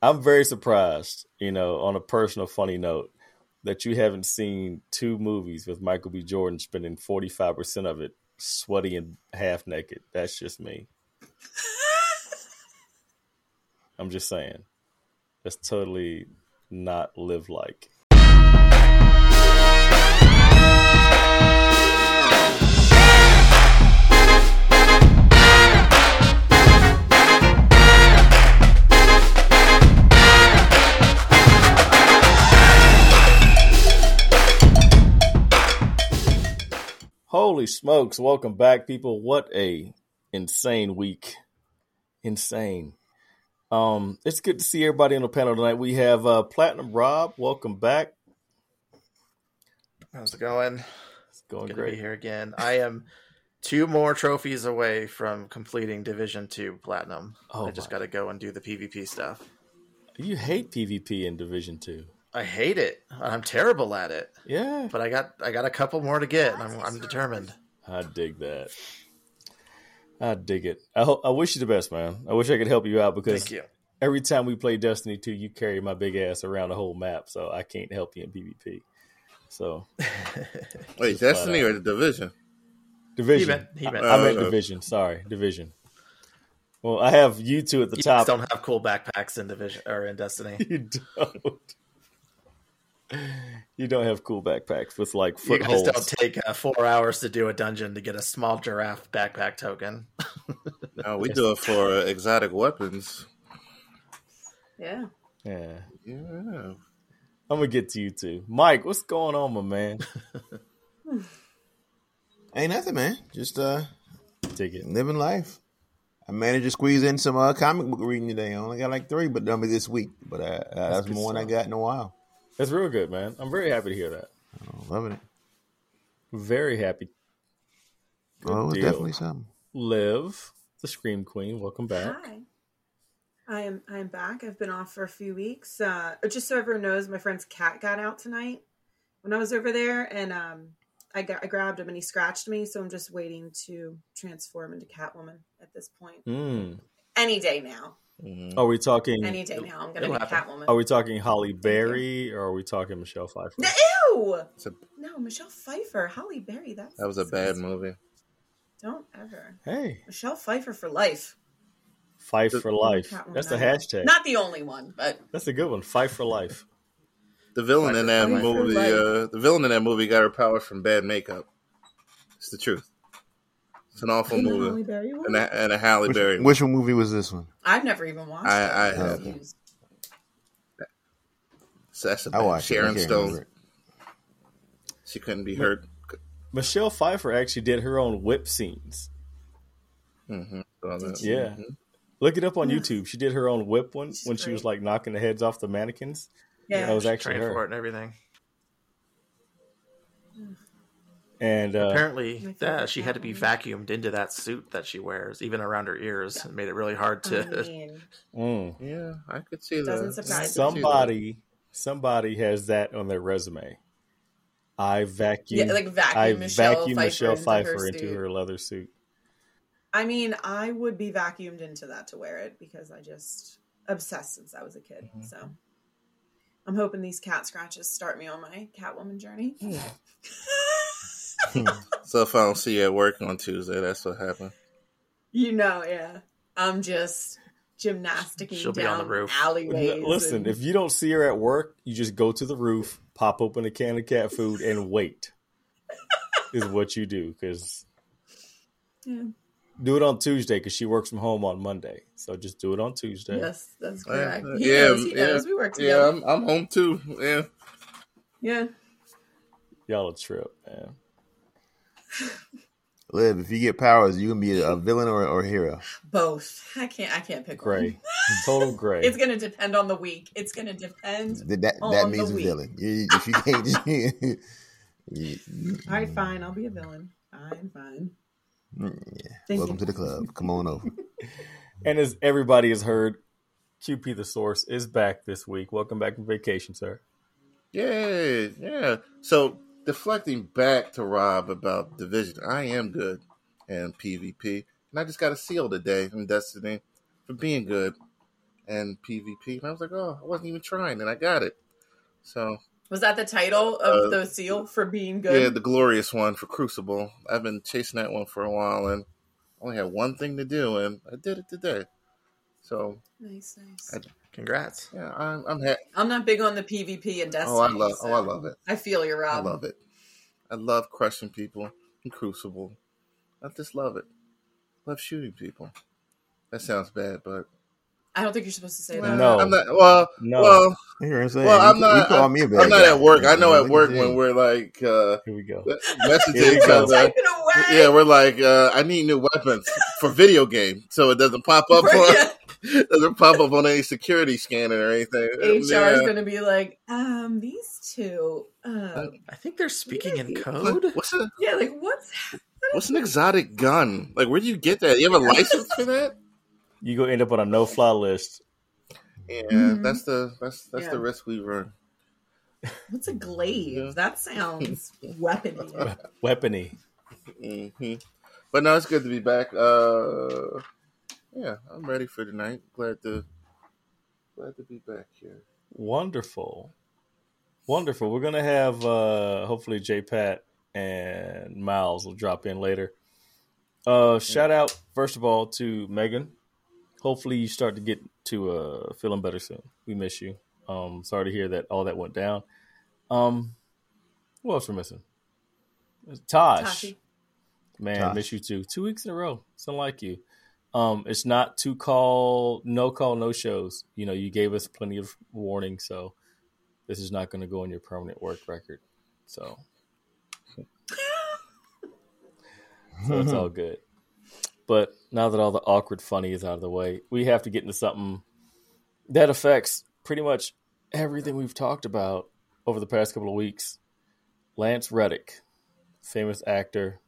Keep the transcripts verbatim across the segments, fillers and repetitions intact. I'm very surprised, you know, on a personal funny note, that you haven't seen two movies with Michael B. Jordan spending forty-five percent of it sweaty and half naked. That's just me. I'm just saying. That's totally not live like. Holy smokes. Welcome back, people. What a insane week. Insane. Um, it's good to see everybody on the panel tonight. We have uh, Platinum Rob. Welcome back. How's it going? It's going good great. To be here again. I am two more trophies away from completing Division two Platinum. Oh, I just got to go and do the PvP stuff. You hate PvP in Division two. I hate it. I'm terrible at it. Yeah. But I got I got a couple more to get, and I'm, I'm determined. I dig that. I dig it. I, ho- I wish you the best, man. I wish I could help you out because Thank you. Every time we play Destiny two, you carry my big ass around the whole map, so I can't help you in PvP. So, wait, Destiny or the Division? Division. He meant, he meant. I, I meant uh, Division. Sorry, Division. Well, I have you two at the you top. You don't have cool backpacks in Division or in Destiny. You don't. You don't have cool backpacks with like footholds. You guys don't take uh, four hours to do a dungeon to get a small giraffe backpack token. No, we do it for uh, exotic weapons. Yeah. Yeah. Yeah. I'm going to get to you too. Mike, what's going on, my man? Ain't nothing, man. Just uh, take it. Living life. I managed to squeeze in some uh, comic book reading today. I only got like three, but dummy this week. But uh, uh, that's, that's more than I got in a while. That's real good, man. I'm very happy to hear that. Oh, loving it. Very happy. Good oh, deal. Definitely something. Liv, the Scream Queen, welcome back. Hi. I am I am back. I've been off for a few weeks. Uh, just so everyone knows, my friend's cat got out tonight when I was over there, and um, I, got, I grabbed him and he scratched me, so I'm just waiting to transform into Catwoman at this point. Mm. Any day now. Mm-hmm. Are we talking any day now? I'm gonna be Catwoman. Are we talking Holly Berry or are we talking Michelle Pfeiffer? No, ew! A, no, Michelle Pfeiffer, Holly Berry. That's that was a bad movie. Don't ever. Hey, Michelle Pfeiffer for life. Fife the, for life. Catwoman. That's the hashtag. Not the only one, but that's a good one. Fife for life. The villain Fife in that movie. Uh, the villain in that movie got her power from bad makeup. It's the truth. It's an awful movie. And a, and a Halle which, Berry movie. Which movie was this one? I've never even watched I, it. I, I haven't. So that's about Sharon Stone. She couldn't be hurt. Michelle Pfeiffer actually did her own whip scenes. Mm-hmm. Yeah. Mm-hmm. Look it up on yeah. YouTube. She did her own whip one She's when great. She was like knocking the heads off the mannequins. Yeah. That was actually her. For it and everything. And uh, apparently uh, she had to be vacuumed into that suit that she wears, even around her ears, and made it really hard to. I mean, mm. Yeah, I could see that. Somebody, that. somebody has that on their resume. I vacuum, yeah, like vacuum I Michelle vacuum Pfeiffer Michelle Pfeiffer into her, into her leather suit. I mean, I would be vacuumed into that to wear it because I just obsessed since I was a kid. Mm-hmm. So I'm hoping these cat scratches start me on my Catwoman journey. Yeah. So if I don't see you at work on Tuesday, that's what happened. You know, yeah. I'm just gymnasticking down the alleyways. Listen, and... if you don't see her at work, you just go to the roof, pop open a can of cat food, and wait. Is what you do. Cause yeah. Do it on Tuesday because she works from home on Monday. So just do it on Tuesday. Yes, that's correct. Uh, he yeah, knows, he yeah, knows. We work together. Yeah, I'm, I'm home too. Yeah. Yeah. Y'all a trip, man. Liv, if you get powers, you can be a villain or or a hero. Both. I can't. I can't pick gray. One. Total gray. It's gonna depend on the week. It's gonna depend. That that, on that means the a week. Villain. You, if you can't. you, you, All right, fine. I'll be a villain. Fine, fine. Yeah. Thank Welcome you. To the club. Come on over. And as everybody has heard, Q P the Source is back this week. Welcome back from vacation, sir. Yeah, yeah. So. Deflecting back to Rob about Division, I am good in PvP, and I just got a seal today from Destiny for being good, and P V P. And I was like, oh, I wasn't even trying, and I got it. So was that the title of uh, the seal for being good? Yeah, the glorious one for Crucible. I've been chasing that one for a while, and only had one thing to do, and I did it today. So nice, nice. I, Congrats. Yeah, I'm. I'm, ha- I'm not big on the P V P and Destiny. Oh, I love. So oh, I love it. I feel you, Rob. I love it. I love crushing people in Crucible. I just love it. Love shooting people. That sounds bad, but I don't think you're supposed to say well, that. No, I'm not. Well, no. Well, you're saying. Well, I'm you, not. You call me a bad I'm guy. Not at work. I know at work when we're like, uh, here we go, messaging each other. Yeah, we're like, uh, I need new weapons for video game, so it doesn't pop up. For, it doesn't pop up on any security scanner or anything. H R is yeah. going to be like, um, these two. Um, I think they're speaking yeah. in code. What's a, yeah, like what's what's an exotic gun? Like, where do you get that? You have a license for that? You go end up on a no-fly list. Yeah, mm-hmm. that's the that's that's yeah. the risk we run. What's a glaive? Yeah. That sounds weapony. Weapony. Mm-hmm. But no, it's good to be back. Uh. Yeah, I'm ready for tonight. Glad to glad to be back here. Wonderful. Wonderful. We're going to have, uh, hopefully, J-Pat and Miles will drop in later. Uh, shout out, first of all, to Megan. Hopefully, you start to get to uh, feeling better soon. We miss you. Um, sorry to hear that all that went down. Um, who else we're missing? Tosh. Tashi. Man, Tosh. Miss you too. Two weeks in a row. It's unlike you. Um, it's not to call, no call, no shows. You know, you gave us plenty of warning, so this is not going to go in your permanent work record. So, so it's all good. But now that all the awkward funny is out of the way, we have to get into something that affects pretty much everything we've talked about over the past couple of weeks. Lance Reddick, famous actor.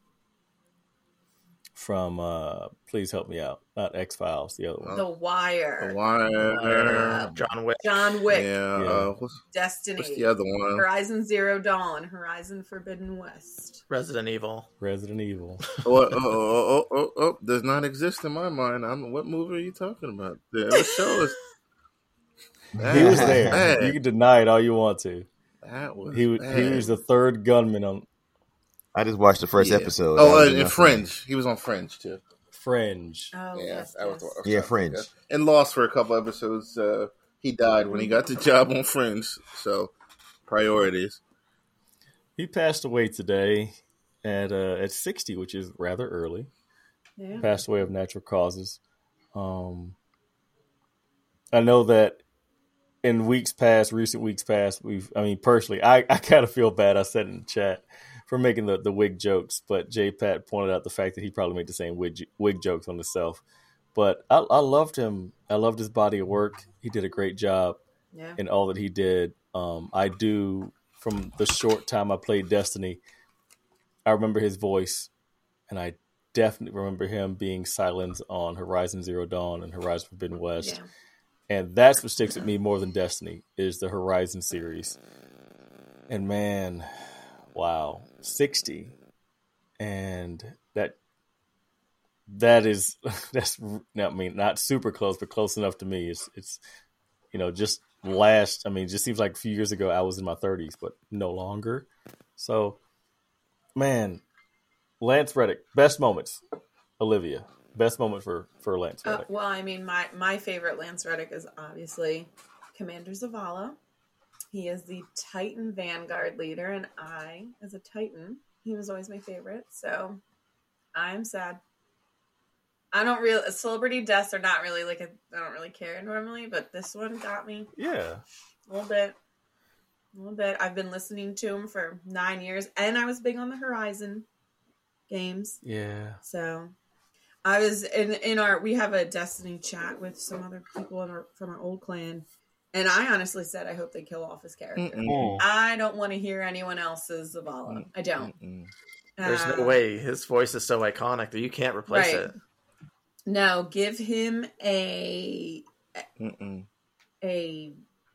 From, uh, please help me out. Not X-Files, the other one. The Wire. The Wire. John Wick. John Wick. Yeah. yeah. What's, Destiny. What's the other one? Horizon Zero Dawn. Horizon Forbidden West. Resident Evil. Resident Evil. oh, oh, oh, oh, oh, oh, does not exist in my mind. I'm, what movie are you talking about? There, what show is... that he was there. Bad. You can deny it all you want to. That was He, he was the third gunman on... I just watched the first yeah. episode. Oh, and uh, Fringe. He was on Fringe, too. Fringe. Oh, yeah, yes, I was, yes. I was yeah Fringe. That. And Lost for a couple episodes. Uh, he died when he got the job on Fringe, so priorities. He passed away today at uh, at sixty, which is rather early. Yeah. Passed away of natural causes. Um, I know that in weeks past, recent weeks past, we've. I mean, personally, I, I kind of feel bad. I said in the chat. For making the, the wig jokes, but J-Pat pointed out the fact that he probably made the same wig, wig jokes on himself. But I, I loved him. I loved his body of work. He did a great job yeah. in all that he did. Um, I do, from the short time I played Destiny, I remember his voice, and I definitely remember him being silenced on Horizon Zero Dawn and Horizon Forbidden West. Yeah. And that's what sticks with me more than Destiny, is the Horizon series. And man... wow, sixty, and that—that that is that's not I mean not super close, but close enough to me. It's it's you know just last. I mean, it just seems like a few years ago I was in my thirties, but no longer. So, man, Lance Reddick, best moments. Olivia, best moment for for Lance Reddick. Uh, well, I mean, my my favorite Lance Reddick is obviously Commander Zavala. He is the Titan Vanguard leader, and I, as a Titan, he was always my favorite, so I'm sad. I don't really, celebrity deaths are not really, like, a, I don't really care normally, but this one got me. Yeah. A little bit. A little bit. I've been listening to him for nine years, and I was big on the Horizon games. Yeah. So, I was in, in our, we have a Destiny chat with some other people in our, from our old clan. And I honestly said, I hope they kill off his character. Mm-mm. I don't want to hear anyone else's Zavala. I don't. Uh, There's no way. His voice is so iconic that you can't replace right. it. No, give him a Mm-mm. a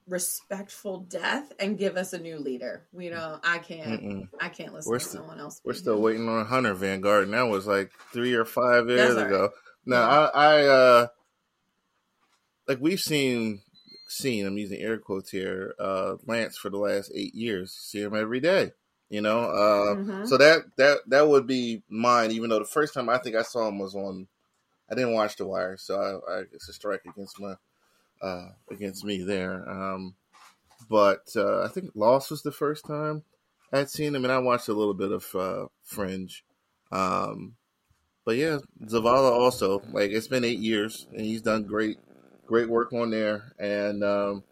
respectful death and give us a new leader. You know, I can't. Mm-mm. I can't listen we're to still, someone else. We're still him. waiting on Hunter Vanguard, and that was like three or five years That's ago. Right. No, yeah. I. I uh, like we've seen, seen, I'm using air quotes here, uh, Lance for the last eight years. See him every day, you know? Uh, mm-hmm. So that, that, that would be mine, even though the first time I think I saw him was on, I didn't watch The Wire, so I, I, it's a strike against my, uh, against me there. Um, but uh, I think Lost was the first time I'd seen him, and I watched a little bit of uh, Fringe. Um, but yeah, Zavala also, like, it's been eight years, and he's done great, great work on there. And um,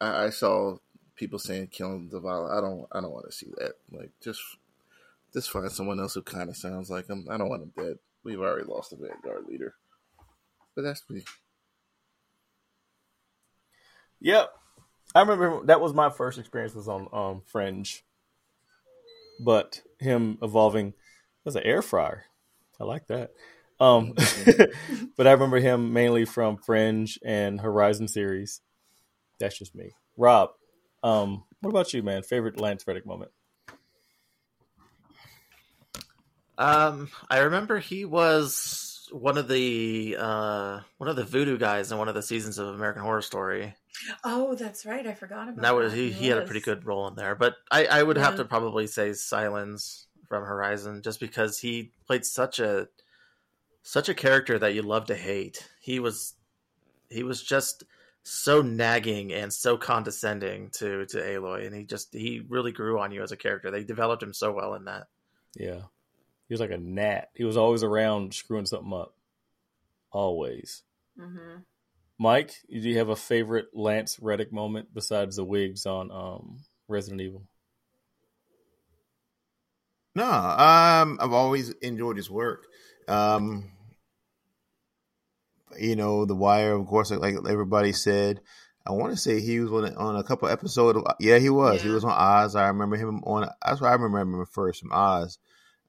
I, I saw people saying killing Zavala. I don't, I don't want to see that. Like, just, just find someone else who kind of sounds like him. I don't want him dead. We've already lost a Vanguard leader, but that's me. Yep. I remember that was my first experience was on um, Fringe, but him evolving it was an air fryer. I like that. Um, but I remember him mainly from Fringe and Horizon series. That's just me. Rob, um, what about you, man? Favorite Lance Reddick moment? Um, I remember he was one of the uh, one of the voodoo guys in one of the seasons of American Horror Story. Oh, that's right. I forgot about that. That was, he, he had a pretty good role in there. But I, I would yeah. have to probably say Silence from Horizon, just because he played such a such a character that you love to hate. He was he was just so nagging and so condescending to, to Aloy, and he just he really grew on you as a character. They developed him so well in that. Yeah. He was like a gnat. He was always around screwing something up. Always. Mm-hmm. Mike, do you have a favorite Lance Reddick moment besides the wigs on um, Resident Evil? No, um, I've always enjoyed his work. Um, you know, The Wire, of course, like, like everybody said. I want to say he was on, on a couple episodes. Of, yeah, he was. Yeah. He was on Oz. I remember him on. That's why I remember him first from Oz.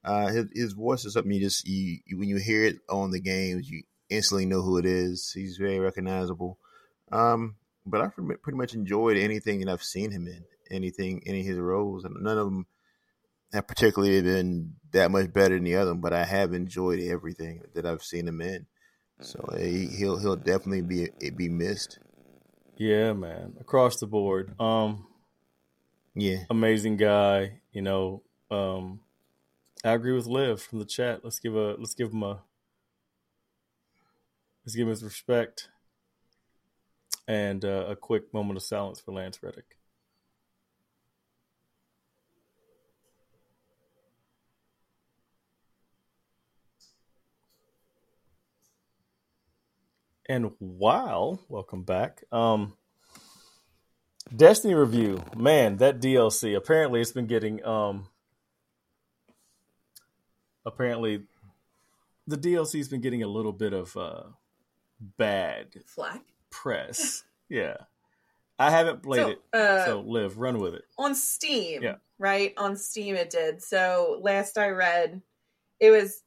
Uh, his, his voice is something you just you, you when you hear it on the games, you instantly know who it is. He's very recognizable. Um, but I pretty much enjoyed anything that I've seen him in, anything, any of his roles, and none of them have particularly been that much better than the other. But I have enjoyed everything that I've seen him in. So he, he'll he'll definitely be be missed. Yeah, man, across the board. Um, yeah, amazing guy. You know. Um, I agree with Liv from the chat. Let's give a let's give him a let's give him his respect and uh, a quick moment of silence for Lance Reddick. And while welcome back, um, Destiny review, man, that D L C. Apparently, it's been getting. Um, Apparently, the D L C's been getting a little bit of uh, bad flack press. Yeah, I haven't played so, it, uh, so Liv, run with it on Steam. Yeah, right on Steam it did. So last I read, it was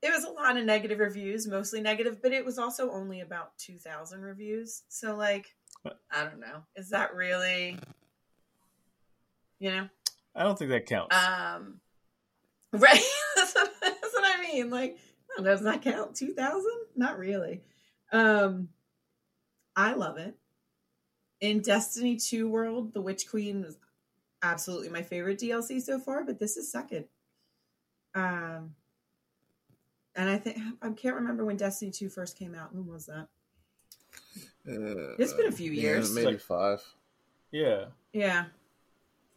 it was a lot of negative reviews, mostly negative, but it was also only about two thousand reviews. So like, I don't know, is that really, you know? I don't think that counts. Um. Right, that's what, that's what I mean. Like, no, does that count? Two thousand? Not really. Um, I love it. In Destiny two world, the Witch Queen was absolutely my favorite D L C so far, but this is second. Um, and I think I can't remember when Destiny two first came out. When was that? Uh, it's been a few yeah, years, maybe like, five. Yeah. Yeah.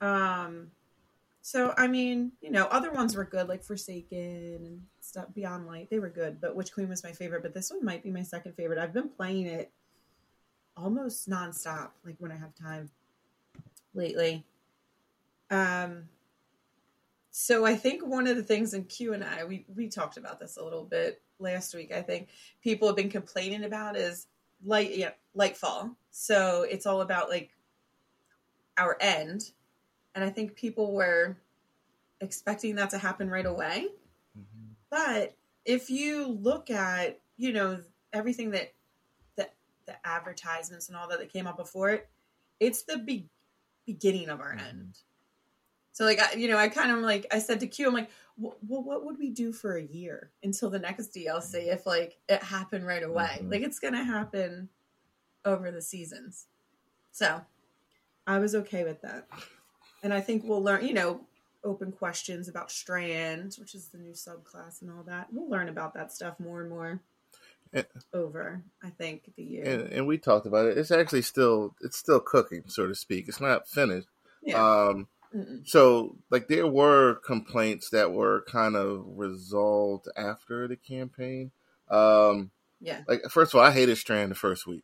Um. So, I mean, you know, other ones were good, like Forsaken and stuff, Beyond Light. They were good, but Witch Queen was my favorite. But this one might be my second favorite. I've been playing it almost nonstop, like when I have time lately. Um, so I think one of the things in Q and I, we, we talked about this a little bit last week, I think, people have been complaining about is light, yeah, Lightfall. So it's all about, like, our end. And I think people were expecting that to happen right away. Mm-hmm. But if you look at, you know, everything that the, the advertisements and all that that came out before it, it's the be- beginning of our mm-hmm. end. So, like, I, you know, I kind of like, I said to Q, I'm like, well, what would we do for a year until the next D L C if, like, it happened right away? Mm-hmm. Like, it's going to happen over the seasons. So I was okay with that. And I think we'll learn, you know, open questions about Strand, which is the new subclass and all that. We'll learn about that stuff more and more and, over, I think, the year. And, and we talked about it. It's actually still, it's still cooking, so to speak. It's not finished. Yeah. Um, Mm-mm. So, like, there were complaints that were kind of resolved after the campaign. Um, yeah. Like, first of all, I hated Strand the first week.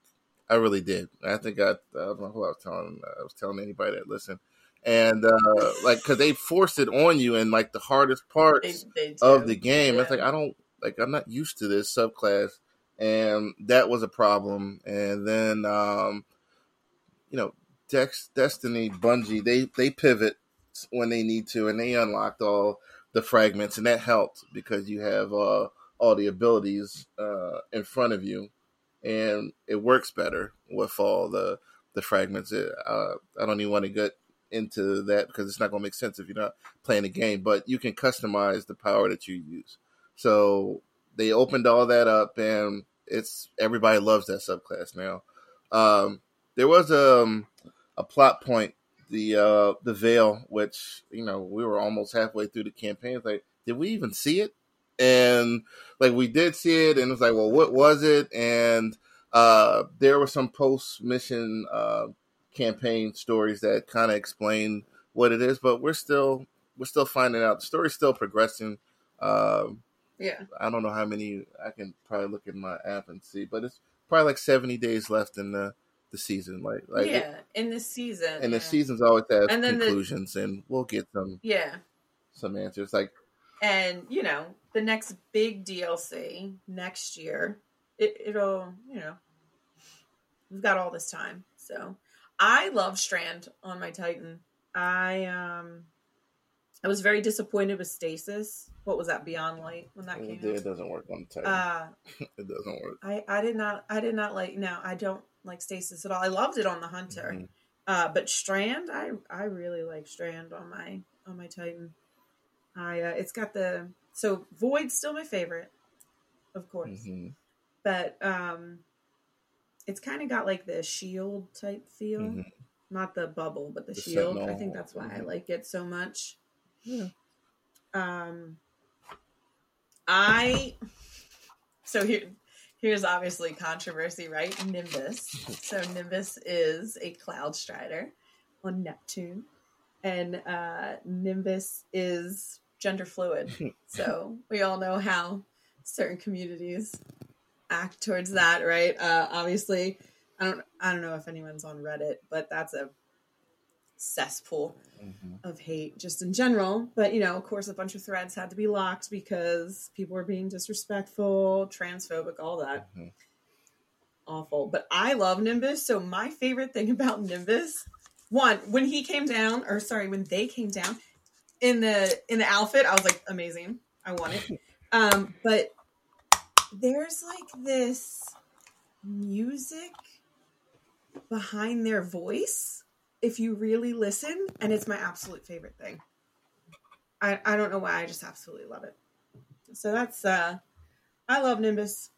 I really did. I think I, I don't know who I was telling. I was telling anybody that listened. And, uh, like, because they forced it on you in, like, the hardest parts they, they of the game. Yeah. It's like, I don't, like, I'm not used to this subclass. And that was a problem. And then, um, you know, Dex, Destiny, Bungie, they, they pivot when they need to, and they unlocked all the fragments, and that helped because you have uh, all the abilities uh, in front of you, and it works better with all the, the fragments. It, uh, I don't even want to get into that because it's not going to make sense if you're not playing the game, but you can customize the power that you use. So they opened all that up, and it's everybody loves that subclass now. Um, there was a... A plot point, the uh, the Veil, which, you know, we were almost halfway through the campaign. It's like, did we even see it? And, like, we did see it, and it was like, well, what was it? And uh, there were some post-mission uh, campaign stories that kind of explain what it is, but we're still we're still finding out. The story's still progressing. Um, yeah. I don't know how many. I can probably look at my app and see, but it's probably like seventy days left in the The season, like, like yeah, it, in the season, and yeah. the seasons always have and conclusions, the, and we'll get some, yeah, some answers. Like, and you know, the next big D L C next year, it, it'll, you know, we've got all this time. So, I love Strand on my Titan. I um, I was very disappointed with Stasis. What was that? Beyond Light when that came out? It doesn't work on Titan. Uh, it doesn't work. I I did not I did not like. No, I don't. Like Stasis at all. I loved it on the Hunter, mm-hmm. uh, but Strand, I I really like Strand on my on my Titan. I uh, it's got the so Void's still my favorite, of course, mm-hmm. but um, it's kind of got like the shield type feel, mm-hmm. not the bubble, but the, the shield. Sentinel. I think that's why mm-hmm. I like it so much. Yeah. Um, I so here. Here's obviously controversy, right? Nimbus. So Nimbus is a cloud strider on Neptune. And uh, Nimbus is gender fluid. So we all know how certain communities act towards that, right? Uh, obviously, I don't I don't know if anyone's on Reddit, but that's a cesspool mm-hmm. of hate just in general. But, you know, of course, a bunch of threads had to be locked because people were being disrespectful, transphobic, all that. Mm-hmm. Awful. But I love Nimbus. So my favorite thing about Nimbus, one, when he came down, or sorry, when they came down in the in the outfit, I was like, amazing. I want it. Um, but there's like this music behind their voice. If you really listen, and it's my absolute favorite thing. I, I don't know why. I just absolutely love it. So that's, uh, I love Nimbus.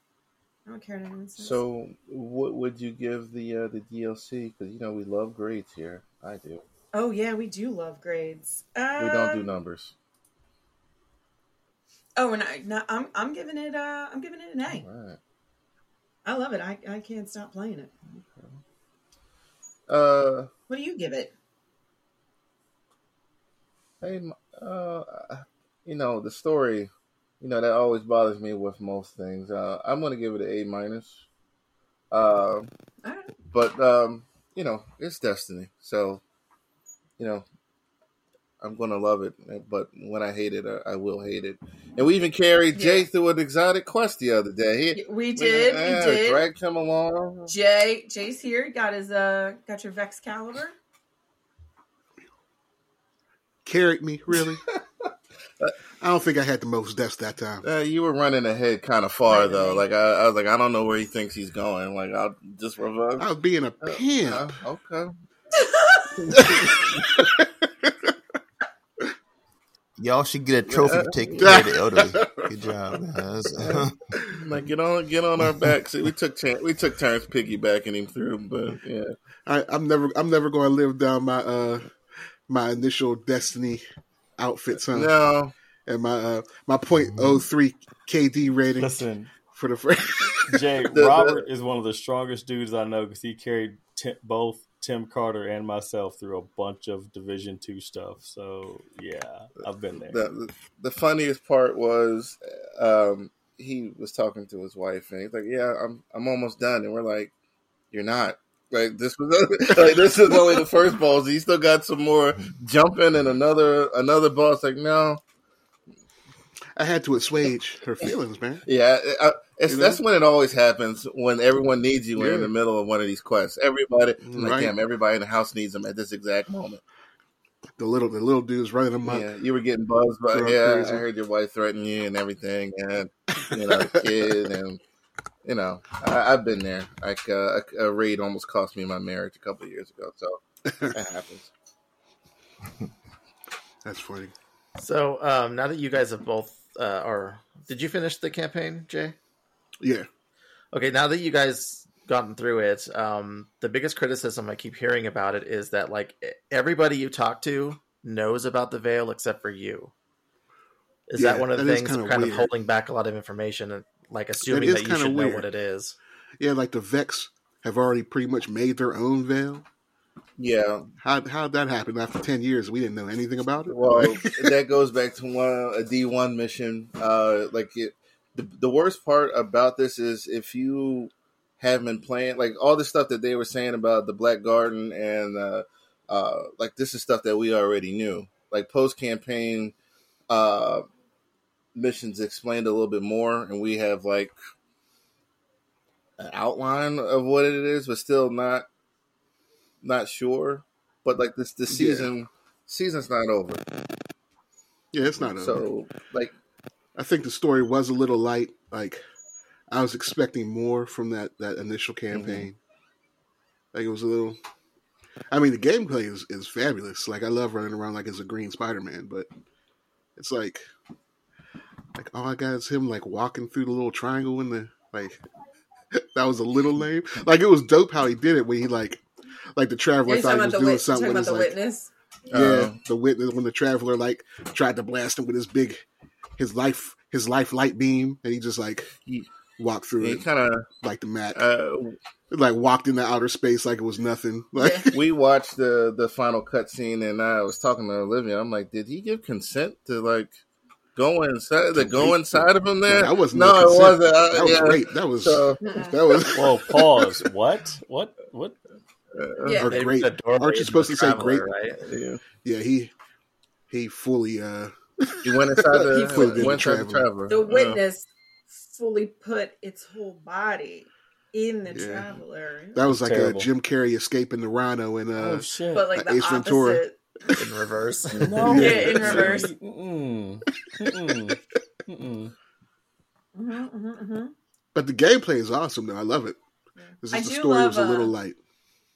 I don't care what anyone says. So what would you give the uh, the D L C? Because, you know, we love grades here. I do. Oh, yeah, we do love grades. Um, we don't do numbers. Oh, and I, no, I'm I'm giving it uh, I'm giving it an A. All right. I love it. I, I can't stop playing it. Okay. Uh, what do you give it? Hey, uh, you know, the story, you know, that always bothers me with most things. Uh, I'm going to give it an A minus. Uh, right. But, um, you know, it's Destiny. So, you know, I'm going to love it. But when I hate it, I, I will hate it. And we even carried yeah. Jay through an exotic quest the other day. He, we did. We, uh, we did. Dragged him along. Jay, Jay's here. Got his. Uh, got your Vexcalibur. Carried me, really. I don't think I had the most depth that time. Uh, you were running ahead kind of far, right, though. Like I, I was like, I don't know where he thinks he's going. Like I'll just reverse. I was being a pimp. Uh, okay. Y'all should get a trophy for taking care of the elderly. Good job, guys. Like, get on, get on our back. See, we took chance, we took turns piggybacking him through, but yeah, I, I'm never, I'm never going to live down my uh, my initial Destiny outfits, huh? No, and my uh, my point oh three K D rating. Listen, for the first Jay Robert is one of the strongest dudes I know because he carried t- both. Tim Carter and myself through a bunch of Division two stuff. So, yeah, I've been there. The, the funniest part was um, he was talking to his wife, and he's like, yeah, I'm I'm almost done. And we're like, you're not. Like, this was like, this is only the first boss. He still got some more jumping and another another boss. Like, no. I had to assuage her feelings, man. Yeah, I, it's, you know? That's when it always happens, when everyone needs you. When yeah. You're in the middle of one of these quests. Everybody, right. Like, damn, everybody in the house needs them at this exact moment. The little the little dudes running them up. Yeah, you were getting buzzed by, They're yeah, crazy. I heard your wife threatening you and everything, and, you know, kid, and, you know, I, I've been there. Like, uh, a, a raid almost cost me my marriage a couple of years ago, so that happens. That's funny. So, um, now that you guys have both uh, are, did you finish the campaign, Jay? Yeah. Okay. Now that you guys gotten through it, um, the biggest criticism I keep hearing about it is that, like, everybody you talk to knows about the Veil except for you. Is yeah, that one of the things kind of, kind of holding back a lot of information, and, like, assuming that, that you should weird. know what it is? Yeah, like the Vex have already pretty much made their own Veil. Yeah, how how'd that happen? After ten years, we didn't know anything about it. Well, that goes back to one a D one mission. Uh, like it, the the worst part about this is if you have been playing, like, all the stuff that they were saying about the Black Garden and uh, uh, like, this is stuff that we already knew. Like, post campaign uh, missions explained a little bit more, and we have like an outline of what it is, but still not. Not sure, but like this, this season, yeah. season's not over. Yeah, it's not over. So, like, I think the story was a little light. Like, I was expecting more from that, that initial campaign. Mm-hmm. Like, it was a little. I mean, the gameplay is, is fabulous. Like, I love running around like it's a green Spider-Man, but it's like, like all I got is him like walking through the little triangle in the like. That was a little lame. Like, it was dope how he did it when he like. Like the Traveler thought he was doing wit- something. Talking about the, like, Witness? Yeah, uh, the Witness, when the Traveler like tried to blast him with his big, his life, his life light beam, and he just like he walked through he it, kind of like the mat, uh, like walked into outer space like it was nothing. Like, we watched the the final cutscene, and I was talking to Olivia. I'm like, did he give consent to like go inside? The go inside of him there? No, I wasn't no, no it wasn't. I, that was yeah. great. That was so, that was. Whoa, pause. What? What? What? Uh, yeah, or great. Aren't you supposed to say great? Right? Yeah. yeah, he he fully uh he went inside the, he went inside the, the Traveler. The Witness uh, fully put its whole body in the yeah. Traveler. That was like Terrible. a Jim Carrey escaping the Rhino in uh, oh, shit. But like the Ace Ventura in reverse. no. Yeah, in reverse. Mm-mm. Mm-mm. Mm-mm. Mm-hmm, mm-hmm. But the gameplay is awesome though. I love it. This is the story love, was a little uh, light.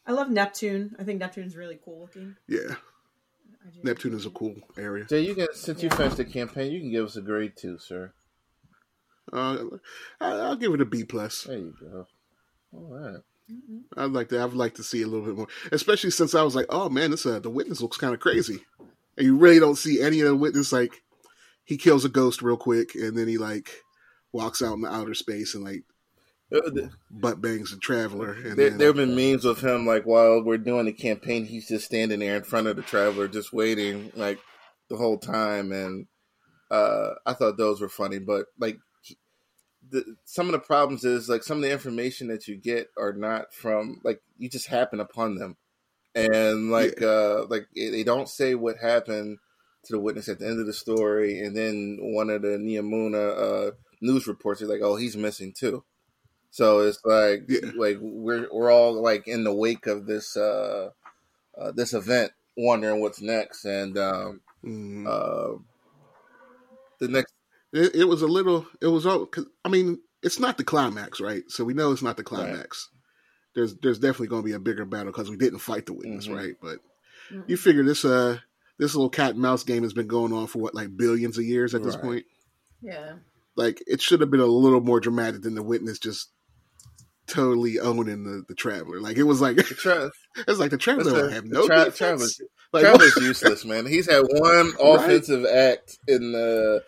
I love Neptune. I think Neptune's really cool looking. Yeah. Neptune is a cool area. So you can, since you yeah. finished the campaign, you can give us a grade too, sir. Uh, I'll give it a B plus. There you go. All right. Mm-hmm. I'd like to, I'd like to see a little bit more. Especially since I was like, oh man, this uh, the Witness looks kind of crazy. And you really don't see any of the Witness. Like, he kills a ghost real quick, and then he like walks out in the outer space and like, butt bangs and Traveler. And there, there have been memes of him, like, while we're doing the campaign, he's just standing there in front of the Traveler, just waiting, like, the whole time. And uh, I thought those were funny. But, like, the, some of the problems is, like, some of the information that you get are not from, like, you just happen upon them. And, like, yeah. uh, like they don't say what happened to the Witness at the end of the story. And then one of the Neomuna uh, news reports is like, oh, he's missing, too. So it's like yeah. like we're we're all like in the wake of this uh, uh, this event, wondering what's next, and um, mm. uh, the next. It, it was a little. It was all. Cause, I mean, it's not the climax, right? So we know it's not the climax. Right. There's there's definitely going to be a bigger battle because we didn't fight the Witness, mm-hmm. right? But mm-hmm. you figure this uh this little cat and mouse game has been going on for what, like billions of years at this right. point? Yeah. Like, it should have been a little more dramatic than the Witness just totally owning the, the Traveler. Like, it was like, tra- it was like the Traveler would have no tra- Traveler's, like, Traveler's useless, man. He's had one offensive right? act in the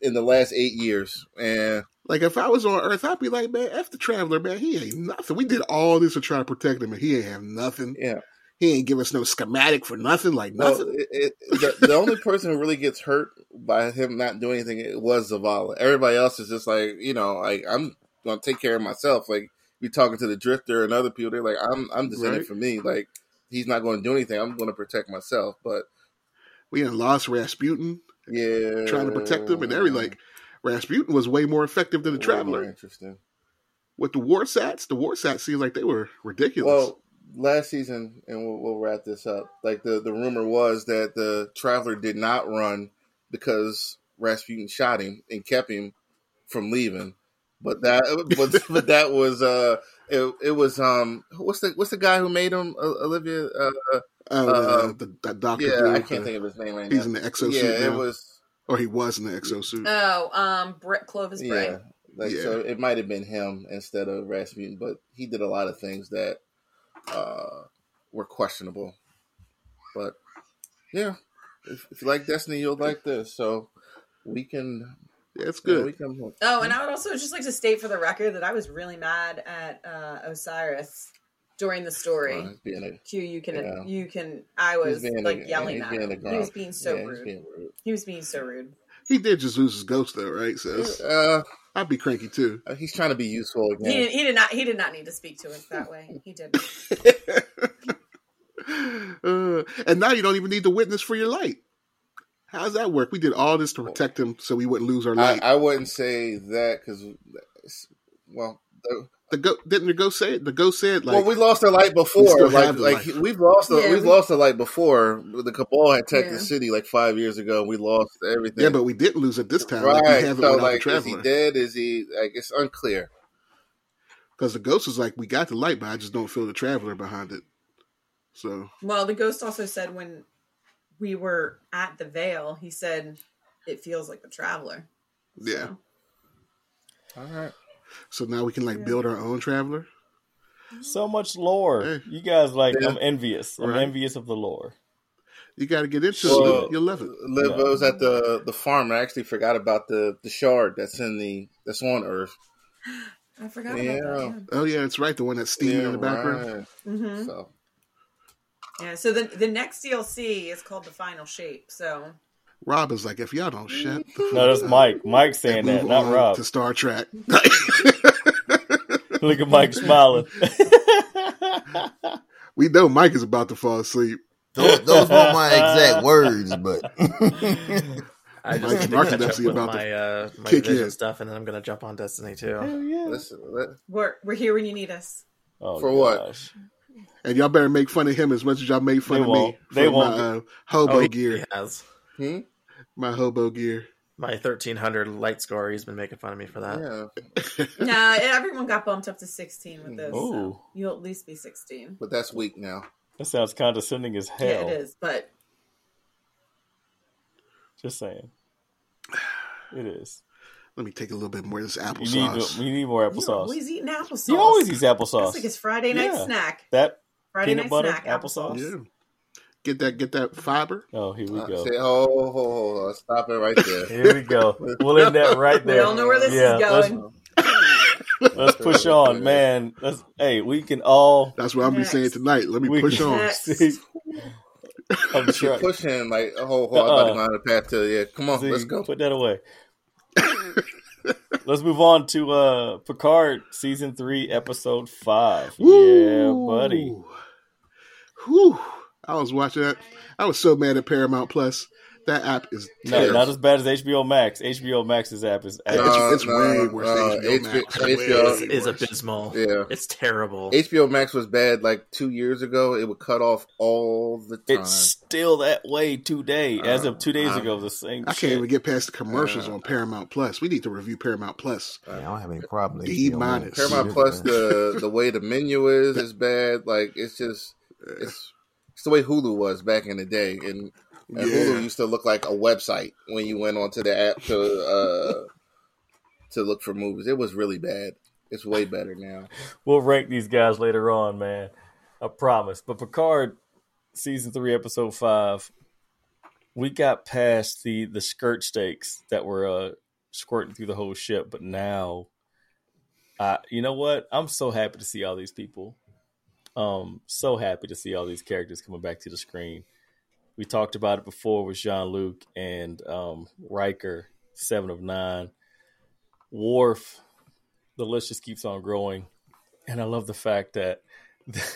in the last eight years. And like, if I was on Earth, I'd be like, man, F the Traveler, man. He ain't nothing. We did all this to try to protect him, and he ain't have nothing. Yeah. He ain't give us no schematic for nothing, like nothing. No, it, it, the, the only person who really gets hurt by him not doing anything it was Zavala. Everybody else is just like, you know, like, I'm going to take care of myself. Like, you're talking to the Drifter and other people. They're like, I'm I'm just right. in it for me. Like, he's not going to do anything. I'm going to protect myself. But we done lost Rasputin. Yeah. Trying to protect him. And they're like, Rasputin was way more effective than the way Traveler. Interesting. With the war sats, the war sats seems like they were ridiculous. Well, last season, and we'll, we'll wrap this up, like the, the rumor was that the Traveler did not run because Rasputin shot him and kept him from leaving. But that but, but that was uh it, it was um what's the what's the guy who made him, uh, Olivia uh, uh, uh the, the doctor yeah dude, I can't the, think of his name right he's now. He's in the exosuit. Yeah, now. It was or he was in the exosuit. Oh, um Brett Clovis Bray. Yeah. Like yeah. So it might have been him instead of Rasputin, but he did a lot of things that Uh, were questionable, but yeah, if, if you like Destiny, you'll like this. So we can, yeah, it's good. Yeah, we can, oh, and I would also just like to state for the record that I was really mad at uh, Osiris during the story. Uh, a, Q, you can, yeah. you can. I was like a, yelling at him. He was being so yeah, rude. Being rude. He was being so rude. He did just lose his ghost, though, right? So uh, I'd be cranky too. He's trying to be useful again. He did, he did not. He did not need to speak to us that way. He didn't. uh, and now you don't even need the Witness for your light. How does that work? We did all this to protect him, so we wouldn't lose our light. I, I wouldn't say that because, well, the, the go, didn't the ghost say it? The ghost said, like, "Well, we lost our light before. Like, like light. we've lost, yeah, a, we've we, lost the light before. The Cabal had attacked yeah. the city like five years ago, and we lost everything. Yeah, but we didn't lose it this time. Right? Like, we have so, it like, the is he dead? Is he like? It's unclear. Because the ghost was like, we got the light, but I just don't feel the Traveler behind it. So, well, the ghost also said when we were at the Veil, he said it feels like the Traveler. So. Yeah. All right. So now we can like build our own Traveler. So much lore. Hey. You guys like yeah. I'm envious. I'm right. envious of the lore. You gotta get into so, it. You'll love it. Liv yeah. was at the, the farm. I actually forgot about the, the shard that's in the that's on Earth. I forgot yeah. about that. Yeah. Oh yeah, that's right, the one that's steaming yeah, in the background. Right. Mm-hmm. So Yeah, so the the next D L C is called The Final Shape, so Rob is like, if y'all don't shut the fuck. No, that's Mike. Mike's saying that, not Rob. To Star Trek. Look at Mike smiling. We know Mike is about to fall asleep. Those, those weren't my exact words, but I just Mike's actually about my, uh, my kick vision in. Stuff, and then I'm going to jump on Destiny two. Hell yeah. Listen, let... We're we're here when you need us. Oh, for gosh. What? And y'all better make fun of him as much as y'all made fun they of won't. me. They won't. My, uh, hobo oh, he, gear. He has. Hmm? My hobo gear. My thirteen hundred light score. He's been making fun of me for that. Yeah. Nah, everyone got bumped up to sixteen with this. So you'll at least be sixteen. But that's weak now. That sounds condescending as hell. Yeah, it is, but... Just saying. It is. Let me take a little bit more of this applesauce. We need more applesauce. You always eating applesauce. You always eat applesauce. It's like it's Friday night yeah. snack. That Friday peanut night butter, snack, applesauce. Yeah. Get that, get that fiber. Oh, here we uh, go. Say, oh, hold on. Stop it right there. Here we go. We'll end that right there. We all know where this yeah, is going. Let's, let's push on, man. Let's. Hey, we can all. That's what I'm be saying tonight. Let me we push on. I'm trying. Pushing like oh, hold on. Uh-uh. I'm about to go on the path to yeah. Come on, see, let's go. Put that away. Let's move on to uh, Picard season three, episode five. Woo. Yeah, buddy. Whew. I was watching that. I was so mad at Paramount Plus. That app is terrible. No, not as bad as H B O Max. H B O Max's app is app. No, it's, it's no, way worse than no, H B O Max. H B O is abysmal. Yeah. It's terrible. H B O Max was bad like two years ago. It would cut off all the time. It's still that way today. Uh, as of two days uh, ago, the same I shit. Can't even get past the commercials uh, on Paramount Plus. We need to review Paramount Plus. Yeah, I don't have any problem. D minus. Paramount Plus, the, the way the menu is, is bad. Like, it's just, it's, it's the way Hulu was back in the day. And And yeah. Hulu used to look like a website when you went onto the app to uh, to look for movies. It was really bad. It's way better now. We'll rank these guys later on, man. I promise. But Picard, season three, episode five, we got past the, the skirt stakes that were uh, squirting through the whole ship. But now, uh, you know what? I'm so happy to see all these people. Um, so happy to see all these characters coming back to the screen. We talked about it before with Jean-Luc and um, Riker, Seven of Nine. Worf, the list just keeps on growing. And I love the fact that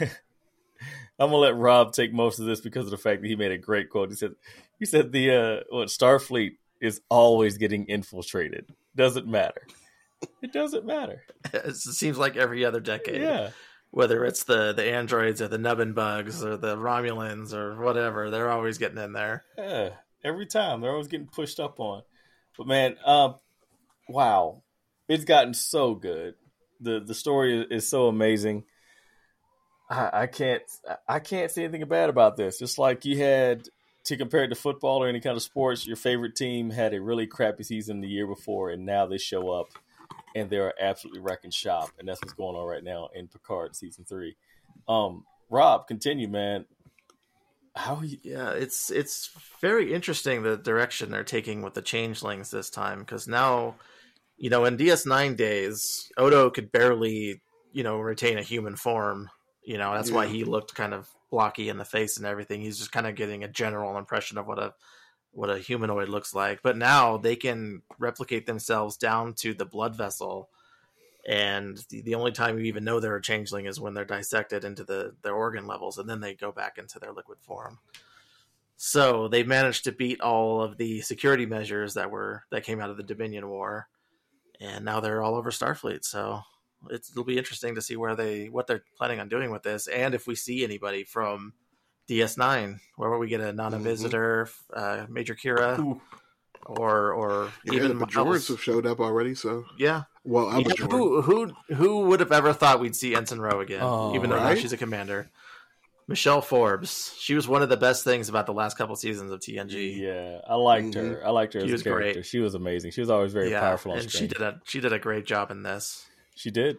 I'm going to let Rob take most of this because of the fact that he made a great quote. He said, he said the uh, what, Starfleet is always getting infiltrated. Doesn't matter. It doesn't matter. It seems like every other decade. Yeah. Whether it's the, the androids or the nubbin bugs or the Romulans or whatever, they're always getting in there. Yeah, every time. They're always getting pushed up on. But, man, uh, wow. It's gotten so good. The the story is so amazing. I, I can't I can't say anything bad about this. It's like you had, to compare it to football or any kind of sports, your favorite team had a really crappy season the year before, and now they show up. And they are absolutely wrecking shop. And that's what's going on right now in Picard season three. Um, Rob, continue, man. How you- Yeah, it's it's very interesting the direction they're taking with the changelings this time. Because now, you know, in D S nine days, Odo could barely, you know, retain a human form. You know, that's yeah. why he looked kind of blocky in the face and everything. He's just kind of getting a general impression of what a... what a humanoid looks like, but now they can replicate themselves down to the blood vessel. And the, the only time you even know they're a changeling is when they're dissected into the, their organ levels. And then they go back into their liquid form. So they managed to beat all of the security measures that were, that came out of the Dominion War. And now they're all over Starfleet. So it's, it'll be interesting to see where they, what they're planning on doing with this. And if we see anybody from D S nine, where will we get a non-visitor, mm-hmm. uh, Major Kira, Ooh. or or yeah, even the Bajorans have showed up already. So yeah, well, I'm yeah, who who who would have ever thought we'd see Ensign Rowe again? Oh, even though right? now she's a commander, Michelle Forbes. She was one of the best things about the last couple seasons of T N G. Yeah, I liked mm-hmm. her. I liked her she as a character. Great. She was amazing. She was always very yeah, powerful on and screen. She did a she did a great job in this. She did.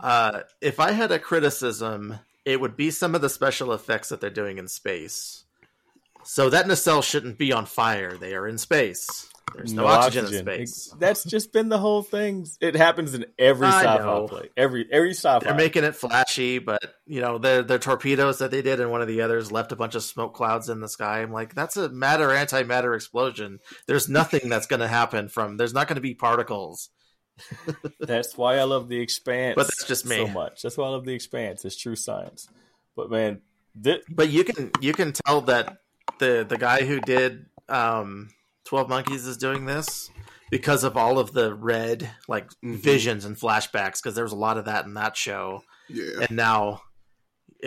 Uh, if I had a criticism, it would be some of the special effects that they're doing in space. So that nacelle shouldn't be on fire. They are in space. There's no, no oxygen, oxygen in space. It, that's just been the whole thing. It happens in every sci-fi play. Every every sci-fi. They're making it flashy, but you know, their their torpedoes that they did in one of the others left a bunch of smoke clouds in the sky. I'm like, that's a matter antimatter explosion. There's nothing that's going to happen from. There's not going to be particles. That's why I love The Expanse but that's just me. so much. That's why I love The Expanse. It's true science. But man, th- but you can you can tell that the the guy who did um, Twelve Monkeys is doing this because of all of the red like mm-hmm. visions and flashbacks. Because there was a lot of that in that show. Yeah. And now,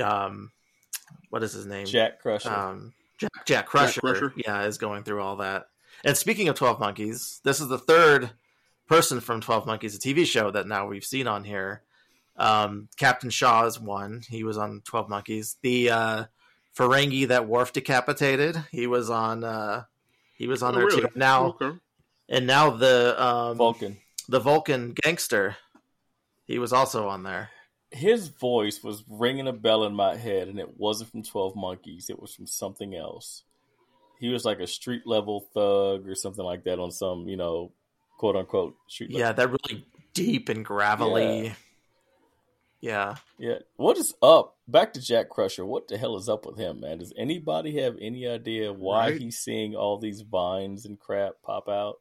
um, what is his name? Jack Crusher. Um, Jack, Jack Crusher. Jack Crusher. Yeah, is going through all that. And speaking of Twelve Monkeys, this is the third person from Twelve Monkeys, a T V show that now we've seen on here. Um, Captain Shaw is one. He was on Twelve Monkeys. The uh, Ferengi that Worf decapitated, he was on. Uh, he was on oh, there really? too. Now, okay. and now the um, Vulcan, the Vulcan gangster, he was also on there. His voice was ringing a bell in my head, and it wasn't from Twelve Monkeys. It was from something else. He was like a street level thug or something like that on some, you know, quote unquote street level. Yeah, they're really deep and gravelly. Yeah. yeah. Yeah. What is up? Back to Jack Crusher. What the hell is up with him, man? Does anybody have any idea why right? he's seeing all these vines and crap pop out?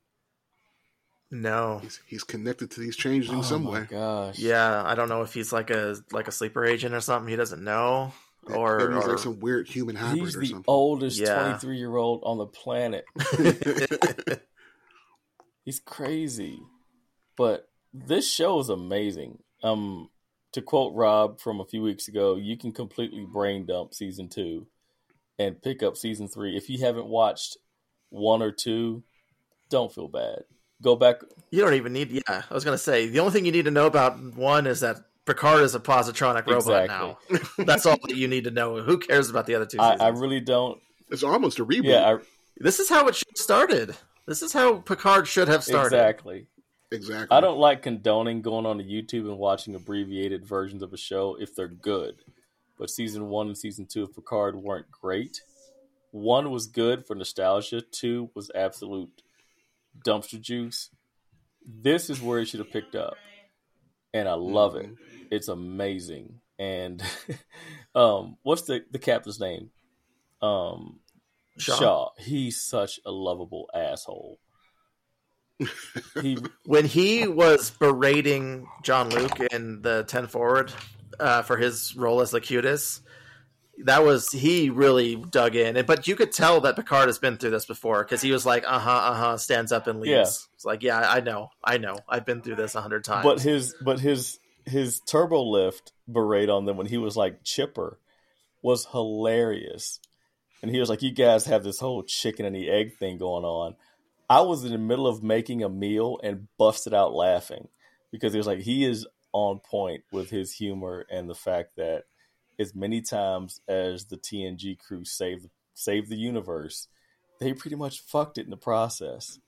No. He's, he's connected to these changes in oh some way. Gosh. Yeah, I don't know if he's like a like a sleeper agent or something. He doesn't know. That, or, that means or like some weird human hybrid or something. He's the oldest twenty-three yeah. year old on the planet. He's crazy, but this show is amazing. Um, to quote Rob from a few weeks ago, you can completely brain dump season two and pick up season three. If you haven't watched one or two, don't feel bad. Go back. You don't even need. Yeah, I was going to say the only thing you need to know about one is that Picard is a positronic robot exactly. now. That's all that you need to know. Who cares about the other two seasons? I, I really don't. It's almost a reboot. Yeah, I... This is how it should have started. This is how Picard should have started. Exactly. Exactly. I don't like condoning going on to YouTube and watching abbreviated versions of a show if they're good. But season one and season two of Picard weren't great. One was good for nostalgia. Two was absolute dumpster juice. This is where it should have picked up. And I love it. It's amazing. And um, what's the, the captain's name? Um, Shaw. Shaw. He's such a lovable asshole. He... When he was berating Jean-Luc in the ten Forward uh, for his role as Locutus, that was, he really dug in. And, but you could tell that Picard has been through this before, because he was like, uh-huh, uh-huh, stands up and leaves. Yeah. It's like, yeah, I know, I know. I've been through this a hundred times. But his, but his, his turbo lift berate on them when he was like chipper was hilarious. And he was like, you guys have this whole chicken and the egg thing going on. I was in the middle of making a meal and busted out laughing, because he was like, he is on point with his humor and the fact that as many times as the T N G crew saved, saved the universe, they pretty much fucked it in the process.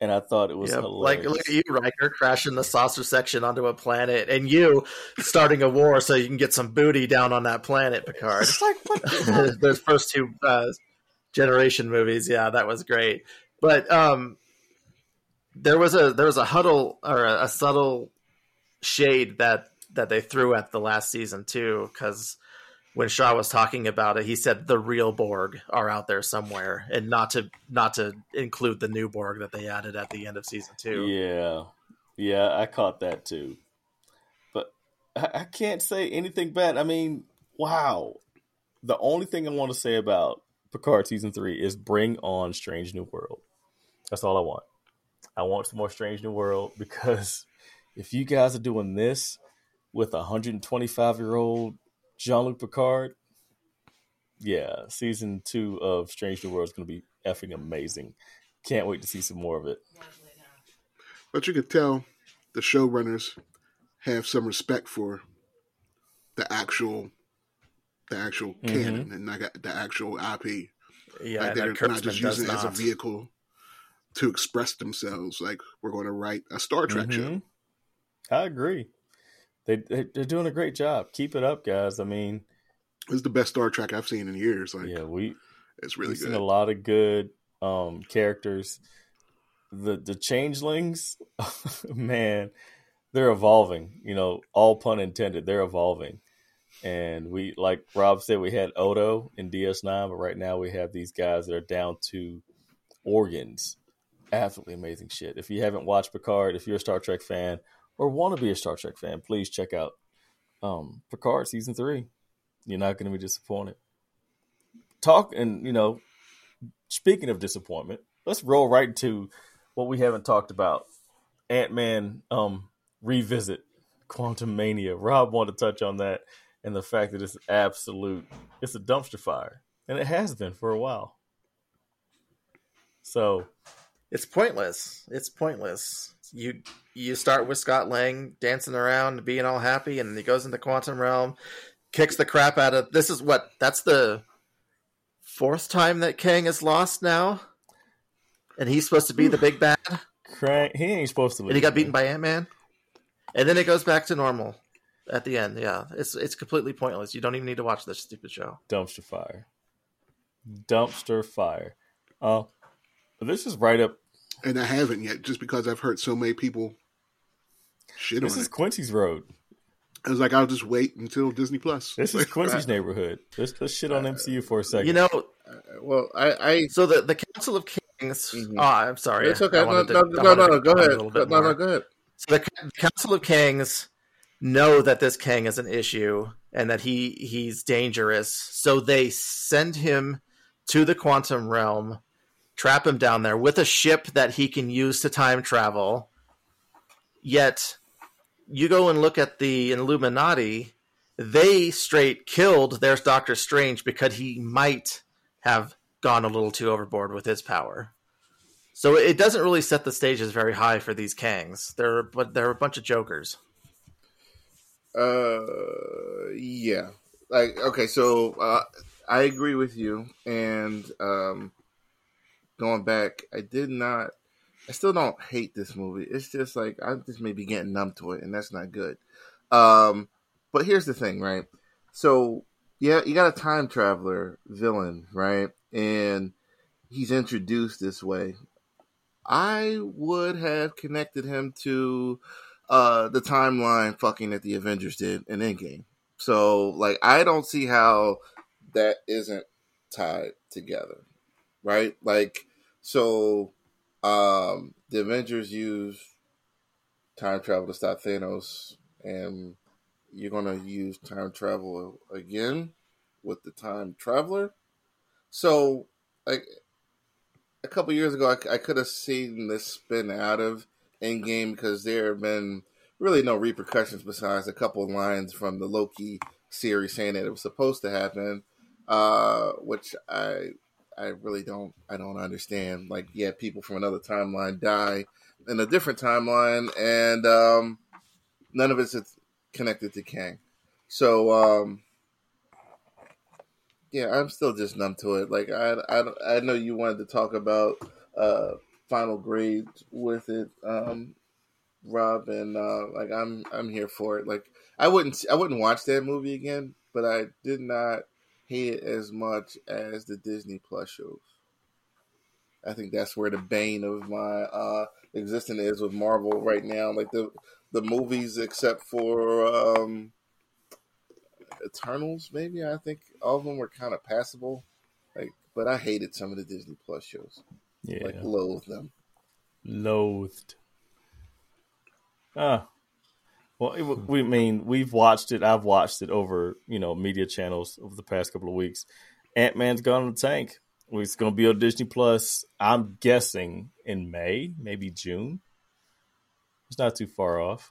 And I thought it was yep. hilarious. Like, look at you, Riker, crashing the saucer section onto a planet, and you starting a war so you can get some booty down on that planet, Picard. It's like, what the those first two uh, Generation movies, yeah, that was great. But um, there was a there was a huddle or a, a subtle shade that that they threw at the last season too, because when Shaw was talking about it, he said the real Borg are out there somewhere, and not to not to include the new Borg that they added at the end of season two. Yeah, yeah, I caught that too. But I, I can't say anything bad. I mean, wow. The only thing I want to say about Picard season three is bring on Strange New World. That's all I want. I want some more Strange New World, because if you guys are doing this with a one hundred twenty-five year old Jean-Luc Picard, yeah, season two of Strange New World is going to be effing amazing. Can't wait to see some more of it. But you could tell the showrunners have some respect for the actual the actual mm-hmm. canon and like the actual I P. Yeah, like they're not just using it as a vehicle to express themselves. Like, we're going to write a Star Trek mm-hmm. show. I agree. They, they they're doing a great job. Keep it up, guys. I mean, it's the best Star Trek I've seen in years. Like, yeah, we it's really we've good. Seen a lot of good um, characters. The the changelings, man, they're evolving. You know, all pun intended. They're evolving. And we, like Rob said, we had Odo in D S nine, but right now we have these guys that are down to organs. Absolutely amazing shit. If you haven't watched Picard, if you're a Star Trek fan or want to be a Star Trek fan, please check out um, Picard season three. You're not going to be disappointed. Talk and, you know, speaking of disappointment, let's roll right to what we haven't talked about. Ant-Man um, revisit Quantumania. Rob wanted to touch on that. And the fact that it's absolute, it's a dumpster fire. And it has been for a while. So. It's pointless. It's pointless. You you start with Scott Lang dancing around, being all happy, and he goes into Quantum Realm, kicks the crap out of, this is what, that's the fourth time that Kang is lost now? And he's supposed to be the big bad? Crank. He ain't supposed to be. And he got beaten by Ant-Man? And then it goes back to normal. At the end, yeah. It's it's completely pointless. You don't even need to watch this stupid show. Dumpster fire. Dumpster fire. Uh, this is right up... And I haven't yet, just because I've heard so many people shit this on it. This is Quincy's road. I was like, I'll just wait until Disney Plus. This is Quincy's neighborhood. Let's, let's shit on M C U for a second. You know, uh, well, I... I so the, the Council of Kings... Mm-hmm. Oh, I'm sorry. It's okay. No, to, no, no, no, no, go ahead. No, no, no, go ahead. So the, the Council of Kings... know that this Kang is an issue and that he he's dangerous, so they send him to the Quantum Realm, trap him down there with a ship that he can use to time travel. Yet you go and look at the Illuminati, they straight killed their Doctor Strange because he might have gone a little too overboard with his power. So it doesn't really set the stages very high for these Kangs. They're but they're a bunch of jokers. Uh, yeah. Like, okay, so uh, I agree with you. And um, going back, I did not, I still don't hate this movie. It's just like, I just maybe getting numb to it, and that's not good. Um, but here's the thing, right? So, yeah, you got a time traveler villain, right? And he's introduced this way. I would have connected him to uh, the timeline fucking that the Avengers did in Endgame. So, like, I don't see how that isn't tied together, right? Like, so um, the Avengers use time travel to stop Thanos, and you're going to use time travel again with the time traveler. So, like, a couple years ago, I, I could have seen this spin out of Endgame because there have been really no repercussions besides a couple of lines from the Loki series saying that it was supposed to happen, uh, which I I really don't I don't understand. Like, yeah, people from another timeline die in a different timeline, and um, none of it's connected to Kang. So, um, yeah, I'm still just numb to it. Like, I, I, I know you wanted to talk about uh, final grades with it, um, Rob, and uh, like I'm I'm here for it. Like, I wouldn't I wouldn't watch that movie again, but I did not hate it as much as the Disney Plus shows. I think that's where the bane of my uh, existence is with Marvel right now. Like the the movies, except for Um, Eternals, maybe, I think all of them were kind of passable, like, but I hated some of the Disney Plus shows. Yeah, like loathed them. Loathed. Ah, well, it, we mean we've watched it. I've watched it over you know media channels over the past couple of weeks. Ant-Man's gone in the tank. It's going to be on Disney Plus. I'm guessing in May, maybe June. It's not too far off.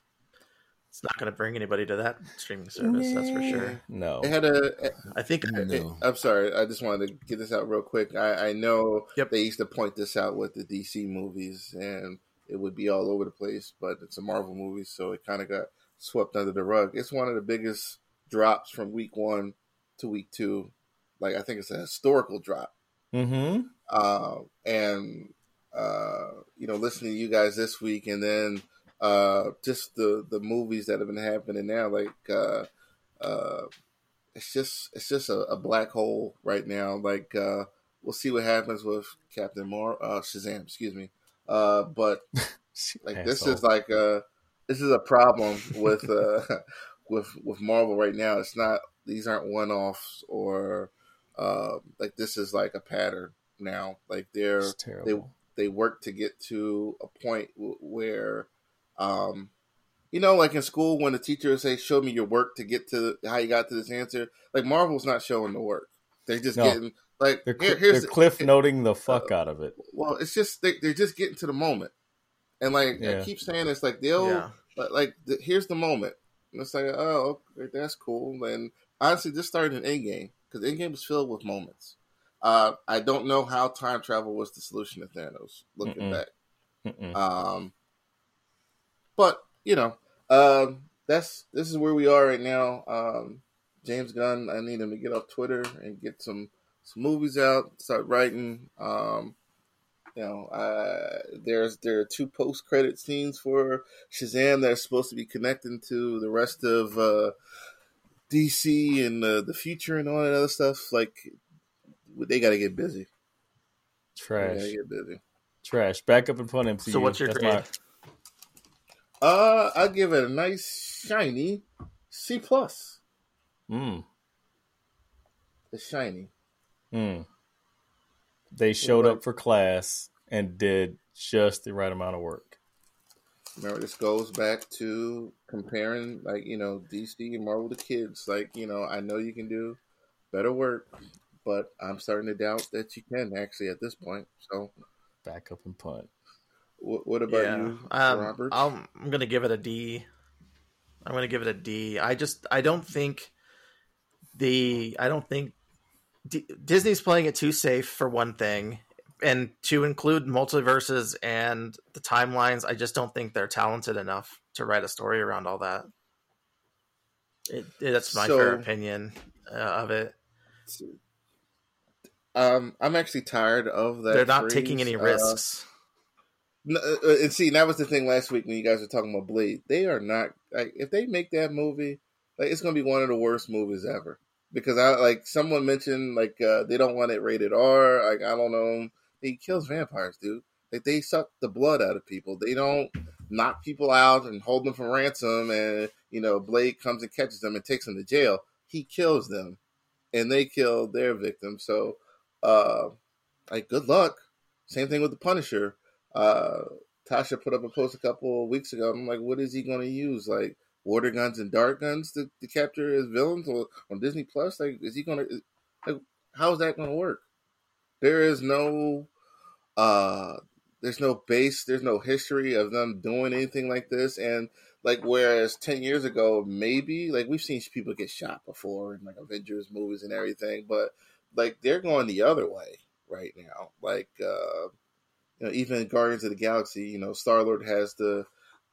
It's not going to bring anybody to that streaming service, nah. That's for sure. No. It had a, I think... I it, I'm sorry. I just wanted to get this out real quick. I, I know yep. They used to point this out with the D C movies, and it would be all over the place, but it's a Marvel movie, so it kind of got swept under the rug. It's one of the biggest drops from week one to week two. Like, I think it's a historical drop. Mm-hmm. Uh, and, uh, you know, listening to you guys this week, and then Uh, just the, the movies that have been happening now, like uh, uh, it's just it's just a, a black hole right now. Like uh, we'll see what happens with Captain Mar uh, Shazam, excuse me. Uh, but like this is like a this is a problem with uh, with with Marvel right now. It's not these aren't one offs or uh, like this is like a pattern now. Like they're they they work to get to a point w- where Um, you know, like in school when the teacher would say, show me your work to get to how you got to this answer. Like Marvel's not showing the work. They're just no. getting like, they're, here, here's they're cliff the, noting the fuck uh, out of it. Well, it's just, they, they're just getting to the moment. And like, yeah. I keep saying it's like, they'll yeah. like, like the, here's the moment. And it's like, oh, okay, that's cool. And honestly, this started in Endgame because Endgame was filled with moments. Uh, I don't know how time travel was the solution to Thanos looking Mm-mm. back. Mm-mm. Um, But, you know, uh, that's this is where we are right now. Um, James Gunn, I need him to get off Twitter and get some, some movies out, start writing. Um, you know, uh, there's there are two post-credit scenes for Shazam that are supposed to be connecting to the rest of uh, D C and uh, the future and all that other stuff. Like, they got to get busy. Trash. They got to get busy. Trash. Back up and put M C U. So what's your that's grade? My- Uh, I'll give it a nice, shiny C plus. Mm. It's shiny. Mm. They showed up for class and did just the right amount of work. Remember, this goes back to comparing, like, you know, D C and Marvel to kids. Like, you know, I know you can do better work, but I'm starting to doubt that you can, actually, at this point. So, back up and punt. What about yeah. you, Robert? Um, I'm going to give it a D. I'm going to give it a D. I just, I don't think the, I don't think D- Disney's playing it too safe for one thing. And to include multiverses and the timelines, I just don't think they're talented enough to write a story around all that. It, it, that's my so, fair opinion uh, of it. Um, I'm actually tired of that. They're not freeze. taking any risks. Uh, no, and see, that was the thing last week when you guys were talking about Blade. They are not, like, if they make that movie, like, it's going to be one of the worst movies ever. Because I like someone mentioned like uh, they don't want it rated R. Like I don't know, he kills vampires, dude. Like they suck the blood out of people. They don't knock people out and hold them for ransom. And you know, Blade comes and catches them and takes them to jail. He kills them, and they kill their victims. So, uh, like good luck. Same thing with the Punisher. Uh, Tasha put up a post a couple of weeks ago. I'm like, what is he going to use? Like. Water guns and dart guns to, to capture his villains or, on Disney Plus? Like, is he gonna? Like, how is that gonna work? There is no, uh, there's no base, there's no history of them doing anything like this. And like, whereas ten years ago, maybe like we've seen people get shot before in like Avengers movies and everything, but like they're going the other way right now. Like, uh, you know, even Guardians of the Galaxy, you know, Star-Lord has the.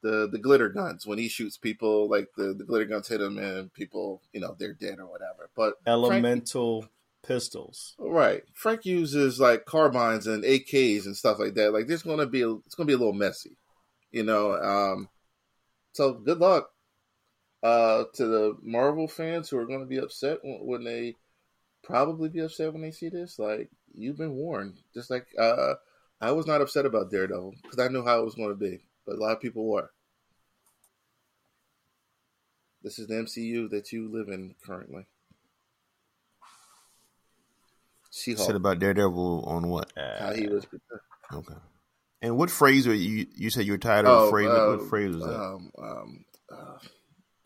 The, the glitter guns when he shoots people, like the, the glitter guns hit him and people, you know, they're dead or whatever. But elemental Frank, pistols, right? Frank uses like carbines and A Ks and stuff like that. Like there's gonna be, it's gonna be a little messy, you know. Um, so good luck uh, to the Marvel fans who are gonna be upset when, when they probably be upset when they see this. Like you've been warned. Just like uh, I was not upset about Daredevil because I knew how it was gonna be. But a lot of people were. This is the M C U that you live in currently. She-Hulk. Said about Daredevil on what? How he was prepared. Okay. And what phrase were you? You said you were tired of oh, a phrase. Uh, what phrase was that? Um, um, uh,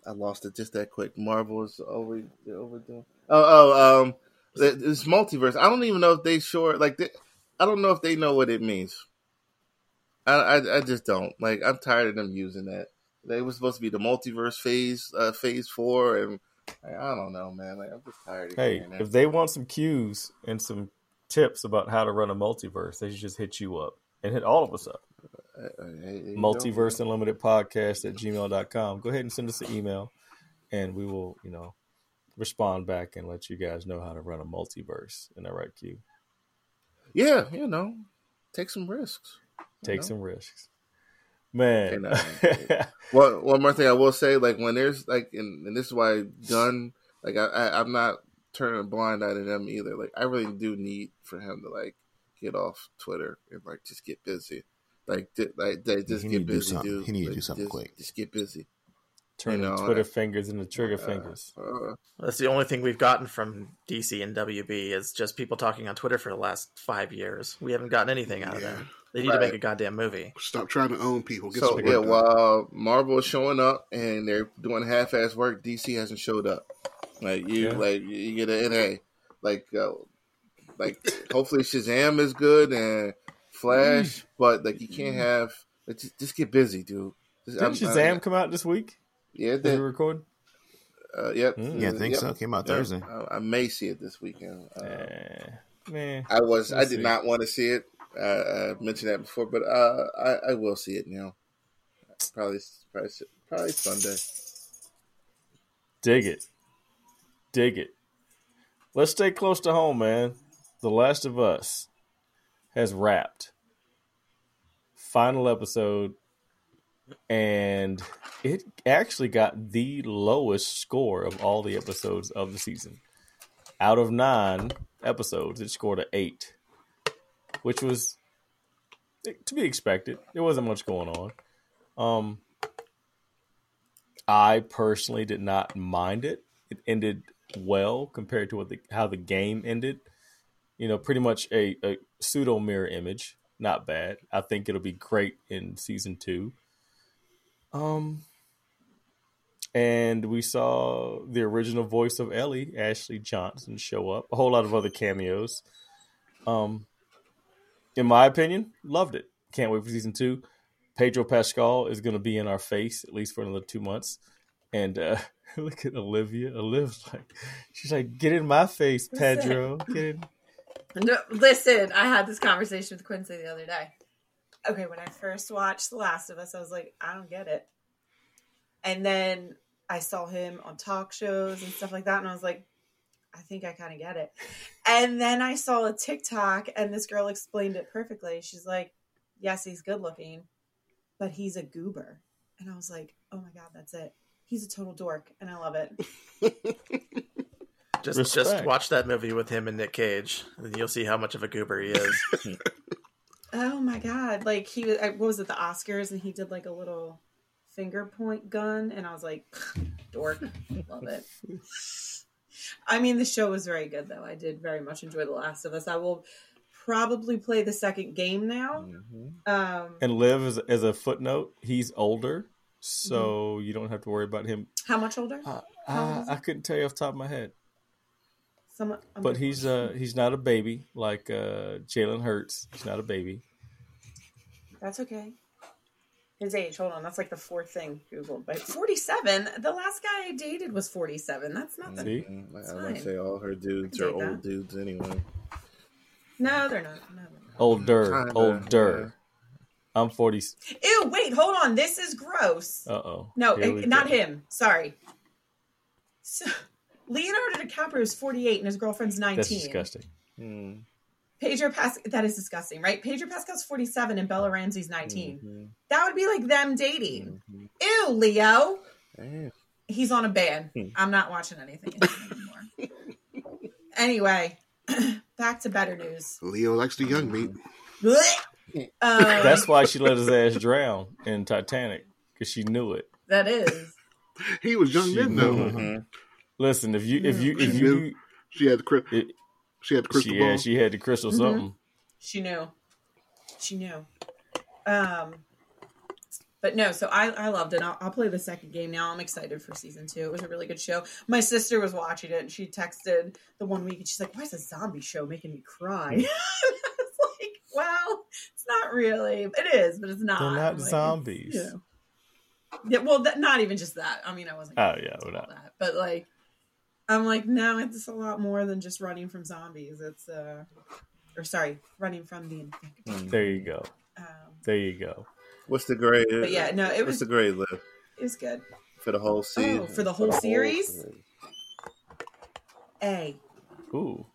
I lost it just that quick. Marvel is over overdoing. Oh, oh, um, it's multiverse. I don't even know if they sure like. They, I don't know if they know what it means. I, I I just don't like. I'm tired of them using that. They were supposed to be the multiverse phase, uh, phase four, and like, I don't know, man. Like I'm just tired. Of hey, that. If they want some cues and some tips about how to run a multiverse, they should just hit you up and hit all of us up. Uh, hey, multiverse Unlimited Podcast at gmail dot com. Go ahead and send us an email, and we will, you know, respond back and let you guys know how to run a multiverse. Isn't that right, Q? Yeah, you know, take some risks. Take no. some risks, man. Okay, well, one more thing I will say, like when there's like, and, and this is why Gunn, like I, I, I'm not turning a blind eye to them either. Like I really do need for him to like get off Twitter and like just get busy, like th- like th- just get busy, dude. He need to like, do something just, quick. Just get busy. Turn you know, the Twitter like, fingers into trigger uh, fingers. Uh, That's the only thing we've gotten from D C and W B is just people talking on Twitter for the last five years. We haven't gotten anything out yeah. of them. They need right. to make a goddamn movie. Stop trying to own people. Get so yeah, done. While Marvel is showing up and they're doing half-ass work, D C hasn't showed up. Like you, yeah. like you get an N A. Like, uh, like hopefully Shazam is good and Flash, mm. but like you can't have. Like, just, just get busy, dude. Just, Didn't I'm, Shazam I'm, come out this week? Yeah, did we record? Uh, yep. Mm. Yeah, I think yep. so. Came out yep. Thursday. I, I may see it this weekend. Uh, uh, man, I was. Let's I did see. not want to see it. Uh, I mentioned that before, but uh, I, I will see it now. Probably, probably, probably Sunday. Dig it, dig it. Let's stay close to home, man. The Last of Us has wrapped. Final episode, and it actually got the lowest score of all the episodes of the season. Out of nine episodes, it scored an eight. Which was to be expected. There wasn't much going on. Um, I personally did not mind it. It ended well compared to what the, how the game ended. You know, pretty much a, a pseudo mirror image. Not bad. I think it'll be great in season two. Um, and we saw the original voice of Ellie, Ashley Johnson, show up. A whole lot of other cameos. Um. In my opinion, loved it. Can't wait for season two. Pedro Pascal is going to be in our face at least for another two months. And uh, look at Olivia. Olivia's like, she's like, get in my face, Pedro. Listen. Get in. No, listen, I had this conversation with Quincy the other day. Okay, when I first watched The Last of Us, I was like, I don't get it. And then I saw him on talk shows and stuff like that, and I was like, I think I kind of get it. And then I saw a TikTok and this girl explained it perfectly. She's like, yes, he's good looking, but he's a goober. And I was like, oh my God, that's it. He's a total dork. And I love it. Just Respect. just watch that movie with him and Nick Cage, and you'll see how much of a goober he is. Oh my God. Like he was, what was it? The Oscars. And he did like a little finger point gun. And I was like, dork. Love it. I mean, the show was very good, though. I did very much enjoy The Last of Us. I will probably play the second game now. Mm-hmm. Um, and Liv, as, as a footnote, he's older, so mm-hmm. you don't have to worry about him. How much older? Uh, How I, old I couldn't tell you off the top of my head. Some, but he's uh, he's not a baby like uh, Jalen Hurts. He's not a baby. That's okay. His age, hold on, that's like the fourth thing Googled. But forty-seven, the last guy I dated was forty-seven. That's not the See? That's I would say all her dudes are old that. dudes anyway. No, they're not. No, they're not. Older, Kinda. older. Yeah. I'm forty. Ew, wait, hold on. This is gross. Uh-oh. No, it, not him. Sorry. So, Leonardo DiCaprio is forty-eight and his girlfriend's nineteen. That's disgusting. Hmm. Pedro Pascal, that is disgusting, right? Pedro Pascal's forty-seven and Bella Ramsey's nineteen. Mm-hmm. That would be like them dating. Mm-hmm. Ew, Leo. Damn. He's on a ban. I'm not watching anything anymore. Anyway, back to better news. Leo's actually young, mate. um, That's why she let his ass drown in Titanic, because she knew it. That is. He was young she then, though. Mm-hmm. Listen, if you, if you, if she you, knew, she had the crypt. It, She had the crystal she, ball. Yeah, she had the crystal mm-hmm. something. She knew. She knew. Um, but no, so I, I loved it. I'll, I'll play the second game now. I'm excited for season two. It was a really good show. My sister was watching it, and she texted the one week, and she's like, why is a zombie show making me cry? And I was like, well, it's not really. It is, but it's not. They're not like, zombies. You know. Yeah, well, that, not even just that. I mean, I wasn't oh, yeah, all that. But, like, I'm like, no, it's a lot more than just running from zombies. It's, uh, or sorry, running from the infected. There you go. Um, there you go. What's the grade? But yeah, no, it What's was the grade, Liv? It was good for the whole season. Oh, for the whole for the series. Whole A. Ooh.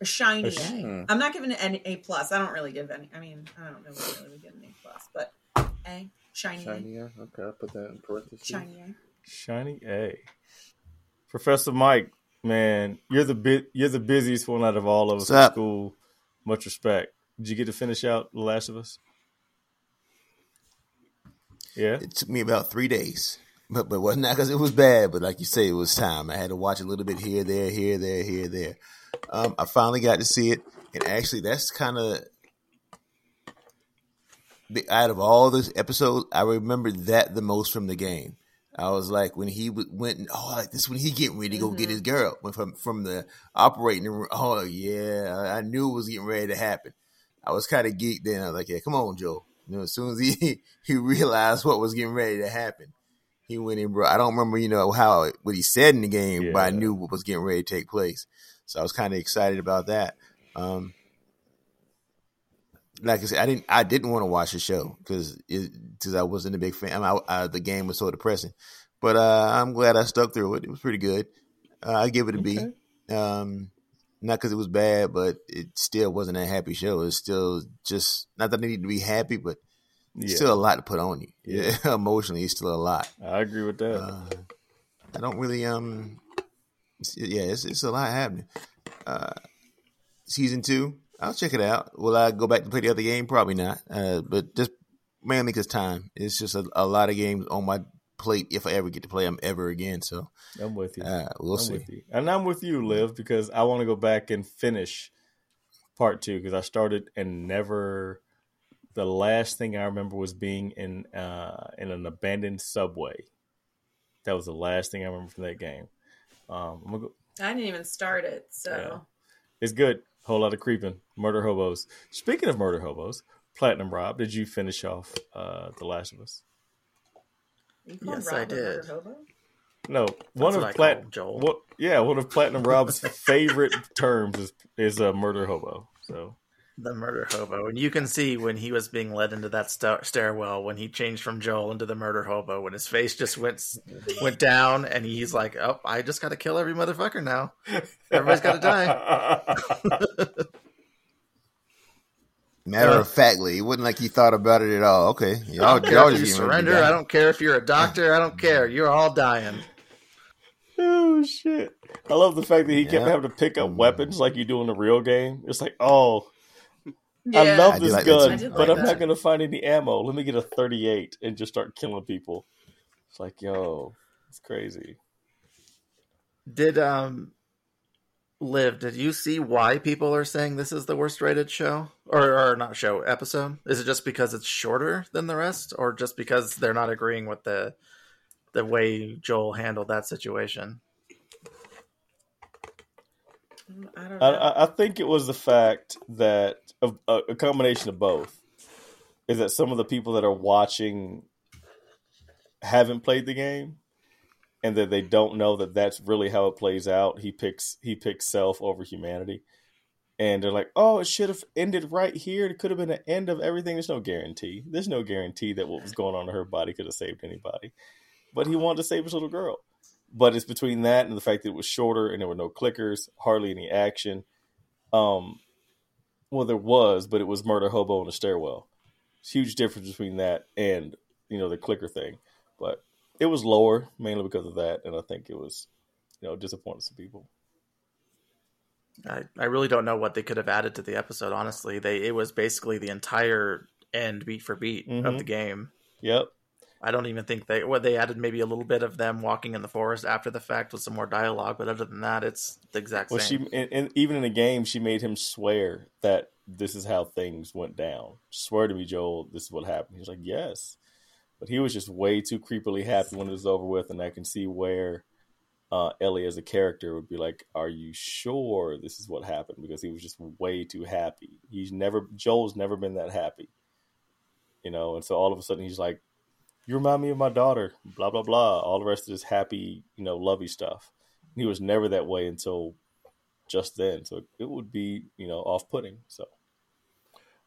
A shiny. A sh- A. I'm not giving it an A plus. I don't really give any. I mean, I don't know what really would get an A plus, but A shiny. Shiny A. Okay, I'll put that in parentheses. Shiny A. Shiny A. Professor Mike, man, you're the bu- you're the busiest one out of all of us in school. Much respect. Did you get to finish out The Last of Us? Yeah, it took me about three days, but but wasn't that because it was bad? But like you say, it was time. I had to watch a little bit here, there, here, there, here, there. Um, I finally got to see it, and actually, that's kind of out of all those episodes, I remember that the most from the game. I was like, when he went, oh, like this when he getting ready to go mm-hmm. get his girl from from the operating room. Oh, yeah, I knew it was getting ready to happen. I was kind of geeked then. I was like, yeah, come on, Joe. You know, as soon as he, he realized what was getting ready to happen, he went in, bro. I don't remember, you know, how what he said in the game, yeah. but I knew what was getting ready to take place. So I was kind of excited about that. Um, Like I said, I didn't. I didn't want to watch the show because because I wasn't a big fan. I mean, I, I, the game was so depressing, but uh, I'm glad I stuck through it. It was pretty good. Uh, I give it a B. Okay. Um, not because it was bad, but it still wasn't a happy show. It's still just not that they need to be happy, but yeah. it's still a lot to put on you. Yeah, emotionally, it's still a lot. I agree with that. Uh, I don't really. Um, it's, yeah, it's it's a lot happening. Uh, season two. I'll check it out. Will I go back to play the other game? Probably not. Uh, but just mainly because time. It's just a, a lot of games on my plate if I ever get to play them ever again. So I'm with you. Uh, we'll I'm see. With you. And I'm with you, Liv, because I want to go back and finish part two because I started and never. The last thing I remember was being in uh, in an abandoned subway. That was the last thing I remember from that game. Um, I'm gonna go. I didn't even start it, so yeah. It's good. Whole lot of creeping, murder hobos. Speaking of murder hobos, Platinum Rob, did you finish off uh, The Last of Us? You yes, Rob I did. Hobo? No, That's one of Platinum Joel. What, yeah, one of Platinum Rob's favorite terms is is a murder hobo. So The murder hobo. And you can see when he was being led into that st- stairwell, when he changed from Joel into the murder hobo, when his face just went went down and he's like, oh, I just got to kill every motherfucker now. Everybody's got to die. Matter of factly, it wasn't like he thought about it at all. Okay. Y'all, I don't y'all care if you surrender. I don't care if you're a doctor. I don't care. You're all dying. Oh, shit. I love the fact that he yeah. kept having to pick up weapons like you do in the real game. It's like, oh, yeah. I love I this like gun, but like I'm that. not going to find any ammo. Let me get a thirty-eight and just start killing people. It's like, yo, it's crazy. Did, um, Liv, did you see why people are saying this is the worst rated show? Or, or not show, episode? Is it just because it's shorter than the rest? Or just because they're not agreeing with the the way Joel handled that situation? I don't know. I, I think it was the fact that a, a combination of both is that some of the people that are watching haven't played the game, and that they don't know that that's really how it plays out. He picks he picks self over humanity, and they're like, "Oh, it should have ended right here. It could have been the end of everything." There's no guarantee. There's no guarantee that what was going on in her body could have saved anybody, but he wanted to save his little girl. But it's between that and the fact that it was shorter and there were no clickers, hardly any action. Um, well, there was, but it was murder hobo in a stairwell. It's a huge difference between that and, you know, the clicker thing. But it was lower mainly because of that, and I think it was, you know, disappointing to people. I, I really don't know what they could have added to the episode. Honestly, they it was basically the entire end beat for beat mm-hmm. of the game. Yep. I don't even think they, well, they added maybe a little bit of them walking in the forest after the fact with some more dialogue. But other than that, it's the exact well, same. Well, she, and, and even in the game, she made him swear that this is how things went down. Swear to me, Joel, this is what happened. He's like, yes. But he was just way too creepily happy when it was over with. And I can see where uh, Ellie as a character would be like, are you sure this is what happened? Because he was just way too happy. He's never, Joel's never been that happy, you know? And so all of a sudden he's like, you remind me of my daughter, blah, blah, blah. All the rest of this happy, you know, lovey stuff. He was never that way until just then. So it would be, you know, off-putting. So,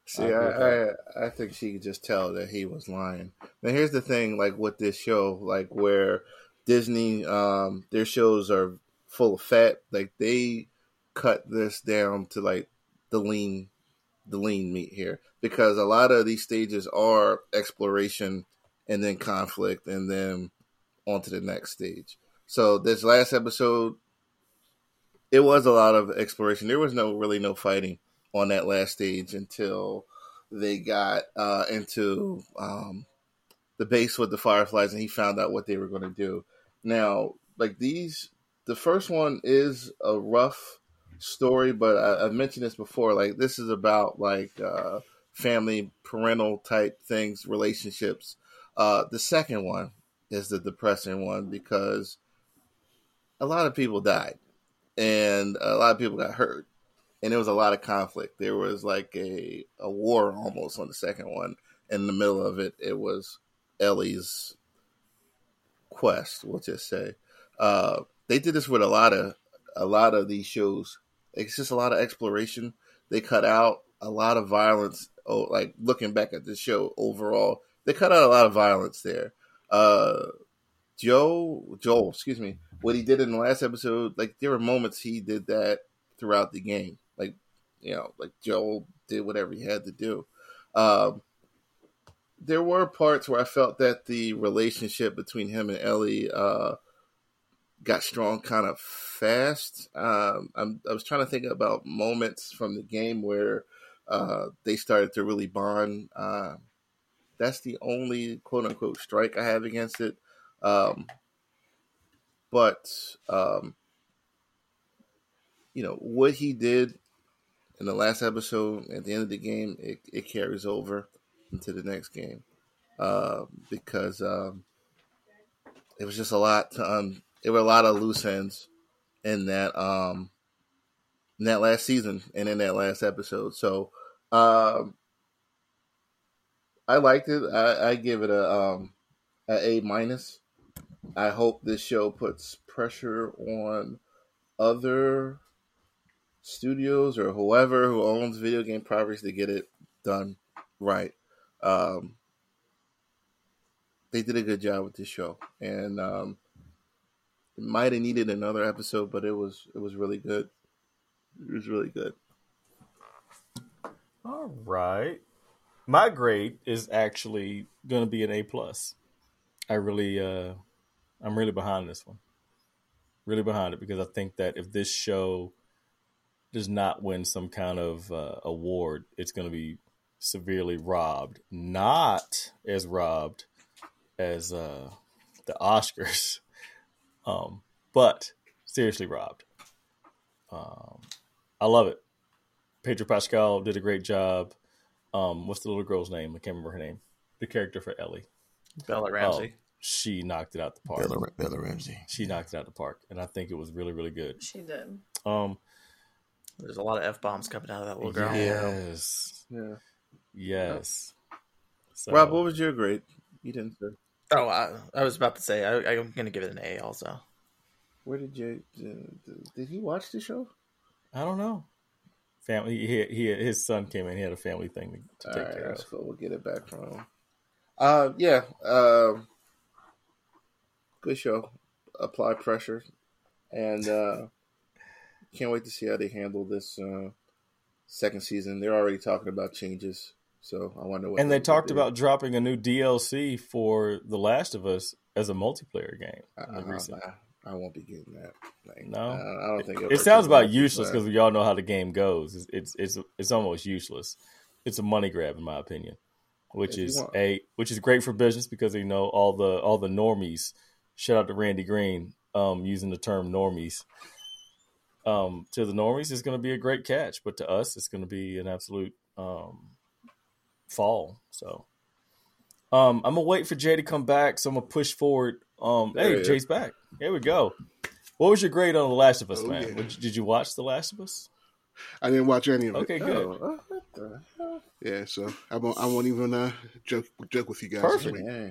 see, I, I, I think she could just tell that he was lying. Now, here's the thing, like, with this show, like, where Disney, um, their shows are full of fat. Like, they cut this down to, like, the lean, the lean meat here. Because a lot of these stages are exploration and then conflict, and then on to the next stage. So this last episode, it was a lot of exploration. There was no really no fighting on that last stage until they got uh, into um, the base with the Fireflies, and he found out what they were going to do. Now, like these, the first one is a rough story, but I, I've mentioned this before. Like this is about like uh, family, parental type things, relationships. Uh, the second one is the depressing one because a lot of people died and a lot of people got hurt and there was a lot of conflict. There was like a, a war almost on the second one. In the middle of it, it was Ellie's quest, we'll just say. Uh, they did this with a lot of a lot of these shows. It's just a lot of exploration. They cut out a lot of violence. Oh, like looking back at the show overall, they cut out a lot of violence there. Uh, Joe, Joel, excuse me, what he did in the last episode, like there were moments he did that throughout the game. Like, you know, like Joel did whatever he had to do. Um, there were parts where I felt that the relationship between him and Ellie uh, got strong kind of fast. Um, I'm, I was trying to think about moments from the game where uh, they started to really bond. Uh, That's the only quote-unquote strike I have against it. Um, but, um, you know, what he did in the last episode at the end of the game, it, it carries over into the next game. Uh, because um, it was just a lot to um, it were a lot of loose ends in that, um, in that last season and in that last episode. So... Uh, I liked it. I, I give it a um, a A minus. I hope this show puts pressure on other studios or whoever who owns video game properties to get it done right. Um, they did a good job with this show, and um, it might have needed another episode, but it was it was really good. It was really good. All right, my grade is actually going to be an A plus. I really, uh, I'm really behind this one. Really behind it, because I think that if this show does not win some kind of uh, award, it's going to be severely robbed. Not as robbed as uh, the Oscars, um, but seriously robbed. Um, I love it. Pedro Pascal did a great job. Um, what's the little girl's name? I can't remember her name. The character for Ellie. Bella Ramsey. Oh, she knocked it out the park. Bella, Bella Ramsey. She knocked it out the park, and I think it was really, really good. She did. Um, There's a lot of F-bombs coming out of that little girl. Yes. Yeah. Yes. Oh. So, Rob, what was your grade? You didn't say. Oh, I, I was about to say, I, I'm going to give it an A also. Where did you... Uh, did he watch the show? I don't know. Family. He, he, his son came in. He had a family thing to take All right, care that's of. Cool. We'll get it back from him. Uh, yeah. Uh, good show. Apply pressure. And uh, can't wait to see how they handle this uh, second season. They're already talking about changes. So I wonder what. And they, they talked about did. dropping a new D L C for The Last of Us as a multiplayer game. Uh, I, I won't be getting that. Like, no, I, I don't think it, it sounds about useless because we all know how the game goes. It's, it's it's it's almost useless. It's a money grab, in my opinion. Which if is a which is great for business because you know all the all the normies. Shout out to Randy Green um, using the term normies. Um, to the normies, it's going to be a great catch, but to us, it's going to be an absolute um, fall. So um, I'm gonna wait for Jay to come back. So I'm gonna push forward. Um, hey, Jay's is. back. Here we go. What was your grade on The Last of Us, oh, man? Yeah. Did you watch The Last of Us? I didn't watch any of okay, it. Okay, good. Oh, what the hell? Yeah, so I won't. I won't even uh, joke joke with you guys. Perfect. Yeah.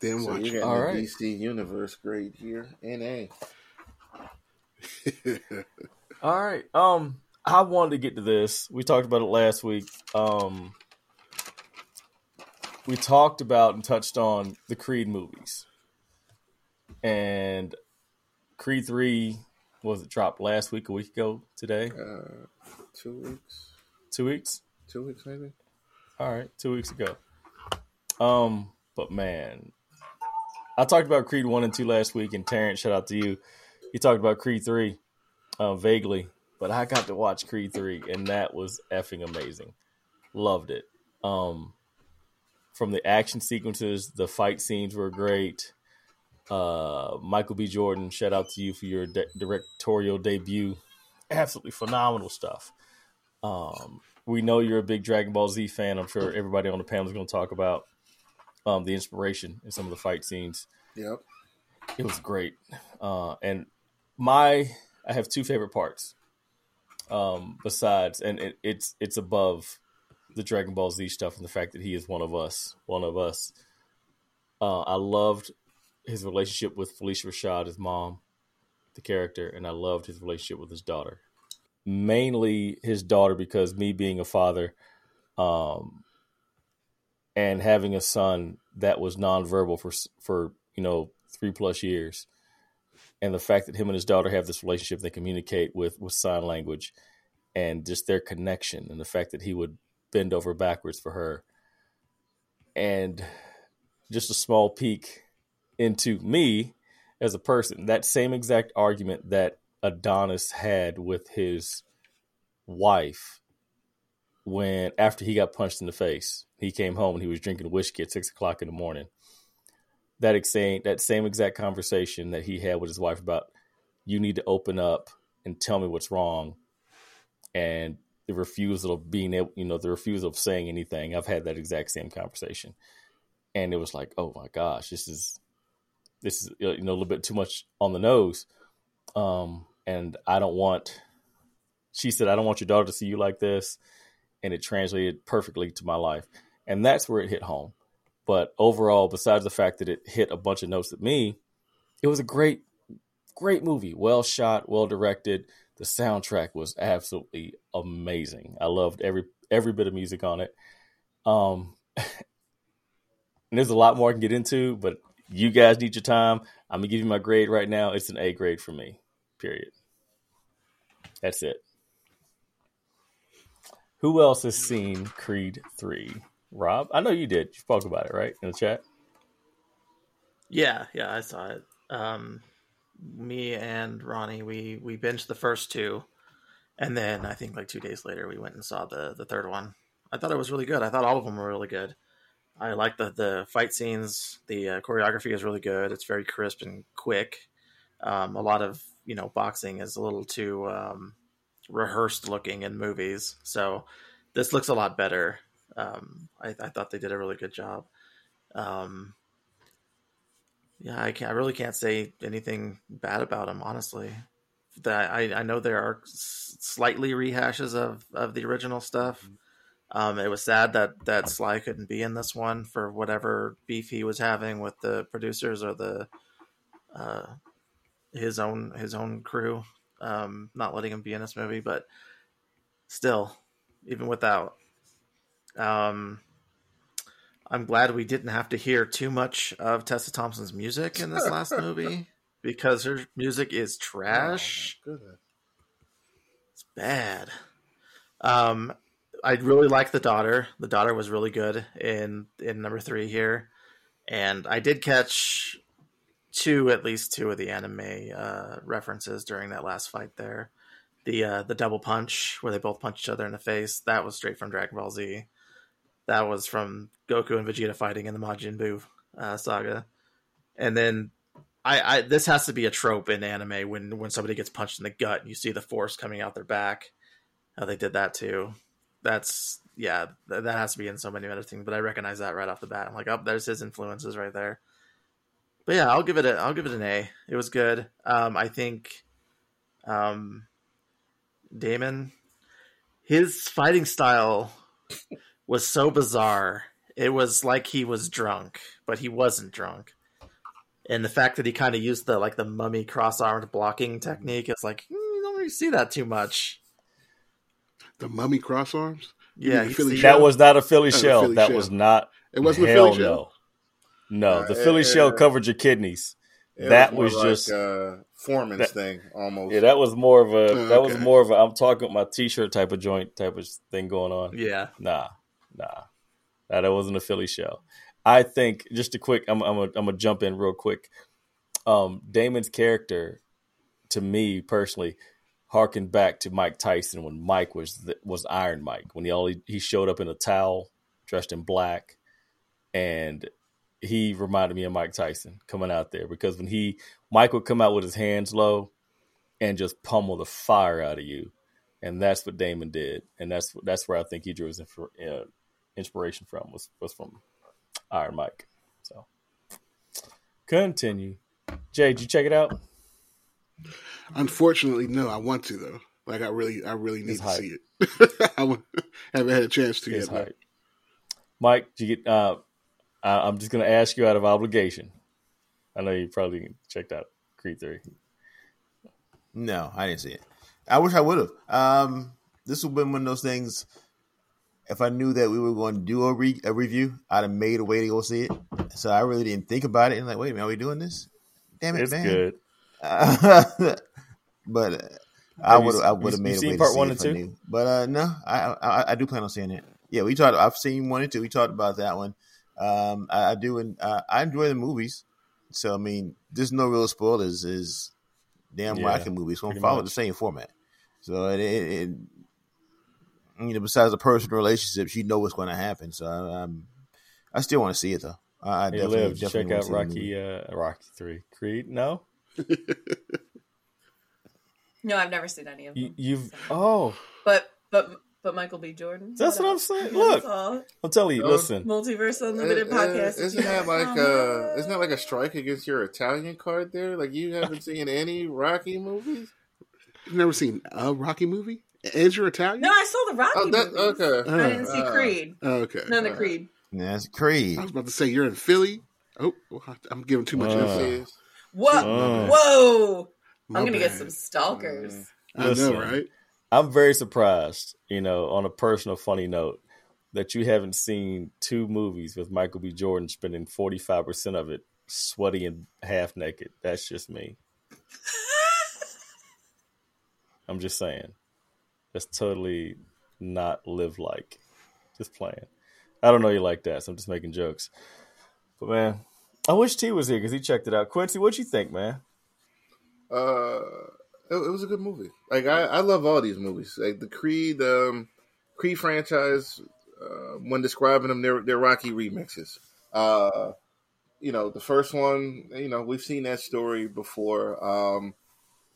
Damn, so watch. You got All right. D C Universe grade here. N A. All right. Um, I wanted to get to this. We talked about it last week. Um, we talked about and touched on the Creed movies, and Creed three. Was it dropped last week, a week ago, today? Uh, two weeks. Two weeks? Two weeks, maybe. All right, two weeks ago. Um, But, man, I talked about Creed one and two last week, and Terrence, shout out to you. You talked about Creed three uh, vaguely, but I got to watch Creed three, and that was effing amazing. Loved it. Um, From the action sequences, the fight scenes were great. Uh, Michael B. Jordan, shout out to you for your de- directorial debut. Absolutely phenomenal stuff. Um, we know you're a big Dragon Ball Z fan. I'm sure everybody on the panel is going to talk about um, the inspiration in some of the fight scenes. Yep. It was great. Uh, and my, I have two favorite parts um, besides, and it, it's, it's above the Dragon Ball Z stuff and the fact that he is one of us, one of us. Uh, I loved his relationship with Felicia Rashad, his mom, the character, and I loved his relationship with his daughter. Mainly his daughter, because me being a father um, and having a son that was nonverbal for, for you know, three plus years, and the fact that him and his daughter have this relationship, they communicate with, with sign language, and just their connection, and the fact that he would bend over backwards for her. And just a small peek into me as a person, that same exact argument that Adonis had with his wife when after he got punched in the face, he came home and he was drinking whiskey at six o'clock in the morning. That same, that same exact conversation that he had with his wife about, you need to open up and tell me what's wrong. And the refusal of being able, you know, the refusal of saying anything. I've had that exact same conversation. And it was like, oh my gosh, this is, This is you know a little bit too much on the nose, um, and I don't want. She said, "I don't want your daughter to see you like this," and it translated perfectly to my life, and that's where it hit home. But overall, besides the fact that it hit a bunch of notes at me, it was a great, great movie. Well shot, well directed. The soundtrack was absolutely amazing. I loved every every bit of music on it. Um, and there's a lot more I can get into, but you guys need your time. I'm going to give you my grade right now. It's an A grade for me, period. That's it. Who else has seen Creed three? Rob, I know you did. You spoke about it, right, in the chat? Yeah, yeah, I saw it. Um, me and Ronnie, we, we binged the first two. And then I think like two days later, we went and saw the, the third one. I thought it was really good. I thought all of them were really good. I like the, the fight scenes. The uh, choreography is really good. It's very crisp and quick. Um, a lot of, you know, boxing is a little too um, rehearsed looking in movies. So this looks a lot better. Um, I, I thought they did a really good job. Um, yeah, I can't, I really can't say anything bad about them, honestly. That I, I know there are slightly rehashes of, of the original stuff. Um, it was sad that, that Sly couldn't be in this one for whatever beef he was having with the producers or the uh, his own his own crew, um, not letting him be in this movie. But still, even without, um, I'm glad we didn't have to hear too much of Tessa Thompson's music in this last movie because her music is trash. Oh, it's bad. Um. I really like the daughter. The daughter was really good in, in number three here. And I did catch two, at least two of the anime uh, references during that last fight there. The uh, the double punch where they both punch each other in the face. That was straight from Dragon Ball Z. That was from Goku and Vegeta fighting in the Majin Buu uh, saga. And then I, I this has to be a trope in anime when, when somebody gets punched in the gut and you see the force coming out their back. How they did that too. That's, yeah, that has to be in so many other things, but I recognize that right off the bat. I'm like, oh, there's his influences right there. But yeah, I'll give it a, I'll give it an A. It was good. Um, I think um, Damon, his fighting style was so bizarre. It was like he was drunk, but he wasn't drunk. And the fact that he kind of used the, like the mummy cross-armed blocking technique is like, mm, you don't really see that too much. The mummy cross arms? Yeah, Philly that was not a Philly shell. A Philly that shell. was not. It wasn't hell, a Philly shell. No, no uh, the Philly it, shell it, covered your kidneys. That was, was just like, uh, Foreman's that, thing almost. Yeah, that was more of a. Oh, that okay. was more of a. I'm talking about my T-shirt type of joint type of thing going on. Yeah. Nah, nah, nah that wasn't a Philly shell. I think just a quick. I'm I'm gonna jump in real quick. Um, Damon's character, to me personally, harken back to Mike Tyson when Mike was the, was Iron Mike, when he only he showed up in a towel, dressed in black, and he reminded me of Mike Tyson coming out there because when he Mike would come out with his hands low and just pummel the fire out of you, and that's what Damon did, and that's that's where I think he drew his inf- uh, inspiration from was was from Iron Mike. So continue, Jay. Did you check it out? Unfortunately, no. I want to though. Like I really, I really need it's to hype. see it. I haven't had a chance to it's yet. Hype. Mike, do you get? Uh, I'm just going to ask you out of obligation. I know you probably checked out Creed three. No, I didn't see it. I wish I would have. Um, this would have been one of those things. If I knew that we were going to do a, re- a review, I'd have made a way to go see it. So I really didn't think about it. And like, wait a minute, are we doing this? Damn it, it's man! Good. Uh, but uh, I would I would have made a way part to see one and two. New. But uh, no, I, I I do plan on seeing it. Yeah, we talked. I've seen one and two. We talked about that one. Um, I, I do, and uh, I enjoy the movies. So I mean, there's no real spoilers. Is damn yeah, rocking movies. So I'm following the same format. So it, it, it you know, besides the personal relationships, you know what's going to happen. So I, I'm I still want to see it though. I, I hey, definitely, Liv, definitely check out Rocky uh, Rocky three Creed. No. No, I've never seen any of them. You, you've so. oh, but but but Michael B. Jordan. That's what, what I'm saying. Look, I'm telling you. So, listen, Multiverse Unlimited it, podcast. It, isn't that like a? Isn't that like a strike against your Italian card? There, like you haven't seen any Rocky movies. You've never seen a Rocky movie? Is your Italian? No, I saw the Rocky. Oh, that, okay, I didn't see uh, Creed. Okay, none of uh, Creed. That's Creed. I was about to say you're in Philly. Oh, I'm giving too much uh. emphasis. Whoa! Oh. Whoa! My I'm gonna bad. get some stalkers. Listen, I know, right? I'm very surprised, you know, on a personal funny note, that you haven't seen two movies with Michael B. Jordan spending forty-five percent of it sweaty and half naked. That's just me. I'm just saying. That's totally not live like. Just playing. I don't know you like that, so I'm just making jokes. But, man, I wish T was here because he checked it out. Quincy, what'd you think, man? Uh, it, it was a good movie. Like, I, I love all these movies. Like, the Creed, um, Creed franchise, uh, when describing them, they're, they're Rocky remixes. Uh, you know, the first one, you know, we've seen that story before. Um,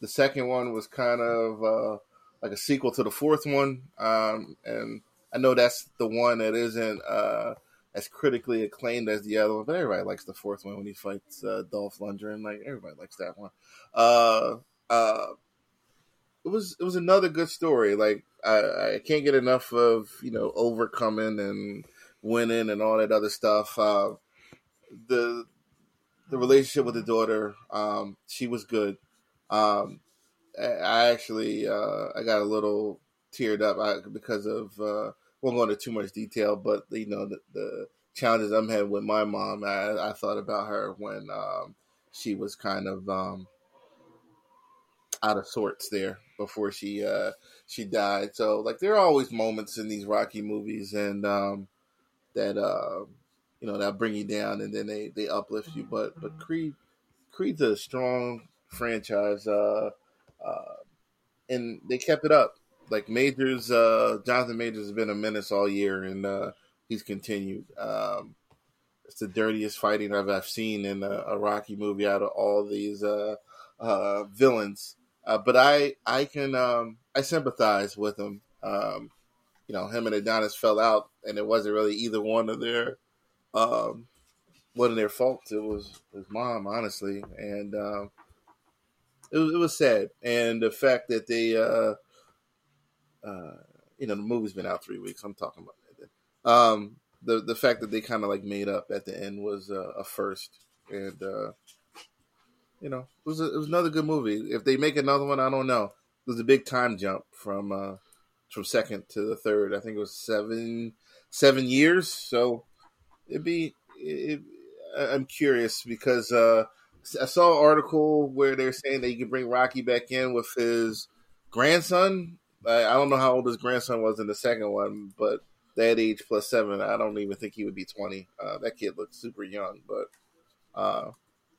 the second one was kind of uh, like a sequel to the fourth one. Um, and I know that's the one that isn't uh, as critically acclaimed as the other one, but everybody likes the fourth one when he fights uh, Dolph Lundgren. Like, everybody likes that one. Uh, uh, it was it was another good story. Like, I, I can't get enough of, you know, overcoming and winning and all that other stuff. Uh, the the relationship with the daughter, um, she was good. Um, I actually uh, I got a little teared up I, because of uh, won't go into too much detail, but you know the, the challenges I'm having with my mom. I, I thought about her when um, she was kind of um, out of sorts there before she uh, she died. So like there are always moments in these Rocky movies and um, that uh, you know that bring you down and then they, they uplift you. But but Creed Creed's a strong franchise, uh, uh, and they kept it up. Like Majors, uh, Jonathan Majors has been a menace all year, and uh, he's continued. Um, it's the dirtiest fighting I've, I've seen in a, a Rocky movie out of all these uh, uh, villains. Uh, but I, I can, um, I sympathize with him. Um, you know, him and Adonis fell out, and it wasn't really either one of their, um, one of their faults. It was his mom, honestly, and um, it was it was sad, and the fact that they. Uh, Uh, you know, the movie's been out three weeks. I'm talking about that. Um, the the fact that they kind of like made up at the end was uh, a first, and uh, you know, it was a, it was another good movie. If they make another one, I don't know. It was a big time jump from uh, from second to the third. I think it was seven seven years. So it'd be. It, I'm curious because uh, I saw an article where they're saying that you can bring Rocky back in with his grandson. I don't know how old his grandson was in the second one, but that age plus seven, I don't even think he would be twenty. Uh, that kid looked super young, but uh,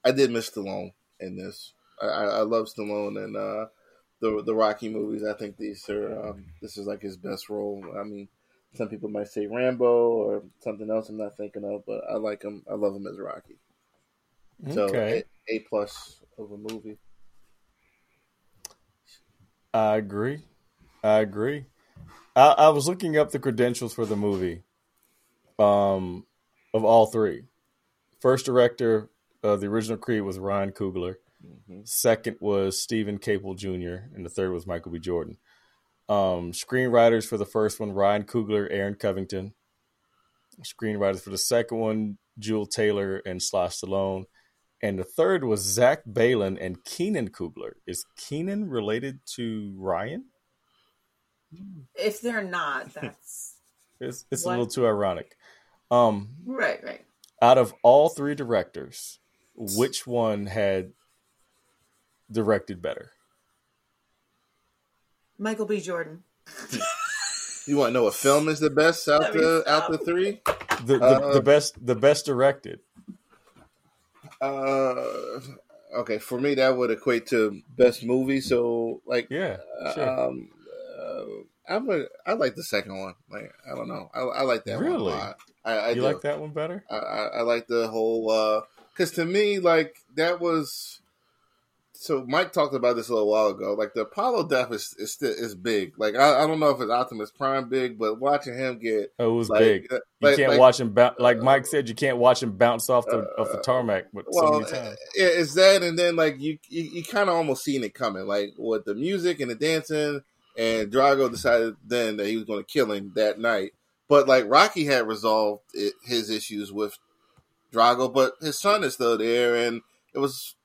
I did miss Stallone in this. I, I love Stallone and uh, the the Rocky movies. I think these are um, this is like his best role. I mean, some people might say Rambo or something else I'm not thinking of, but I like him. I love him as Rocky. So okay. a, a plus of a movie. I agree. I agree. I, I was looking up the credentials for the movie um, of all three. First director of the original Creed was Ryan Coogler. Mm-hmm. Second was Stephen Caple Junior And the third was Michael B. Jordan. Um, screenwriters for the first one, Ryan Coogler, Aaron Covington. Screenwriters for the second one, Jewel Taylor and Sly Stallone. And the third was Zach Balin and Keenan Coogler. Is Keenan related to Ryan? If they're not, that's it's, it's a little too ironic. Um, right, right. Out of all three directors, which one had directed better? Michael B. Jordan. You want to know what film is the best out the out the three? The, the, uh, the best, the best directed. Uh, okay, for me that would equate to best movie. So, like, yeah, sure. um. I'm a, I like the second one. Like I don't know. I, I like that really? one a lot. I, I you do. like that one better? I, I, I like the whole because uh, to me, like that was. So Mike talked about this a little while ago. Like the Apollo death is is, is big. Like I, I don't know if it's Optimus Prime big, but watching him get oh, it was like, big. You like, can't like, watch him bounce. Like Mike said, you can't watch him bounce off the uh, off the tarmac. With well, so many times. It's that, and then like you you, you kind of almost seen it coming. Like with the music and the dancing. And Drago decided then that he was going to kill him that night. But, like, Rocky had resolved it, his issues with Drago, but his son is still there, and it was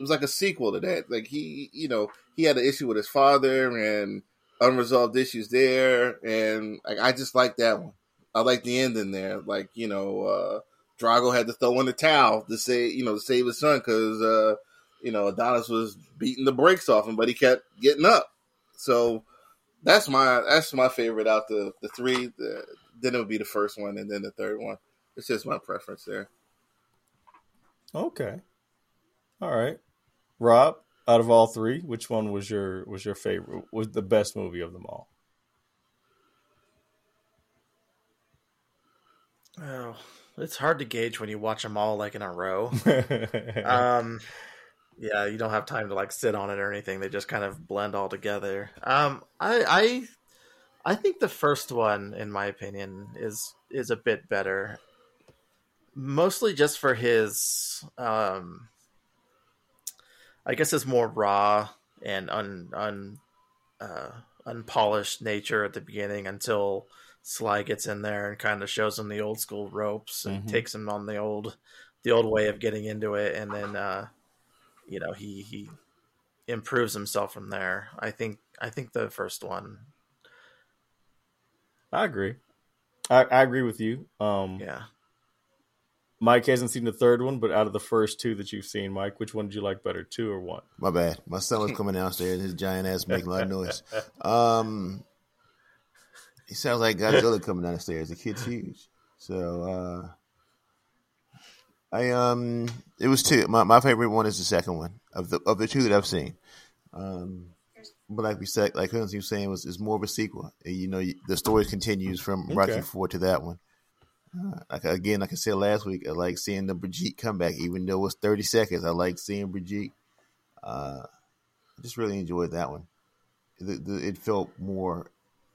it was like a sequel to that. Like, he, you know, he had an issue with his father and unresolved issues there. And like, I just like that one. I like the end in there. Like, you know, uh, Drago had to throw in the towel to save, you know, to save his son because, uh, you know, Adonis was beating the brakes off him, but he kept getting up. So that's my that's my favorite out the the three. The, then it would be the first one, and then the third one. It's just my preference there. Okay, all right, Rob. Out of all three, which one was your was your favorite? Was the best movie of them all? Oh, it's hard to gauge when you watch them all like in a row. um, yeah, you don't have time to like sit on it or anything. They just kind of blend all together. Um, I I I think the first one, in my opinion, is is a bit better, mostly just for his um. I guess it's more raw and un, un uh, unpolished nature at the beginning until Sly gets in there and kind of shows him the old school ropes and mm-hmm. takes him on the old the old way of getting into it, and then uh, you know he he improves himself from there. I think I think the first one. I agree. I, I agree with you. Um, yeah. Mike hasn't seen the third one, but out of the first two that you've seen, Mike, which one did you like better, two or one? My bad. My son was coming downstairs. His giant ass making a lot of noise. Um, he sounds like Godzilla coming downstairs. The kid's huge. So uh, I um, it was two. My my favorite one is the second one of the of the two that I've seen. Um, but like we said, like Hunts was saying, was is more of a sequel. You know, the story continues from Rocky okay. Four to that one. Uh, like again, like I said last week, I like seeing the Brigitte comeback, even though it was thirty seconds. I like seeing Brigitte. Uh, I just really enjoyed that one. The, the, it felt more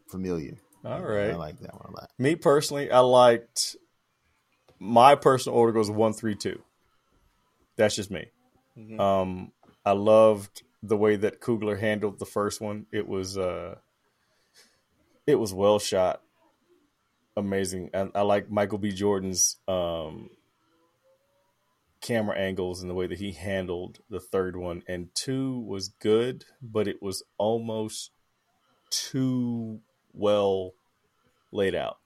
familiar. All right, I like that one a lot. Me personally, I liked. My personal order goes one, three, two. That's just me. Mm-hmm. Um, I loved the way that Coogler handled the first one. It was uh, it was well shot. Amazing. I, I like Michael B. Jordan's um, camera angles and the way that he handled the third one. And two was good, but it was almost too well laid out.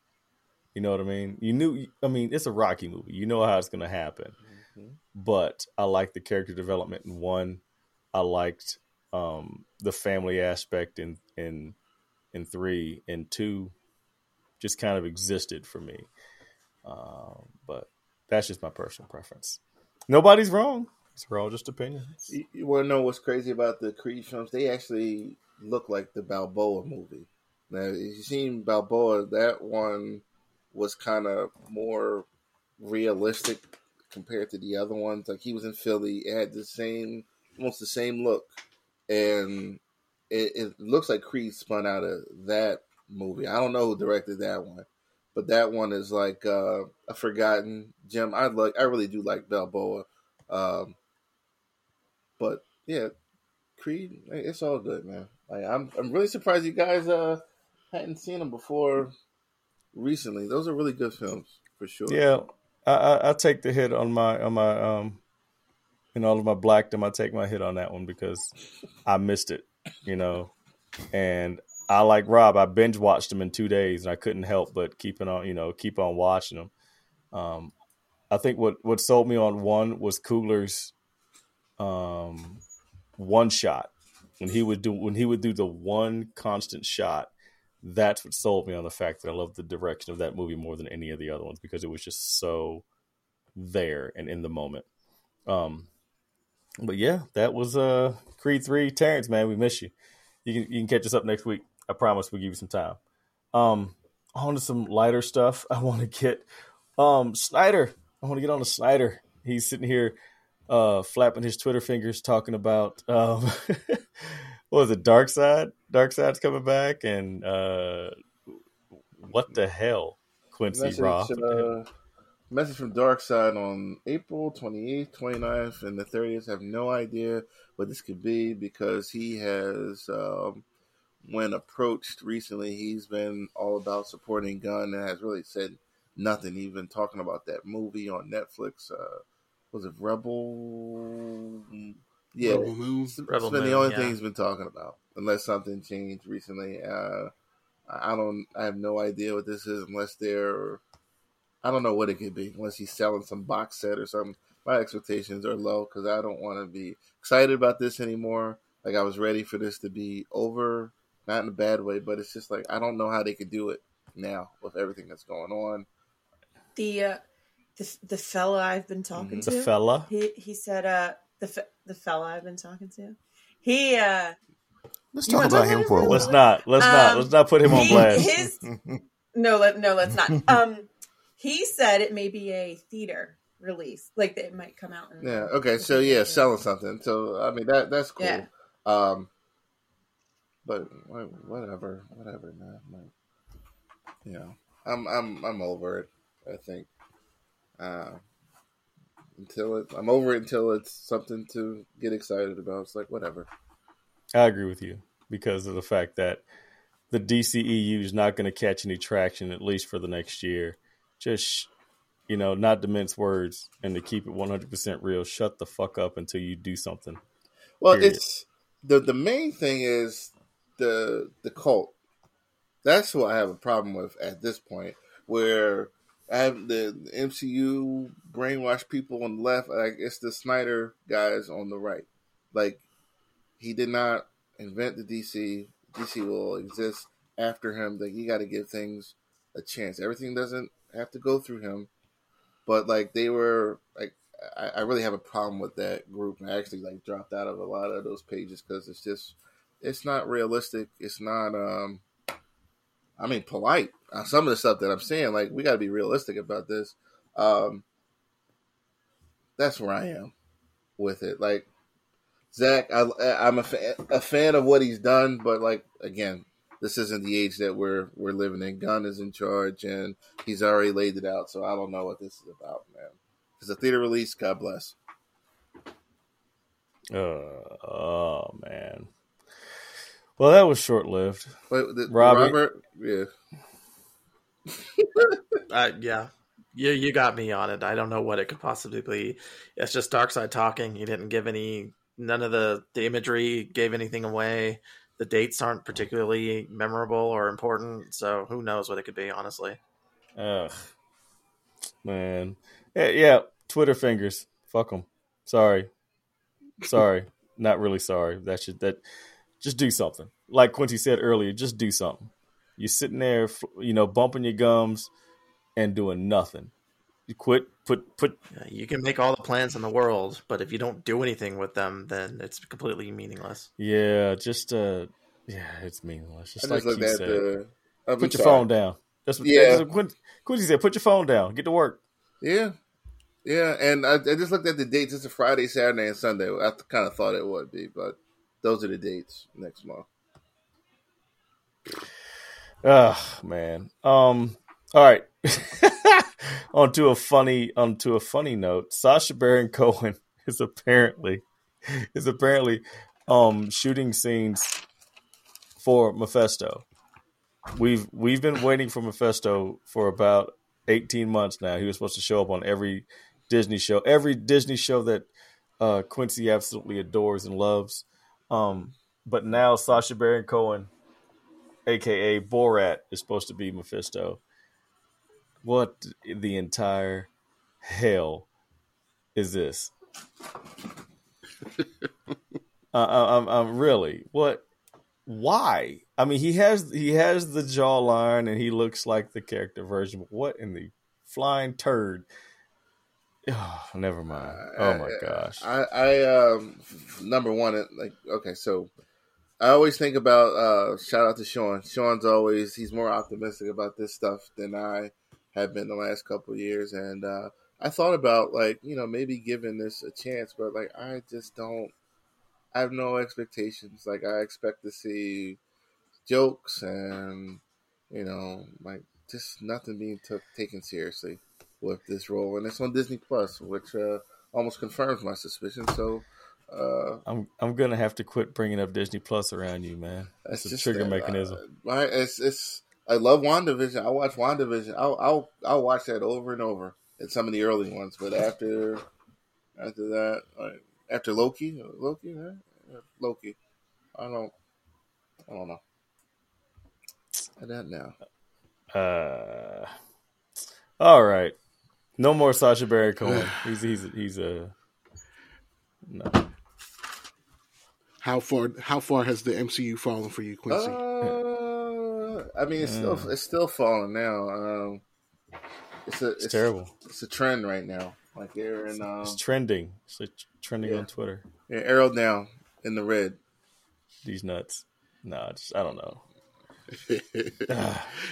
You know what I mean? You knew, I mean, it's a Rocky movie. You know how it's going to happen. Mm-hmm. But I liked the character development in one. I liked um, the family aspect in, in, in three and two. Just kind of existed for me. Um, but that's just my personal preference. Nobody's wrong. These are all just opinions. You, you want to know what's crazy about the Creed films? They actually look like the Balboa movie. Now, if you've seen Balboa, that one was kind of more realistic compared to the other ones. Like, he was in Philly. It had the same, almost the same look. And it, it looks like Creed spun out of that movie. I don't know who directed that one, but that one is like uh, a forgotten gem. I like. I really do like Balboa, um, but yeah, Creed. It's all good, man. Like, I'm, I'm really surprised you guys uh, hadn't seen them before recently. Those are really good films for sure. Yeah, I, I, I take the hit on my on my um, in all of my blackdom. I take my hit on that one because I missed it, you know, and. I like Rob. I binge watched them in two days, and I couldn't help but keeping on, you know, keep on watching them. Um, I think what, what sold me on one was Coogler's um, one shot when he would do when he would do the one constant shot. That's what sold me on the fact that I loved the direction of that movie more than any of the other ones because it was just so there and in the moment. Um, but yeah, that was uh, Creed three. Terrence, man, we miss you. You can you can catch us up next week. I promise we'll give you some time. Um, on to some lighter stuff. I want to get um, Snyder. I want to get on to Snyder. He's sitting here uh, flapping his Twitter fingers talking about, um, what was it, Dark Side? Dark Side's coming back. And uh, what the hell, Quincy message, Roth? Uh, message from Dark Side on April twenty-eighth, twenty-ninth, and the thirtieth. I have no idea what this could be because he has... Um, when approached recently, he's been all about supporting Gunn and has really said nothing. He's been talking about that movie on Netflix. Uh, was it Rebel? Yeah, Rebel Moon's Rebel been Moon, the only yeah. thing he's been talking about, unless something changed recently. Uh, I don't. I have no idea what this is, unless they're. I don't know what it could be, unless he's selling some box set or something. My expectations are low because I don't want to be excited about this anymore. Like, I was ready for this to be over, not in a bad way, but it's just like, I don't know how they could do it now with everything that's going on. The uh, the, the fella I've been talking mm-hmm. to, the fella, he he said, uh, the fe- the fella I've been talking to, he. Uh, let's talk about him for a while. Let's not. Let's um, not. Let's not put him he, on blast. His, no, let, no, let's not. Um, he said it may be a theater release, like it might come out. In, yeah. Okay. So yeah, selling something. So I mean that that's cool. Yeah. Um, but whatever, whatever, man. Like, you know, I'm I'm I'm over it. I think uh, until it, I'm over it until it's something to get excited about. It's like whatever. I agree with you because of the fact that the D C E U is not going to catch any traction, at least for the next year. Just, you know, not to mince words and to keep it one hundred percent real. Shut the fuck up until you do something. Well, period. It's the the main thing is the the cult. That's what I have a problem with at this point, where I have the, the M C U brainwash people on the left. Like, it's the Snyder guys on the right. Like, he did not invent the D C. D C will exist after him. Like, you got to give things a chance. Everything doesn't have to go through him. But, like, they were, like, I, I really have a problem with that group. And I actually, like, dropped out of a lot of those pages because it's just, it's not realistic. It's not, um, I mean, polite. Some of the stuff that I'm saying, like, we got to be realistic about this. Um, that's where I am with it. Like, Zach, I, I'm a fan, a fan of what he's done, but, like, again, this isn't the age that we're we're living in. Gunn is in charge, and he's already laid it out, so I don't know what this is about, man. If it's a theater release, God bless. Uh, oh, man. Well, that was short-lived. Wait, the, Robert? Yeah. uh, yeah. You you got me on it. I don't know what it could possibly be. It's just Darkseid talking. He didn't give any... None of the, the imagery gave anything away. The dates aren't particularly memorable or important, so who knows what it could be, honestly. Ugh. Man. Yeah, yeah. Twitter fingers. Fuck them. Sorry. Sorry. Not really sorry. That should, that, just do something. Like Quincy said earlier, just do something. You're sitting there, you know, bumping your gums and doing nothing. You quit, put, put. Yeah, you can make all the plans in the world, but if you don't do anything with them, then it's completely meaningless. Yeah, just uh, yeah, it's meaningless. Just I like just you said, the... put sorry. your phone down. That's what, yeah. That's what Quincy said. Put your phone down. Get to work. Yeah, yeah. And I, I just looked at the dates. It's a Friday, Saturday, and Sunday. I kind of thought it would be, but those are the dates next month. Oh, man. Um. All right. Onto a funny, onto a funny note, Sacha Baron Cohen is apparently is apparently um, shooting scenes for Mephisto. We've we've been waiting for Mephisto for about eighteen months now. He was supposed to show up on every Disney show, every Disney show that uh, Quincy absolutely adores and loves. Um, but now Sacha Baron Cohen, aka Borat, is supposed to be Mephisto. What the entire hell is this? uh, I'm, I'm really what? Why? I mean, he has he has the jawline and he looks like the character version. But what in the flying turd? Oh, never mind. Oh my I, gosh! I, I um number one, like okay, so I always think about uh, shout out to Sean. Sean's always he's more optimistic about this stuff than I. have been the last couple of years, and uh, I thought about, like, you know, maybe giving this a chance, but, like, I just don't, I have no expectations. Like, I expect to see jokes and, you know, like, just nothing being took, taken seriously with this role, and it's on Disney Plus, which uh, almost confirms my suspicion, so... Uh, I'm I'm gonna have to quit bringing up Disney Plus around you, man. It's a trigger that, mechanism. Uh, my, it's... it's I love WandaVision. I watch WandaVision. I'll, I'll I'll watch that over and over. And some of the early ones, but after after that, like, after Loki. Loki, right? Loki. I don't. I don't know. I don't know. Uh, all right. No more Sacha Baron Cohen. he's he's he's a. Uh, no. How far? How far has the M C U fallen for you, Quincy? Uh, I mean, it's mm. still it's still falling now. Um, it's a it's, it's terrible. It's a trend right now. Like they're in, um, it's trending. It's like trending yeah. on Twitter. Yeah, arrow down in the red. These nuts. Nah, just, I don't know.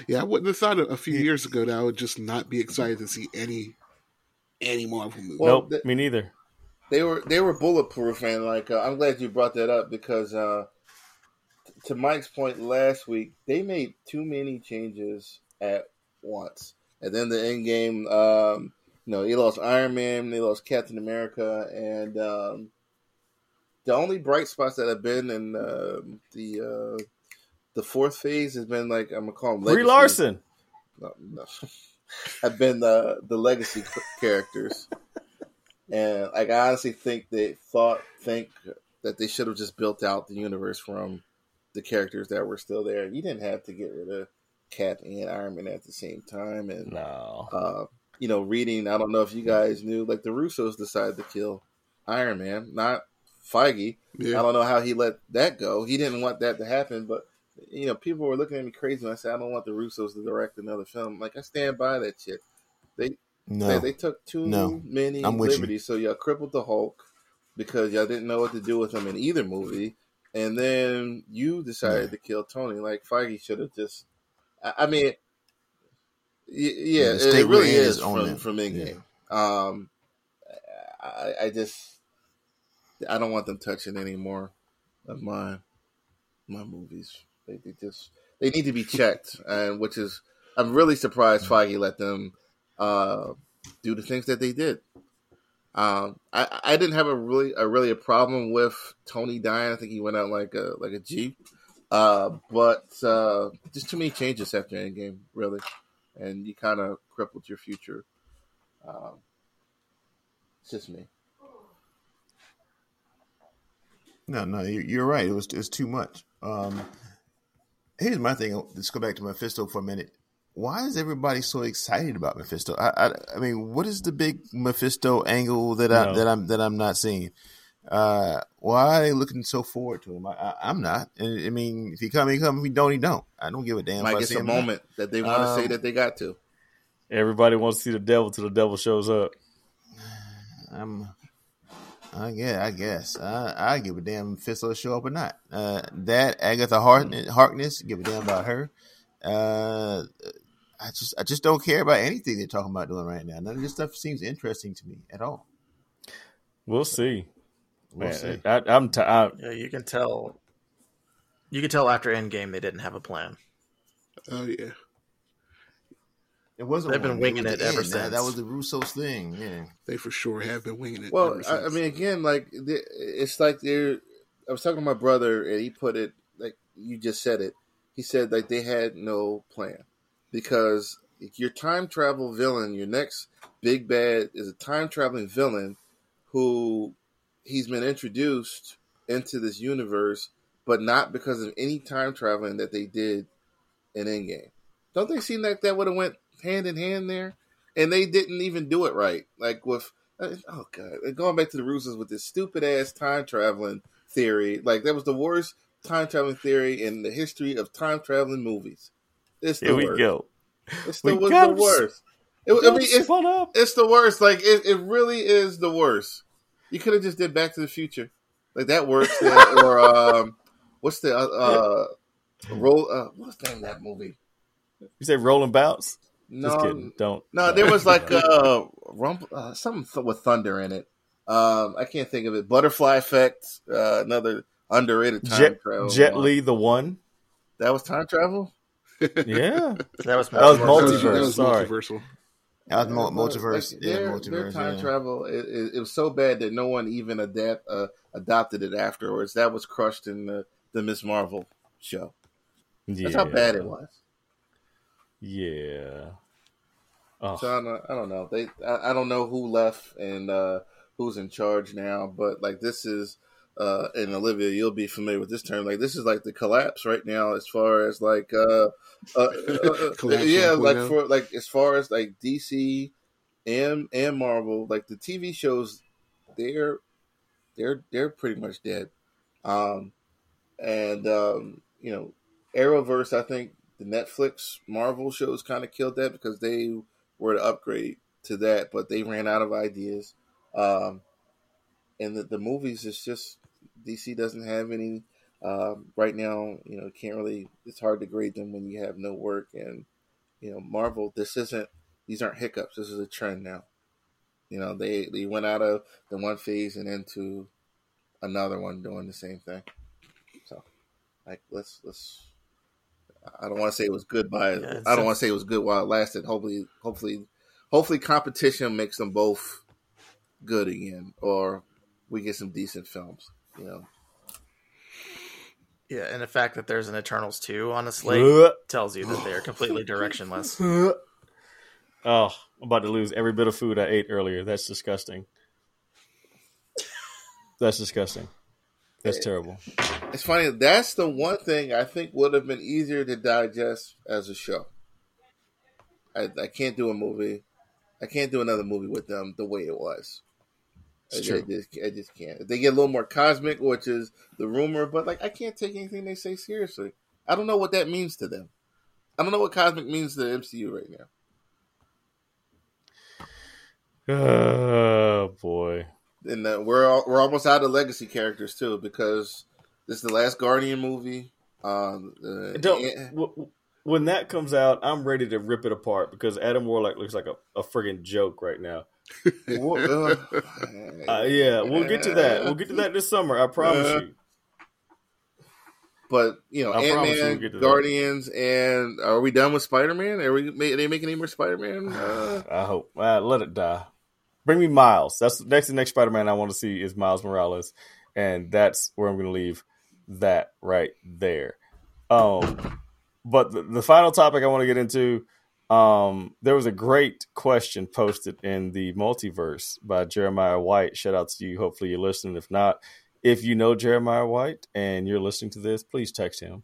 yeah, I wouldn't have thought a few years ago that I would just not be excited to see any any Marvel movie. Well, nope, th- me neither. They were they were bulletproof, and like uh, I'm glad you brought that up because uh, t- to Mike's point last week, they made too many changes at once, and then the Endgame. Um, you know, they lost Iron Man, they lost Captain America, and um, the only bright spots that have been in uh, the uh, The fourth phase has been like I'm gonna call him Brie Larson. No, no. I've been the the legacy characters, and like I honestly think they thought think that they should have just built out the universe from the characters that were still there. You didn't have to get rid of Cap and Iron Man at the same time, and no, uh, you know, reading. I don't know if you guys knew, like the Russos decided to kill Iron Man, not Feige. Yeah. I don't know how he let that go. He didn't want that to happen, but. You know, people were looking at me crazy when I said I don't want the Russos to direct another film. Like I stand by that shit. They no. they, they took too no. many liberties, so y'all crippled the Hulk because y'all didn't know what to do with him in either movie, and then you decided yeah. to kill Tony. Like Feige should have just. I, I mean, y- yeah, it, it really is from, from Endgame. Yeah. Um, I, I just I don't want them touching any more of my my movies. They, they just they need to be checked, and which is I'm really surprised Feige let them uh, do the things that they did. Um, I, I didn't have a really a really a problem with Tony dying. I think he went out like a like a G, uh, but uh, just too many changes after Endgame, really, and you kind of crippled your future. Um, it's just me. No, no, you're right. It was it's too much. Um, Here's my thing. Let's go back to Mephisto for a minute. Why is everybody so excited about Mephisto? I, I, I mean, what is the big Mephisto angle that I no. that I'm that I'm not seeing? Uh, why are they looking so forward to him? I, I, I'm not. I, I mean, if he come, he come. If he don't, he don't. I don't give a damn. Like it's a moment that, that they want to um, say that they got to. Everybody wants to see the devil till the devil shows up. I'm. Uh, yeah, I guess. Uh, I give a damn if Mephisto show up or not. Uh, that, Agatha Harkness, give a damn about her. Uh, I just I just don't care about anything they're talking about doing right now. None of this stuff seems interesting to me at all. We'll see. We'll Man, see. I, I'm t- I, yeah, you can tell. You can tell after Endgame they didn't have a plan. Oh, yeah. It wasn't They've one. been winging it, it ever end. since. That, that was the Russo's thing. Yeah, they for sure have been winging it. Well, I, I mean, again, like they, it's like they're. I was talking to my brother, and he put it like you just said it. He said like they had no plan because your time travel villain, your next big bad, is a time traveling villain who he's been introduced into this universe, but not because of any time traveling that they did in Endgame. Don't they seem like that would have went hand in hand there, and they didn't even do it right. Like with oh god, going back to the Russos with this stupid ass time traveling theory. Like that was the worst time traveling theory in the history of time traveling movies. It's the Here we worst. go. It's the, was the worst. It, I mean, it's, up. it's the worst. Like it, it really is the worst. You could have just did Back to the Future. Like that works. That, or um, what's the uh, uh roll? Uh, what's the name of that movie? You say Rolling Bounce? No, Just kidding. Don't. No, there was like uh, rumble, uh, something th- with thunder in it. Um, I can't think of it. Butterfly Effect, uh, another underrated time Jet, travel. Jet one. Li, the one. That was time travel? Yeah. That was, that was multiverse. That was Sorry. multiversal. That was mul- multiverse. Like, their, yeah, multiverse. Their time yeah. travel, it, it, it was so bad that no one even adapt, uh, adopted it afterwards. That was crushed in the, the Miz Marvel show. Yeah. That's how bad it was. Yeah. Oh. So I don't, I don't know. They I, I don't know who left and uh, who's in charge now, but like this is, uh, and Olivia, you'll be familiar with this term. Like this is like the collapse right now, as far as like, uh, uh, uh yeah, like for like as far as like D C and and Marvel, like the T V shows, they're they're they're pretty much dead, um, and um, you know, Arrowverse, I think. The Netflix Marvel shows kind of killed that because they were to upgrade to that, but they ran out of ideas. Um, and the, the movies, it's just D C doesn't have any um, right now. You know, can't really. It's hard to grade them when you have no work. And you know, Marvel. This isn't. These aren't hiccups. This is a trend now. You know, they they went out of the one phase and into another one doing the same thing. So, like, let's let's. I don't want to say it was good by. Yeah, I don't want to say it was good while it lasted. Hopefully, hopefully, hopefully, competition makes them both good again, or we get some decent films. You know. Yeah, and the fact that there's an Eternals two on a slate tells you that they're completely directionless. Oh, I'm about to lose every bit of food I ate earlier. That's disgusting. That's disgusting. That's terrible. It's funny. That's the one thing I think would have been easier to digest as a show. I, I can't do a movie. I can't do another movie with them the way it was. It's I, true. I just, I just can't. They get a little more cosmic, which is the rumor, but like I can't take anything they say seriously. I don't know what that means to them. I don't know what cosmic means to the M C U right now. Oh, boy. And uh, we're all, we're almost out of legacy characters too because this is the last Guardian movie. Um, uh, Don't, and, w- when that comes out, I'm ready to rip it apart because Adam Warlock looks like a, a friggin' joke right now. uh, yeah, we'll get to that. We'll get to that this summer. I promise uh, you. But you know, Ant-Man, we'll Guardians, that. And are we done with Spider-Man? Are we? Are they making any more Spider-Man? Uh, I hope. Uh, let it die. Bring me Miles. That's next. The next Spider-Man I want to see is Miles Morales, and that's where I'm going to leave that right there. Um, but the, the final topic I want to get into, um, there was a great question posted in the multiverse by Jeremiah White. Shout out to you. Hopefully you're listening. If not, if you know Jeremiah White and you're listening to this, please text him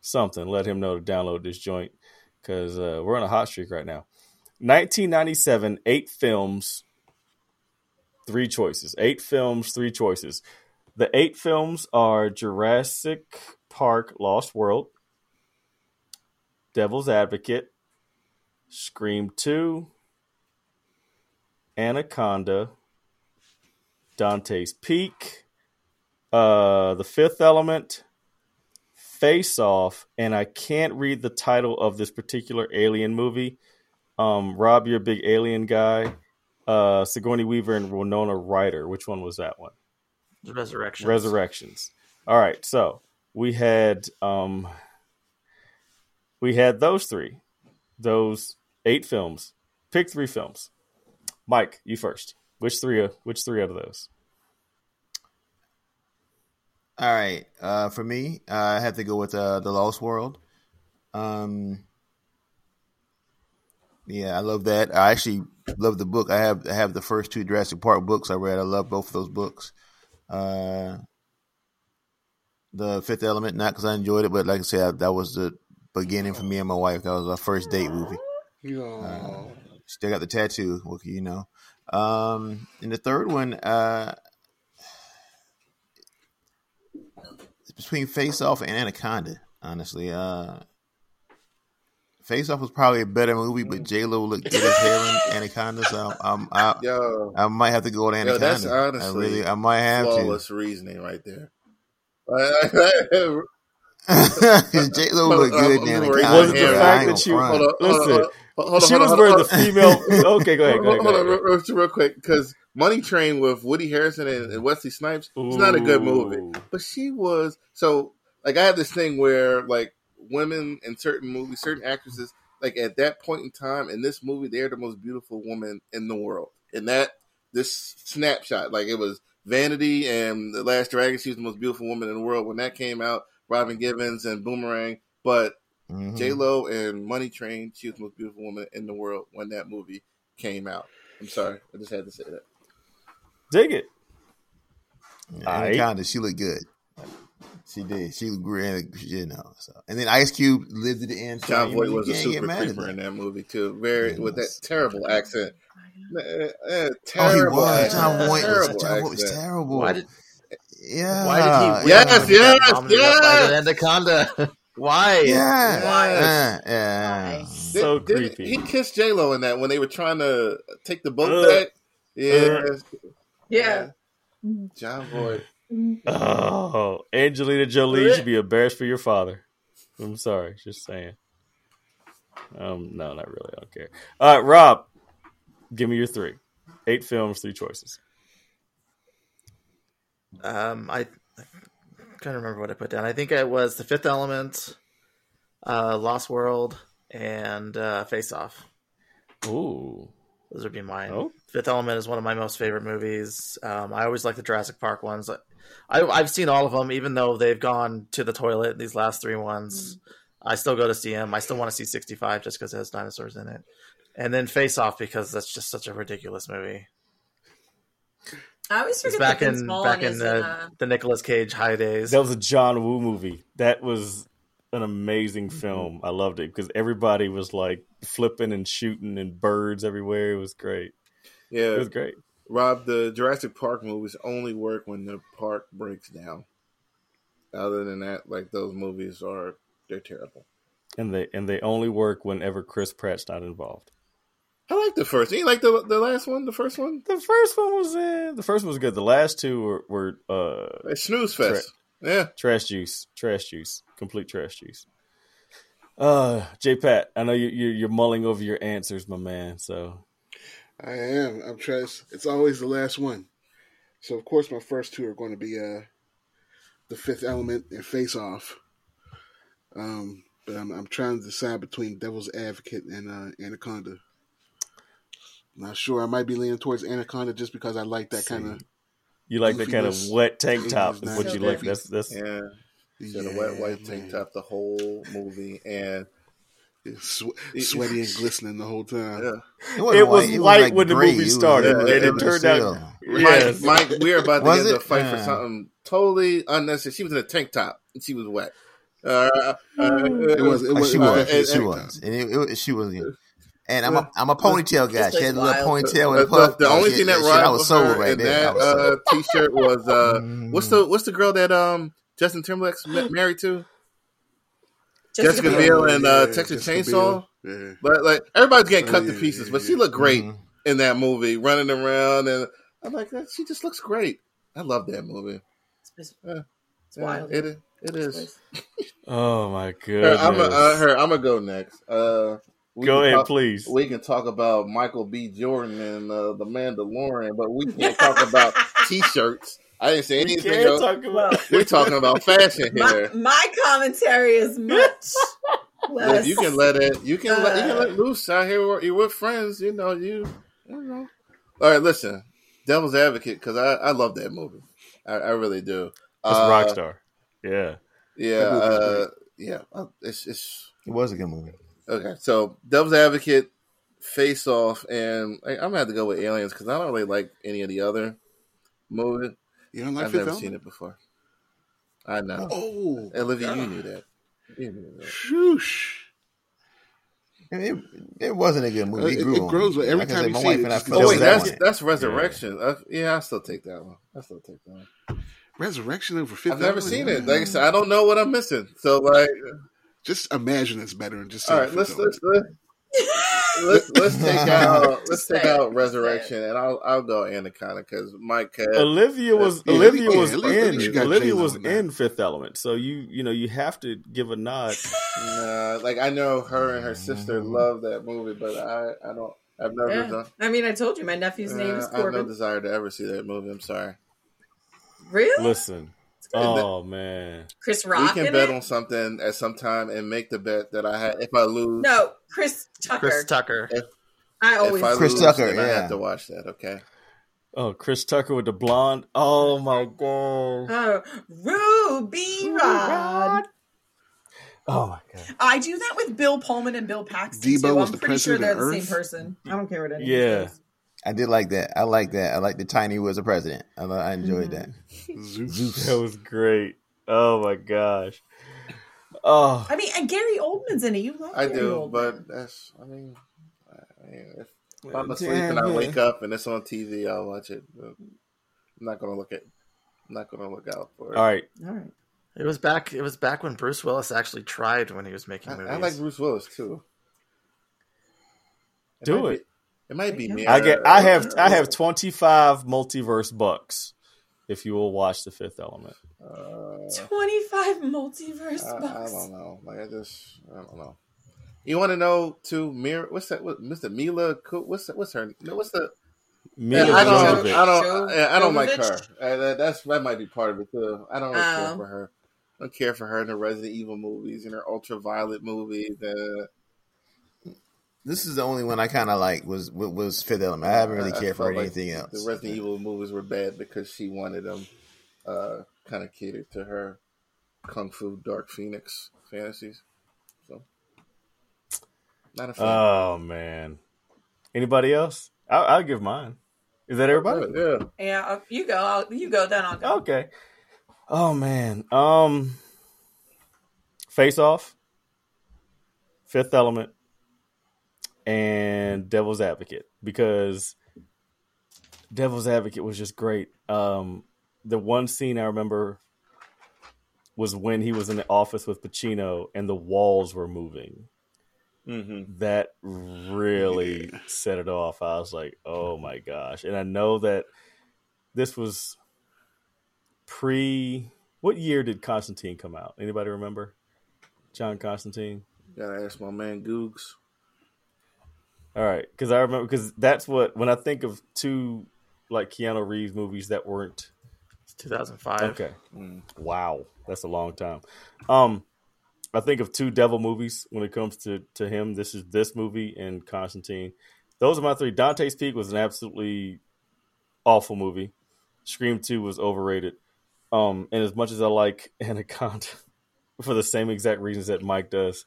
something. Let him know to download this joint because uh, we're on a hot streak right now. nineteen ninety-seven, eight films. Three choices. Eight films, three choices. The eight films are Jurassic Park, Lost World, Devil's Advocate, Scream two, Anaconda, Dante's Peak, uh, The Fifth Element, Face Off, and I can't read the title of this particular alien movie. Um, Rob, you're a big alien guy. Uh, Sigourney Weaver and Winona Ryder. Which one was that one? Resurrections. Resurrections. All right. So we had um, we had those three, those eight films. Pick three films. Mike, you first. Which three? Which three out of those? All right. Uh, for me, uh, I have to go with uh, The Lost World. Um. Yeah, I love that. I actually love the book. I have I have the first two Jurassic Park books I read. I love both of those books. Uh, the Fifth Element, not because I enjoyed it, but like I said, I, that was the beginning for me and my wife. That was our first date movie. Uh, still got the tattoo, you know. Um, and the third one, uh, it's between Face Off and Anaconda, honestly. Uh Face Off was probably a better movie, but J-Lo looked good as hell in Anaconda, so I'm, I'm, I, yo, I might have to go with Anaconda. Yo, that's honestly I, really, I might have flawless to. Reasoning right there. J-Lo looked good in Anaconda. Was it the fact that you... Hold on, listen, hold on, she was wearing the female... Okay, go ahead, go ahead. Hold on, real, real quick, because Money Train with Woody Harrelson and, and Wesley Snipes, it's not a good movie. But she was... So, like, I have this thing where, like, women in certain movies, certain actresses, like at that point in time in this movie, they're the most beautiful woman in the world. And that this snapshot, like it was Vanity and The Last Dragon, she was the most beautiful woman in the world when that came out. Robin Givens and Boomerang, but mm-hmm. J Lo and Money Train, she was the most beautiful woman in the world when that movie came out. I'm sorry, I just had to say that. Dig it. Right. Anaconda, she looked good. She did. She really, you know. So. And then Ice Cube lived to the end. Cowboy was a super creeper in that movie too. Very with that terrible accent. Uh, uh, terrible. Oh, he was. John Boyd was, John Boyd was terrible. Why did, yeah. Why did he? Yes, yes, yes. Like an anaconda. Why? Yeah. Why? Yeah. yeah. Why? So did, creepy. Did, he kissed J-Lo in that when they were trying to take the boat back. Yeah. Uh, yeah. Yeah. John Boyd. Oh, Angelina Jolie, you should be embarrassed for your father. I'm sorry, just saying. Um, no, not really. I don't care. Uh, Rob, give me your three. Eight films, three choices. Um, I, I can't remember what I put down. I think it was The Fifth Element, uh, Lost World, and uh, Face Off. Ooh. Those would be mine. Oh. Fifth Element is one of my most favorite movies. Um, I always like the Jurassic Park ones. I, I've seen all of them, even though they've gone to the toilet, these last three ones. Mm-hmm. I still go to see them. I still want to see sixty-five just because it has dinosaurs in it. And then Face Off because that's just such a ridiculous movie. I always forget back that in, back in the, uh... the Nicolas Cage high days. That was a John Woo movie. That was an amazing film. Mm-hmm. I loved it because everybody was like flipping and shooting and birds everywhere. It was great. Yeah, it was great. Rob, the Jurassic Park movies only work when the park breaks down. Other than that, like those movies are they're terrible. And they and they only work whenever Chris Pratt's not involved. I like the first. You like the the last one? The first one? The first one was uh, the first one was good. The last two were, were uh it's snooze fest. Tra- yeah. Trash juice. Trash juice. Complete trash juice. Uh, J Pat, I know you you're, you're mulling over your answers, my man, so I am. I'm trying. It's always the last one. So, of course, my first two are going to be uh, The Fifth Element and Face Off. Um, but I'm, I'm trying to decide between Devil's Advocate and uh, Anaconda. Not sure. I might be leaning towards Anaconda just because I like that kind of... You like that kind of wet tank top is what you like. That's, that's... Yeah. You got a wet white tank top the whole movie and... Sw- sweaty and glistening the whole time. Yeah. It, was it, was light, it was light when gray. The movie started, was, yeah, and it, it turned out. Yes. Mike, Mike, we were about to was get into a fight yeah. for something totally unnecessary. She was in a tank top and she was wet. Uh, uh, it was. It was. She was. She was. And she was. And I'm a I'm a ponytail guy. She had a little ponytail and puff. The only thing that I was sold right there. That T-shirt was uh, what's the what's the girl that um Justin Timberlake's married to? Jessica, Jessica Biel and uh, yeah, Texas Jessica Chainsaw, yeah. But like everybody's getting cut oh, yeah, to pieces. But she looked great mm-hmm. in that movie, running around, and I'm like, she just looks great. I love that movie. It's, uh, it's yeah, wild. It, it is. Oh my goodness. Her, I'm gonna uh, I'm gonna go next. Uh, go ahead, talk, please. We can talk about Michael B. Jordan and uh, the Mandalorian, but we can't talk about T-shirts. I didn't say anything. We talk about. We're talking about fashion here. My, my commentary is much less. You can let it. You can uh, let. You can let loose out here. You're with friends. You know. You. I don't know. All right. Listen, Devil's Advocate, because I, I love that movie. I, I really do. It's uh, Rockstar. Yeah. Yeah. Uh, yeah. It's, it's. It was a good movie. Okay, so Devil's Advocate, Face Off, and I, I'm gonna have to go with Aliens because I don't really like any of the other movies. You don't like I've Fifth never Element? Seen it before. I know. Oh, Olivia, God. You knew that. You knew that. Shoosh. I mean, it, it wasn't a good movie. It, it, it grows with every time you see it. Oh wait, that's that that's Resurrection. Yeah. I, yeah, I still take that one. I still take that one. Resurrection over Fifth Element. I've never seen it. Like I said, I don't know what I'm missing. So like, just imagine it's better and just. All right, let's let's let's, let's let's take out let's take out Resurrection and I'll I'll go Anaconda because Mike had, Olivia was yeah, Olivia yeah, was in Olivia was in Fifth Element, so you you know you have to give a nod. Nah, like I know her and her sister love that movie, but I, I don't I've never yeah. done. I mean, I told you my nephew's uh, name is Corbin. I have no desire to ever see that movie. I'm sorry. Really? Listen. Oh man, Chris Rock. We can bet it? On something at some time and make the bet that I had. If I lose, no, Chris Tucker. Chris Tucker. If, I always if I Chris lose, Tucker. Then yeah. I have to watch that. Okay. Oh, Chris Tucker with the blonde. Oh my god. Oh, Ruby Rod. Oh my god. I do that with Bill Pullman and Bill Paxton. Debo too. Was I'm the pretty sure they're Earth? The same person. I don't care what anyone yeah. says. I did like that. I like that. I like the tiny was a president. I, I enjoyed that. Zeus. That was great. Oh my gosh. Oh, I mean, and Gary Oldman's in it. You like I Gary do, Oldman. But that's. I mean, I mean if, if I'm asleep yeah, and I yeah. wake up and it's on T V, I'll watch it. I'm not gonna look at. I'm not gonna look out for it. All right. All right. It was back. It was back when Bruce Willis actually tried when he was making movies. I, I like Bruce Willis too. It do it. Be, it might be me. I get. I have. I have twenty-five multiverse bucks. If you will watch The Fifth Element. Uh, twenty-five multiverse I, bucks. I don't know. Like I just. I don't know. You want to know too? Mira. What's that? What, Mister Mila. What's that, what's her? No. What's the? Mila yeah, I don't. I don't. I, I don't like her. I, that, that's that might be part of it too. I don't um, care for her. I don't care for her in her Resident Evil movies and her Ultraviolet movies. Uh, this is the only one I kind of like was was Fifth Element. I haven't really cared I for like anything else. The Resident Evil movies were bad because she wanted them uh, kind of catered to her Kung Fu Dark Phoenix fantasies. So, not a fan. Oh, man. Anybody else? I'll, I'll give mine. Is that everybody? Yeah. Yeah, you go. I'll, you go, then I'll go. Okay. Oh man, um, Face Off, Fifth Element, and Devil's Advocate, because Devil's Advocate was just great. Um, the one scene I remember was when he was in the office with Pacino and the walls were moving. Mm-hmm. That really yeah. set it off. I was like, oh my gosh. And I know that this was... Pre, what year did Constantine come out? Anybody remember? John Constantine. Gotta ask my man Googs. All right, because I remember because that's what when I think of two like Keanu Reeves movies that weren't. It's two thousand five. Okay. Mm. Wow, that's a long time. Um, I think of two devil movies when it comes to to him. This is this movie and Constantine. Those are my three. Dante's Peak was an absolutely awful movie. Scream two was overrated. Um, and as much as I like Anaconda for the same exact reasons that Mike does,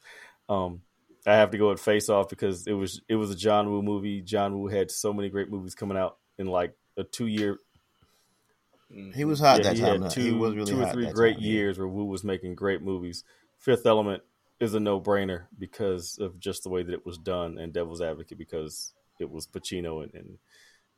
um, I have to go with Face Off because it was it was a John Woo movie. John Woo had so many great movies coming out in like a two year. He was hot yeah, that he time. Had two, he was really two or three great time, yeah. years where Woo was making great movies. Fifth Element is a no brainer because of just the way that it was done, and Devil's Advocate because it was Pacino and. and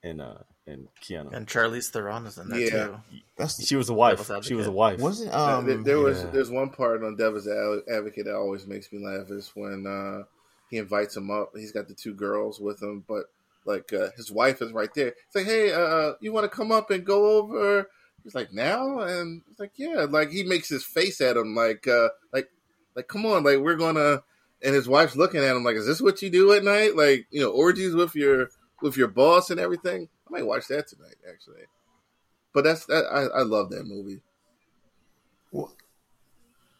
And uh and Keanu and Charlize Theron is in that yeah. too. That's, she was a wife. She was a wife. Was it? Um, there, there yeah. was. There's one part on Devil's Advocate that always makes me laugh is when uh, he invites him up. He's got the two girls with him, but like uh, his wife is right there. It's like, hey, uh, you want to come up and go over? He's like, now, and it's like, yeah, like he makes his face at him, like, uh, like, like, come on, like we're gonna. And his wife's looking at him like, is this what you do at night? Like, you know, orgies with your. With your boss and everything, I might watch that tonight. Actually, but that's that. I, I love that movie. What?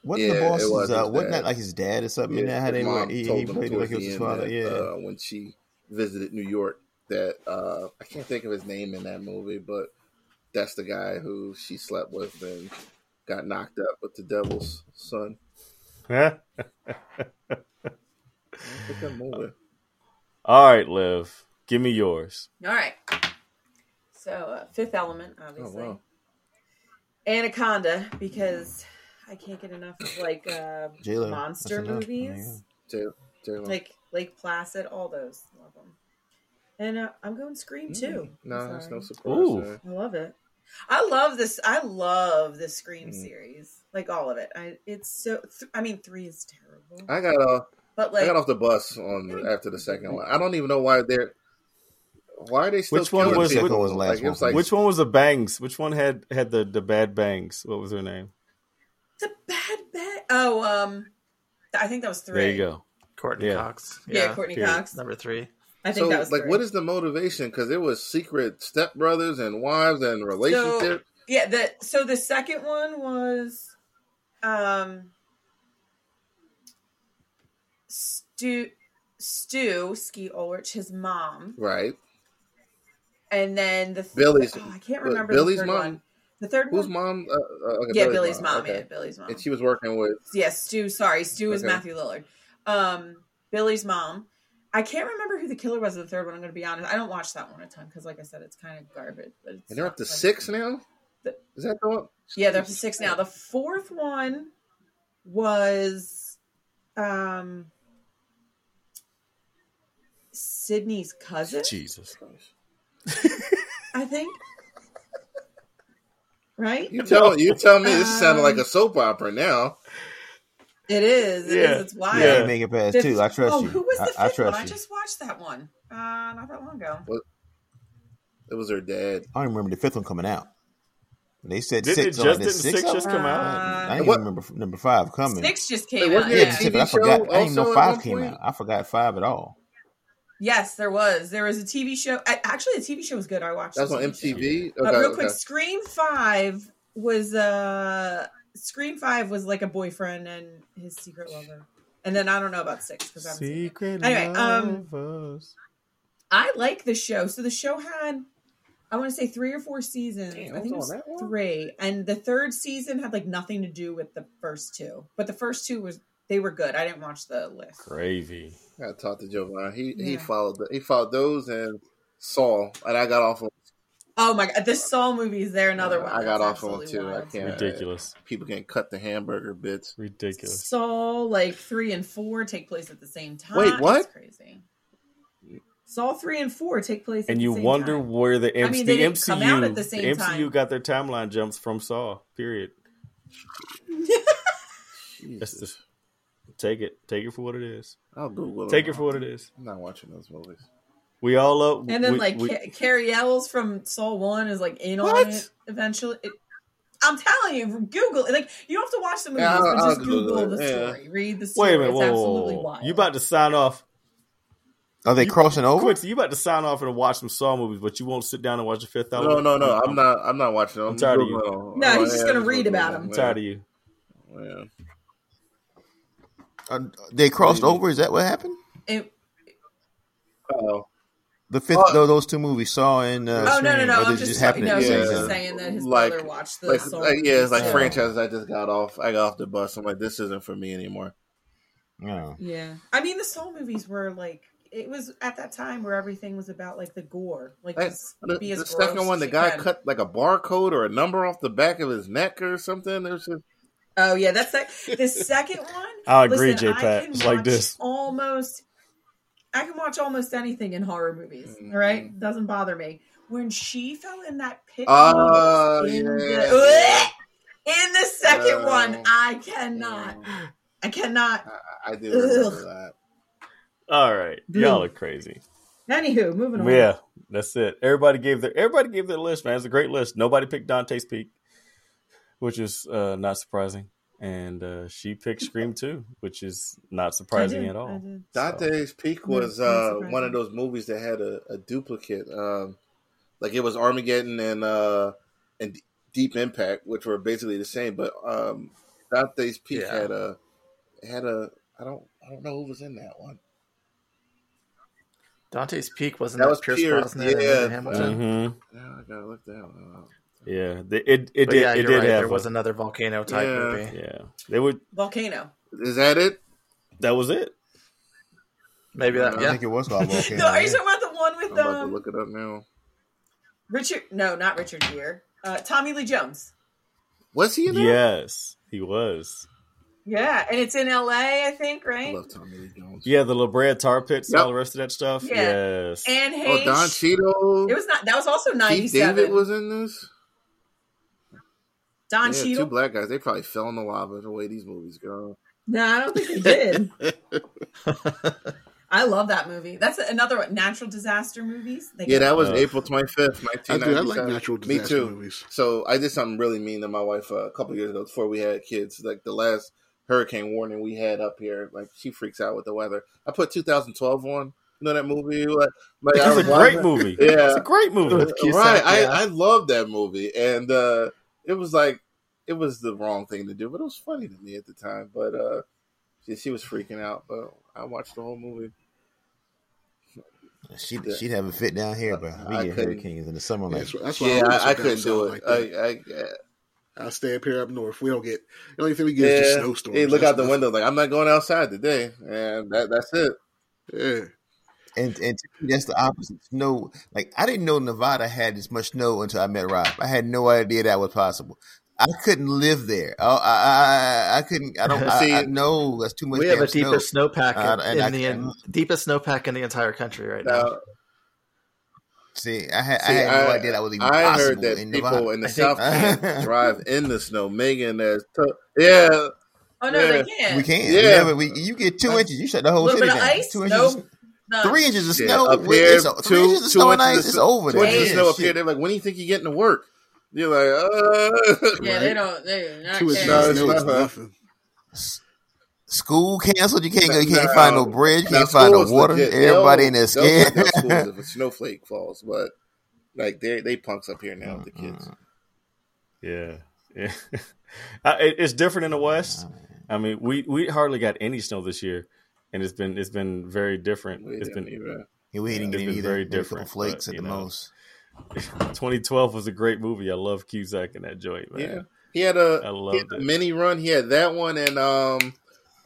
Wasn't yeah, the boss? Was his, uh, wasn't that like his dad or something? Yeah, that how they were, he, he played like his father. That, yeah, uh, when she visited New York, that uh, I can't think of his name in that movie, but that's the guy who she slept with and got knocked up with the devil's son. I think that movie. All right, Liv. Give me yours. All right. So, uh, Fifth Element, obviously. Oh, wow. Anaconda, because I can't get enough of, like, uh, monster movies. J- J-Lo. Like Lake Placid, all those. Love them. And uh, I'm going Scream, mm. too. No, there's no surprise. Ooh. I love it. I love this. I love the Scream mm. series. Like, all of it. I It's so... Th- I mean, three is terrible. I got off, but, like, I got off the bus on after the second one. I don't even know why they're... Why are they still which one was, which, was last like, one. Like, which one was the bangs? Which one had, had the, the bad bangs? What was her name? The bad bad. Oh, um, I think that was three. There you go, Courtney yeah. Cox. Yeah, yeah Courtney period. Cox, number three. I think so, that was like. Three. What is the motivation? Because it was secret stepbrothers and wives and relationships. So, yeah, that. So the second one was, um, Stu Stu Ski Ulrich, his mom, right. And then the th- Billy's. Oh, I can't remember Billy's the third mom. One. The third Who's one. Whose mom? Uh, uh, okay, yeah, Billy's, Billy's mom. mom okay. Yeah, Billy's mom. And she was working with. Yes, yeah, Stu. Sorry, Stu okay. is Matthew Lillard. Um, Billy's mom, I can't remember who the killer was in the third one. I'm going to be honest. I don't watch that one a ton because, like I said, it's kind of garbage. But it's and they're up to like, six now? The, Is that the one? Yeah, they're up to six now. The fourth one was um, Sydney's cousin. Jesus Christ. I think. Right? You tell you tell me. This um, sounded like a soap opera now. It is. It yeah. is. It's wild. Yeah, you make it past fifth, two. I trust oh, you. Oh, who was the I, fifth I one? You. I just watched that one uh, not that long ago. What? It was her dad. I don't remember the fifth one coming out. They said did six. It just, didn't six, six just come out? Uh, I don't remember number five coming. Six just came out. Yeah, yeah. I forgot. I didn't know five came out. I forgot five at all. Yes, there was. There was a T V show. Actually, the T V show was good. I watched it. That was on M T V? But real quick, Scream five was... Uh, Scream five was like a boyfriend and his secret lover. And then I don't know about six. Because Secret anyway, um, lovers. I like the show. So the show had... I want to say three or four seasons. Damn, I think it was three. And the third season had like nothing to do with the first two. But the first two was they were good. I didn't watch the list. Crazy. I talked to Giovanni. He yeah. he followed the, he followed those and Saul. And I got off on. Oh my god. The Saul movie is there another yeah, one. I got That's off on too. Wild. I can't ridiculous. Uh, people can cut the hamburger bits. Ridiculous. Saul like three and four take place at the same time. Wait, what? That's crazy. Saw three and four take place, and at you the same wonder time. Where the M C U. I mean, they the didn't M C U come out at the same the M C U time. Got their timeline jumps from Saw. Period. That's the, take it, take it for what it is. I'll Google it. Take it for what it is. I'm not watching those movies. We all up, and then we, like we, Ca- Carrie Ells from Saw One is like in what? On it eventually. It, I'm telling you, Google it. Like, you don't have to watch the movies, yeah, but I'll, just I'll Google, Google the story, yeah. Read the story. Wait a minute, it's whoa, absolutely whoa. Wild. You about to sign off? Are they you, crossing over? Quincy, you about to sign off and watch some Saw movies, but you won't sit down and watch the fifth hour? No, no, no. I'm, I'm not. I'm not watching. I'm, I'm tired of you. Little, no, oh, he's just yeah, gonna read about them. I'm tired of you. Yeah. Uh, they crossed yeah. over. Is that what happened? It. Oh. The fifth, oh. though, those two movies, Saw and uh, oh no, no, no. I'm just, just no, no, yeah. just saying that his like, brother watched the like, Saw. Like, yeah, it's like so. Franchises. I just got off. I got off the bus. I'm like, this isn't for me anymore. Yeah. Yeah. I mean, the Saw movies were like. It was at that time where everything was about like the gore, like I, the, be as the gross second one. The guy can. Cut like a barcode or a number off the back of his neck or something. There's just... Oh yeah, that's like the second one. I agree, J. Pat. It's like this. Almost, I can watch almost anything in horror movies. Mm-hmm. All right, doesn't bother me. When she fell in that pit, oh, in, yeah. the, in the second oh, one, I cannot, yeah. I cannot. I, I do remember that. All right, y'all are crazy. Anywho, moving on. Yeah, that's it. Everybody gave their everybody gave their list, man. It's a great list. Nobody picked Dante's Peak, which is uh, not surprising, and uh, she picked Scream two, which is not surprising at all. Dante's so. Peak was uh, one of those movies that had a, a duplicate, um, like it was Armageddon and uh, and Deep Impact, which were basically the same, but um, Dante's Peak yeah. had a had a I don't I don't know who was in that one. Dante's Peak wasn't that, that was Pierce Brosnan yeah. and Hamilton. Mm-hmm. Yeah, I gotta look that one up. Yeah, it it, it did. Yeah, it did right. There one. Was another volcano type yeah. movie. Yeah, they would volcano. Is that it? That was it. Maybe that. I yeah. think it was called volcano. No, are you talking about the one with? I'm about um, to look it up now. Richard? No, not Richard Gere. Uh, Tommy Lee Jones. Was he in that? Yes, he was. Yeah, and it's in L A, I think, right? I love Tommy Lee Jones. Yeah, the La Brea Tar Pits and yep. all the rest of that stuff. Yeah. Yes. And Hayes. Oh, Don Cheadle. It was not. That was also ninety-seven. Keith David was in this. Don yeah, Cheadle. Two black guys. They probably fell in the lava the way these movies go. No, I don't think they did. I love that movie. That's another one. Natural disaster movies. They yeah, that was uh, April twenty-fifth, nineteen ninety-seven. I, do, I like natural disaster Me too. Movies. So I did something really mean to my wife uh, a couple years ago before we had kids. Like the last hurricane warning we had up here, like she freaks out with the weather. I put two thousand twelve on. You know that movie? Like, like that's a great watching. Movie. Yeah, it's a great movie. Right? I, I love that movie, and uh, it was like it was the wrong thing to do, but it was funny to me at the time. But uh, she, she was freaking out, but I watched the whole movie. She yeah. she'd have a fit down here, but we get hurricanes in the summer. Like, that's, that's yeah, I, I couldn't do it. Like I. I, I I stay up here up north. We don't get the only thing we get yeah. is just snowstorms. Hey, look that's out the window like I'm not going outside today, and that that's it. Yeah, And and to me, that's the opposite. Snow, like I didn't know Nevada had as much snow until I met Rob. I had no idea that was possible. I couldn't live there. I I, I, I couldn't. I don't. See, I, I know that's too much. We have the deepest snow. snowpack in, uh, in I, the I, in, deepest snowpack in the entire country right now. Uh, see, I had, see, I had I, no idea that was even I possible. I heard that in people Nevada. in the I South think, can't drive in the snow. Megan, there's t- yeah. Oh no, yeah. they can. We can. Yeah, yeah but we, you get two inches. You shut the whole city down. Ice, two inches. Nope. No. Three inches of snow. Yeah, up here, it's, two, three inches of snow and ice is over there. Two inches of snow up here. They're like, when do you think you're getting to work? You're like, uh. Yeah, right. they don't. They're not two inches. School canceled. You can't no, go. You can't no, find no bread. You can't find no water. Legit. Everybody no, in there scared. If a snowflake falls, but like they they punks up here now. Mm-hmm. The kids. Yeah, yeah. It's different in the West. I mean, we we hardly got any snow this year. And it's been it's been very different. We it's been either. Yeah, we didn't get it either. Very different flakes but, at the know, most. twenty twelve was a great movie. I love Cusack in that joint, man. Yeah, he had a, I loved he had a mini run. He had that one, and um,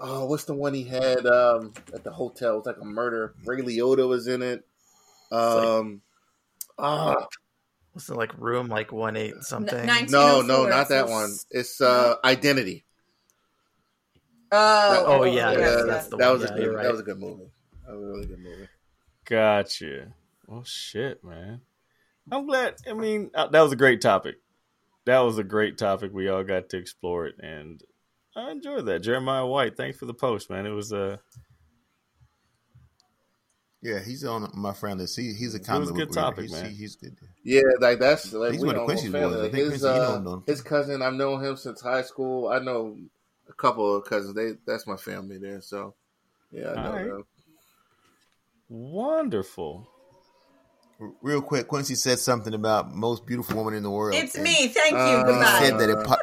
oh, what's the one he had um at the hotel? It's like a murder. Ray Liotta was in it. Um, ah, like, uh, what's it like? Room like one eight something? No, no, not that one. It's uh, Identity. Oh, oh yeah, yeah, yeah. That's the that one. was yeah, a good, right. that was a good movie. That was a really good movie. Gotcha. Oh shit, man. I'm glad. I mean, that was a great topic. That was a great topic. We all got to explore it, and I enjoyed that. Jeremiah White, thanks for the post, man. It was a. Uh... Yeah, he's on my friend list. He, he's a comic book reader. It was a good topic, man. He's, he's good. Yeah, like that's like he's we one of Quincy's boys. Like, his, Quincy, uh, you know his cousin. I've known him since high school. I know. A couple of cousins. They that's my family there. So, yeah, I know. Right. Them. Wonderful. Real quick, Quincy said something about most beautiful woman in the world. It's me. Thank uh, you. Goodbye. He said that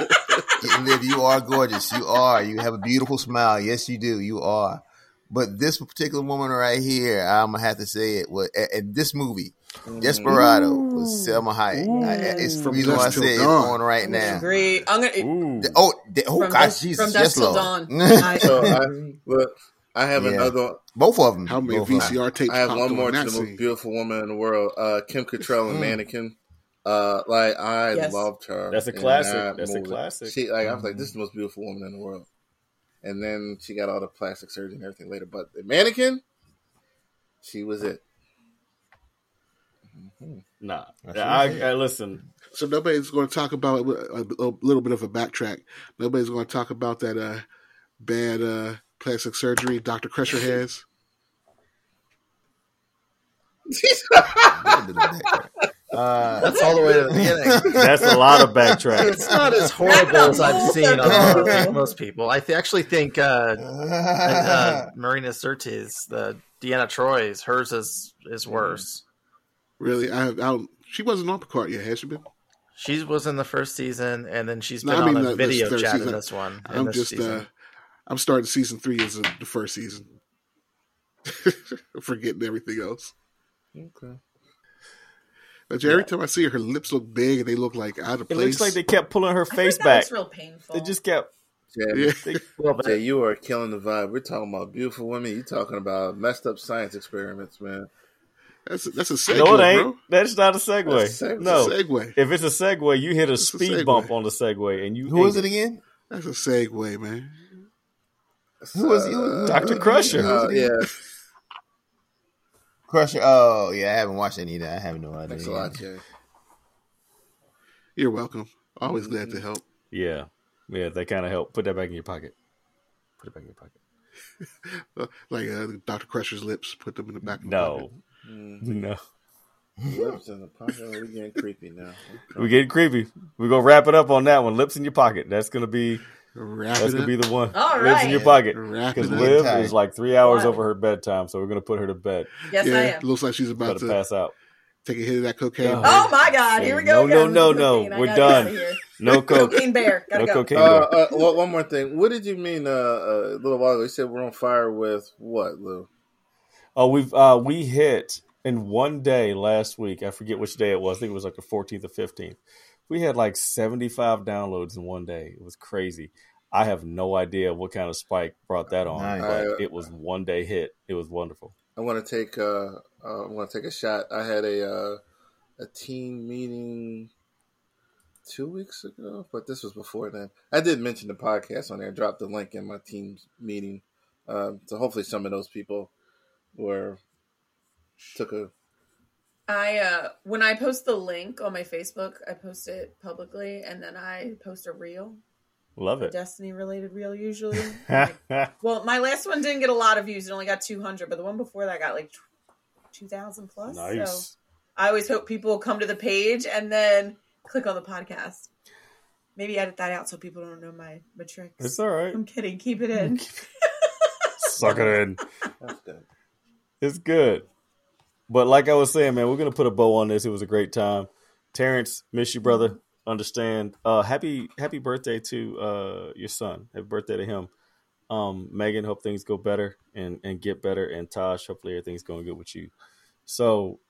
it. Po- Liv, you are gorgeous. You are. You have a beautiful smile. Yes, you do. You are. But this particular woman right here, I'm gonna have to say it. Was at, at this movie, mm. Desperado, was Selma Hayek. I, it's the reason why I say it's on right now. Agree. I'm gonna. It, oh, the, oh from gosh, Jesus, yes, Lord. I, so I, look, I have yeah. another. Both of them. How many V C R tapes? I have one more to the most beautiful woman in the world, uh, Kim Cattrall and mm. Mannequin. Uh, like I yes. loved her. That's a classic. That's movie. a classic. She, like, mm. I was like, this is the most beautiful woman in the world. And then she got all the plastic surgery and everything later. But the Mannequin, she was it. Mm-hmm. Nah. I, it. I, I listen. So nobody's going to talk about a, a little bit of a backtrack. Nobody's going to talk about that uh, bad uh, plastic surgery Doctor Crusher has. Uh, that's all the way to the beginning. That's a lot of backtrack. It's not as horrible as I've seen on most, most people. I th- actually think uh, uh, Marina Sirtis, the Deanna Troy's, hers is, is worse. Really, I, I she wasn't on Picard yet, has she been? She was in the first season, and then she's been no, I mean, on a video chat season. in this one. I'm this just, uh, I'm starting season three as the first season, forgetting everything else. Okay. But every yeah. time I see her, her lips look big and they look like out of it place. It looks like they kept pulling her face I that back. It's real painful. They just kept. Yeah, they, well, yeah, you are killing the vibe. We're talking about beautiful women. You're talking about messed up science experiments, man. That's a, that's a segue. No, it ain't. Bro. That's not a segue. That's a segue. No, it's a segue. If it's a segue, you hit a that's speed a bump on the segue, and you. Who is it again? That's a segue, man. That's Who is uh, Doctor Crusher? Uh, yeah. Crusher. Oh, yeah. I haven't watched any of that. I have no idea. Thanks a lot, Jay. You're welcome. Always mm-hmm. glad to help. Yeah. Yeah, that kind of helped. Put that back in your pocket. Put it back in your pocket. like uh, Doctor Crusher's lips. Put them in the back of no. the pocket. Mm-hmm. No. No. Lips in the pocket. We're getting creepy now. We're getting creepy. We're going to wrap it up on that one. Lips in your pocket. That's going to be... Wrap That's gonna up. be the one. All right. Lives in your pocket because Liv tight. is like three hours wow. over her bedtime, so we're gonna put her to bed. Yes, yeah, I am. Looks like she's about, about to, to pass out. Take a hit of that cocaine. Oh, oh my God! Here we go. No, guys. no, no, no. We're done. No coke. Cocaine bear. Gotta no go. cocaine uh, bear. Uh, well, one more thing. What did you mean uh, a little while ago? You said we're on fire with what, Lou? Oh, we've uh, we hit in one day last week. I forget which day it was. I think it was like the fourteenth or fifteenth. We had like seventy-five downloads in one day. It was crazy. I have no idea what kind of spike brought that on, nice. but it was one day hit. It was wonderful. I want to take uh, uh, I want to take a shot. I had a uh, a team meeting two weeks ago, but this was before then. I did mention the podcast on there. I dropped the link in my team's meeting. Uh, so hopefully some of those people were took a. I uh, when I post the link on my Facebook, I post it publicly, and then I post a reel. Love it. Destiny related reel usually. Well, my last one didn't get a lot of views; it only got two hundred. But the one before that got like two thousand plus. Nice. So I always hope people come to the page and then click on the podcast. Maybe edit that out so people don't know my, my tricks. It's all right. I'm kidding. Keep it in. Suck it in. That's good. It's good. But like I was saying, man, we're going to put a bow on this. It was a great time. Terrence, miss you, brother. Understand. Uh, happy happy birthday to uh, your son. Happy birthday to him. Um, Megan, hope things go better and, and get better. And Taj, hopefully everything's going good with you. So,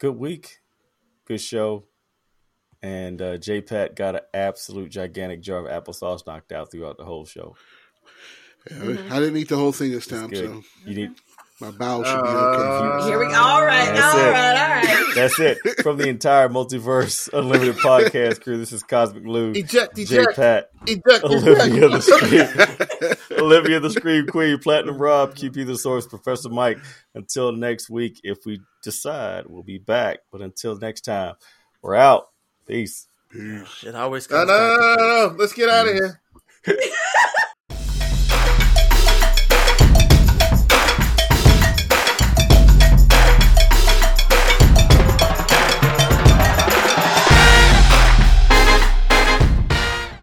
good week. Good show. And uh, J-Pat got an absolute gigantic jar of applesauce knocked out throughout the whole show. Yeah, mm-hmm. I didn't eat the whole thing this time. So you need... My bowels should be okay. Here we go. All right. That's all it. right. All right. That's it. From the entire Multiverse Unlimited podcast crew, this is Cosmic Lou, eject, eject, J-Pat, eject, Olivia, eject. The Scream, Olivia the Scream Queen, Platinum Rob, Q P the Source, Professor Mike. Until next week, if we decide, we'll be back. But until next time, we're out. Peace. Peace. It always comes no, no, back no, no, no. Let's get out of here.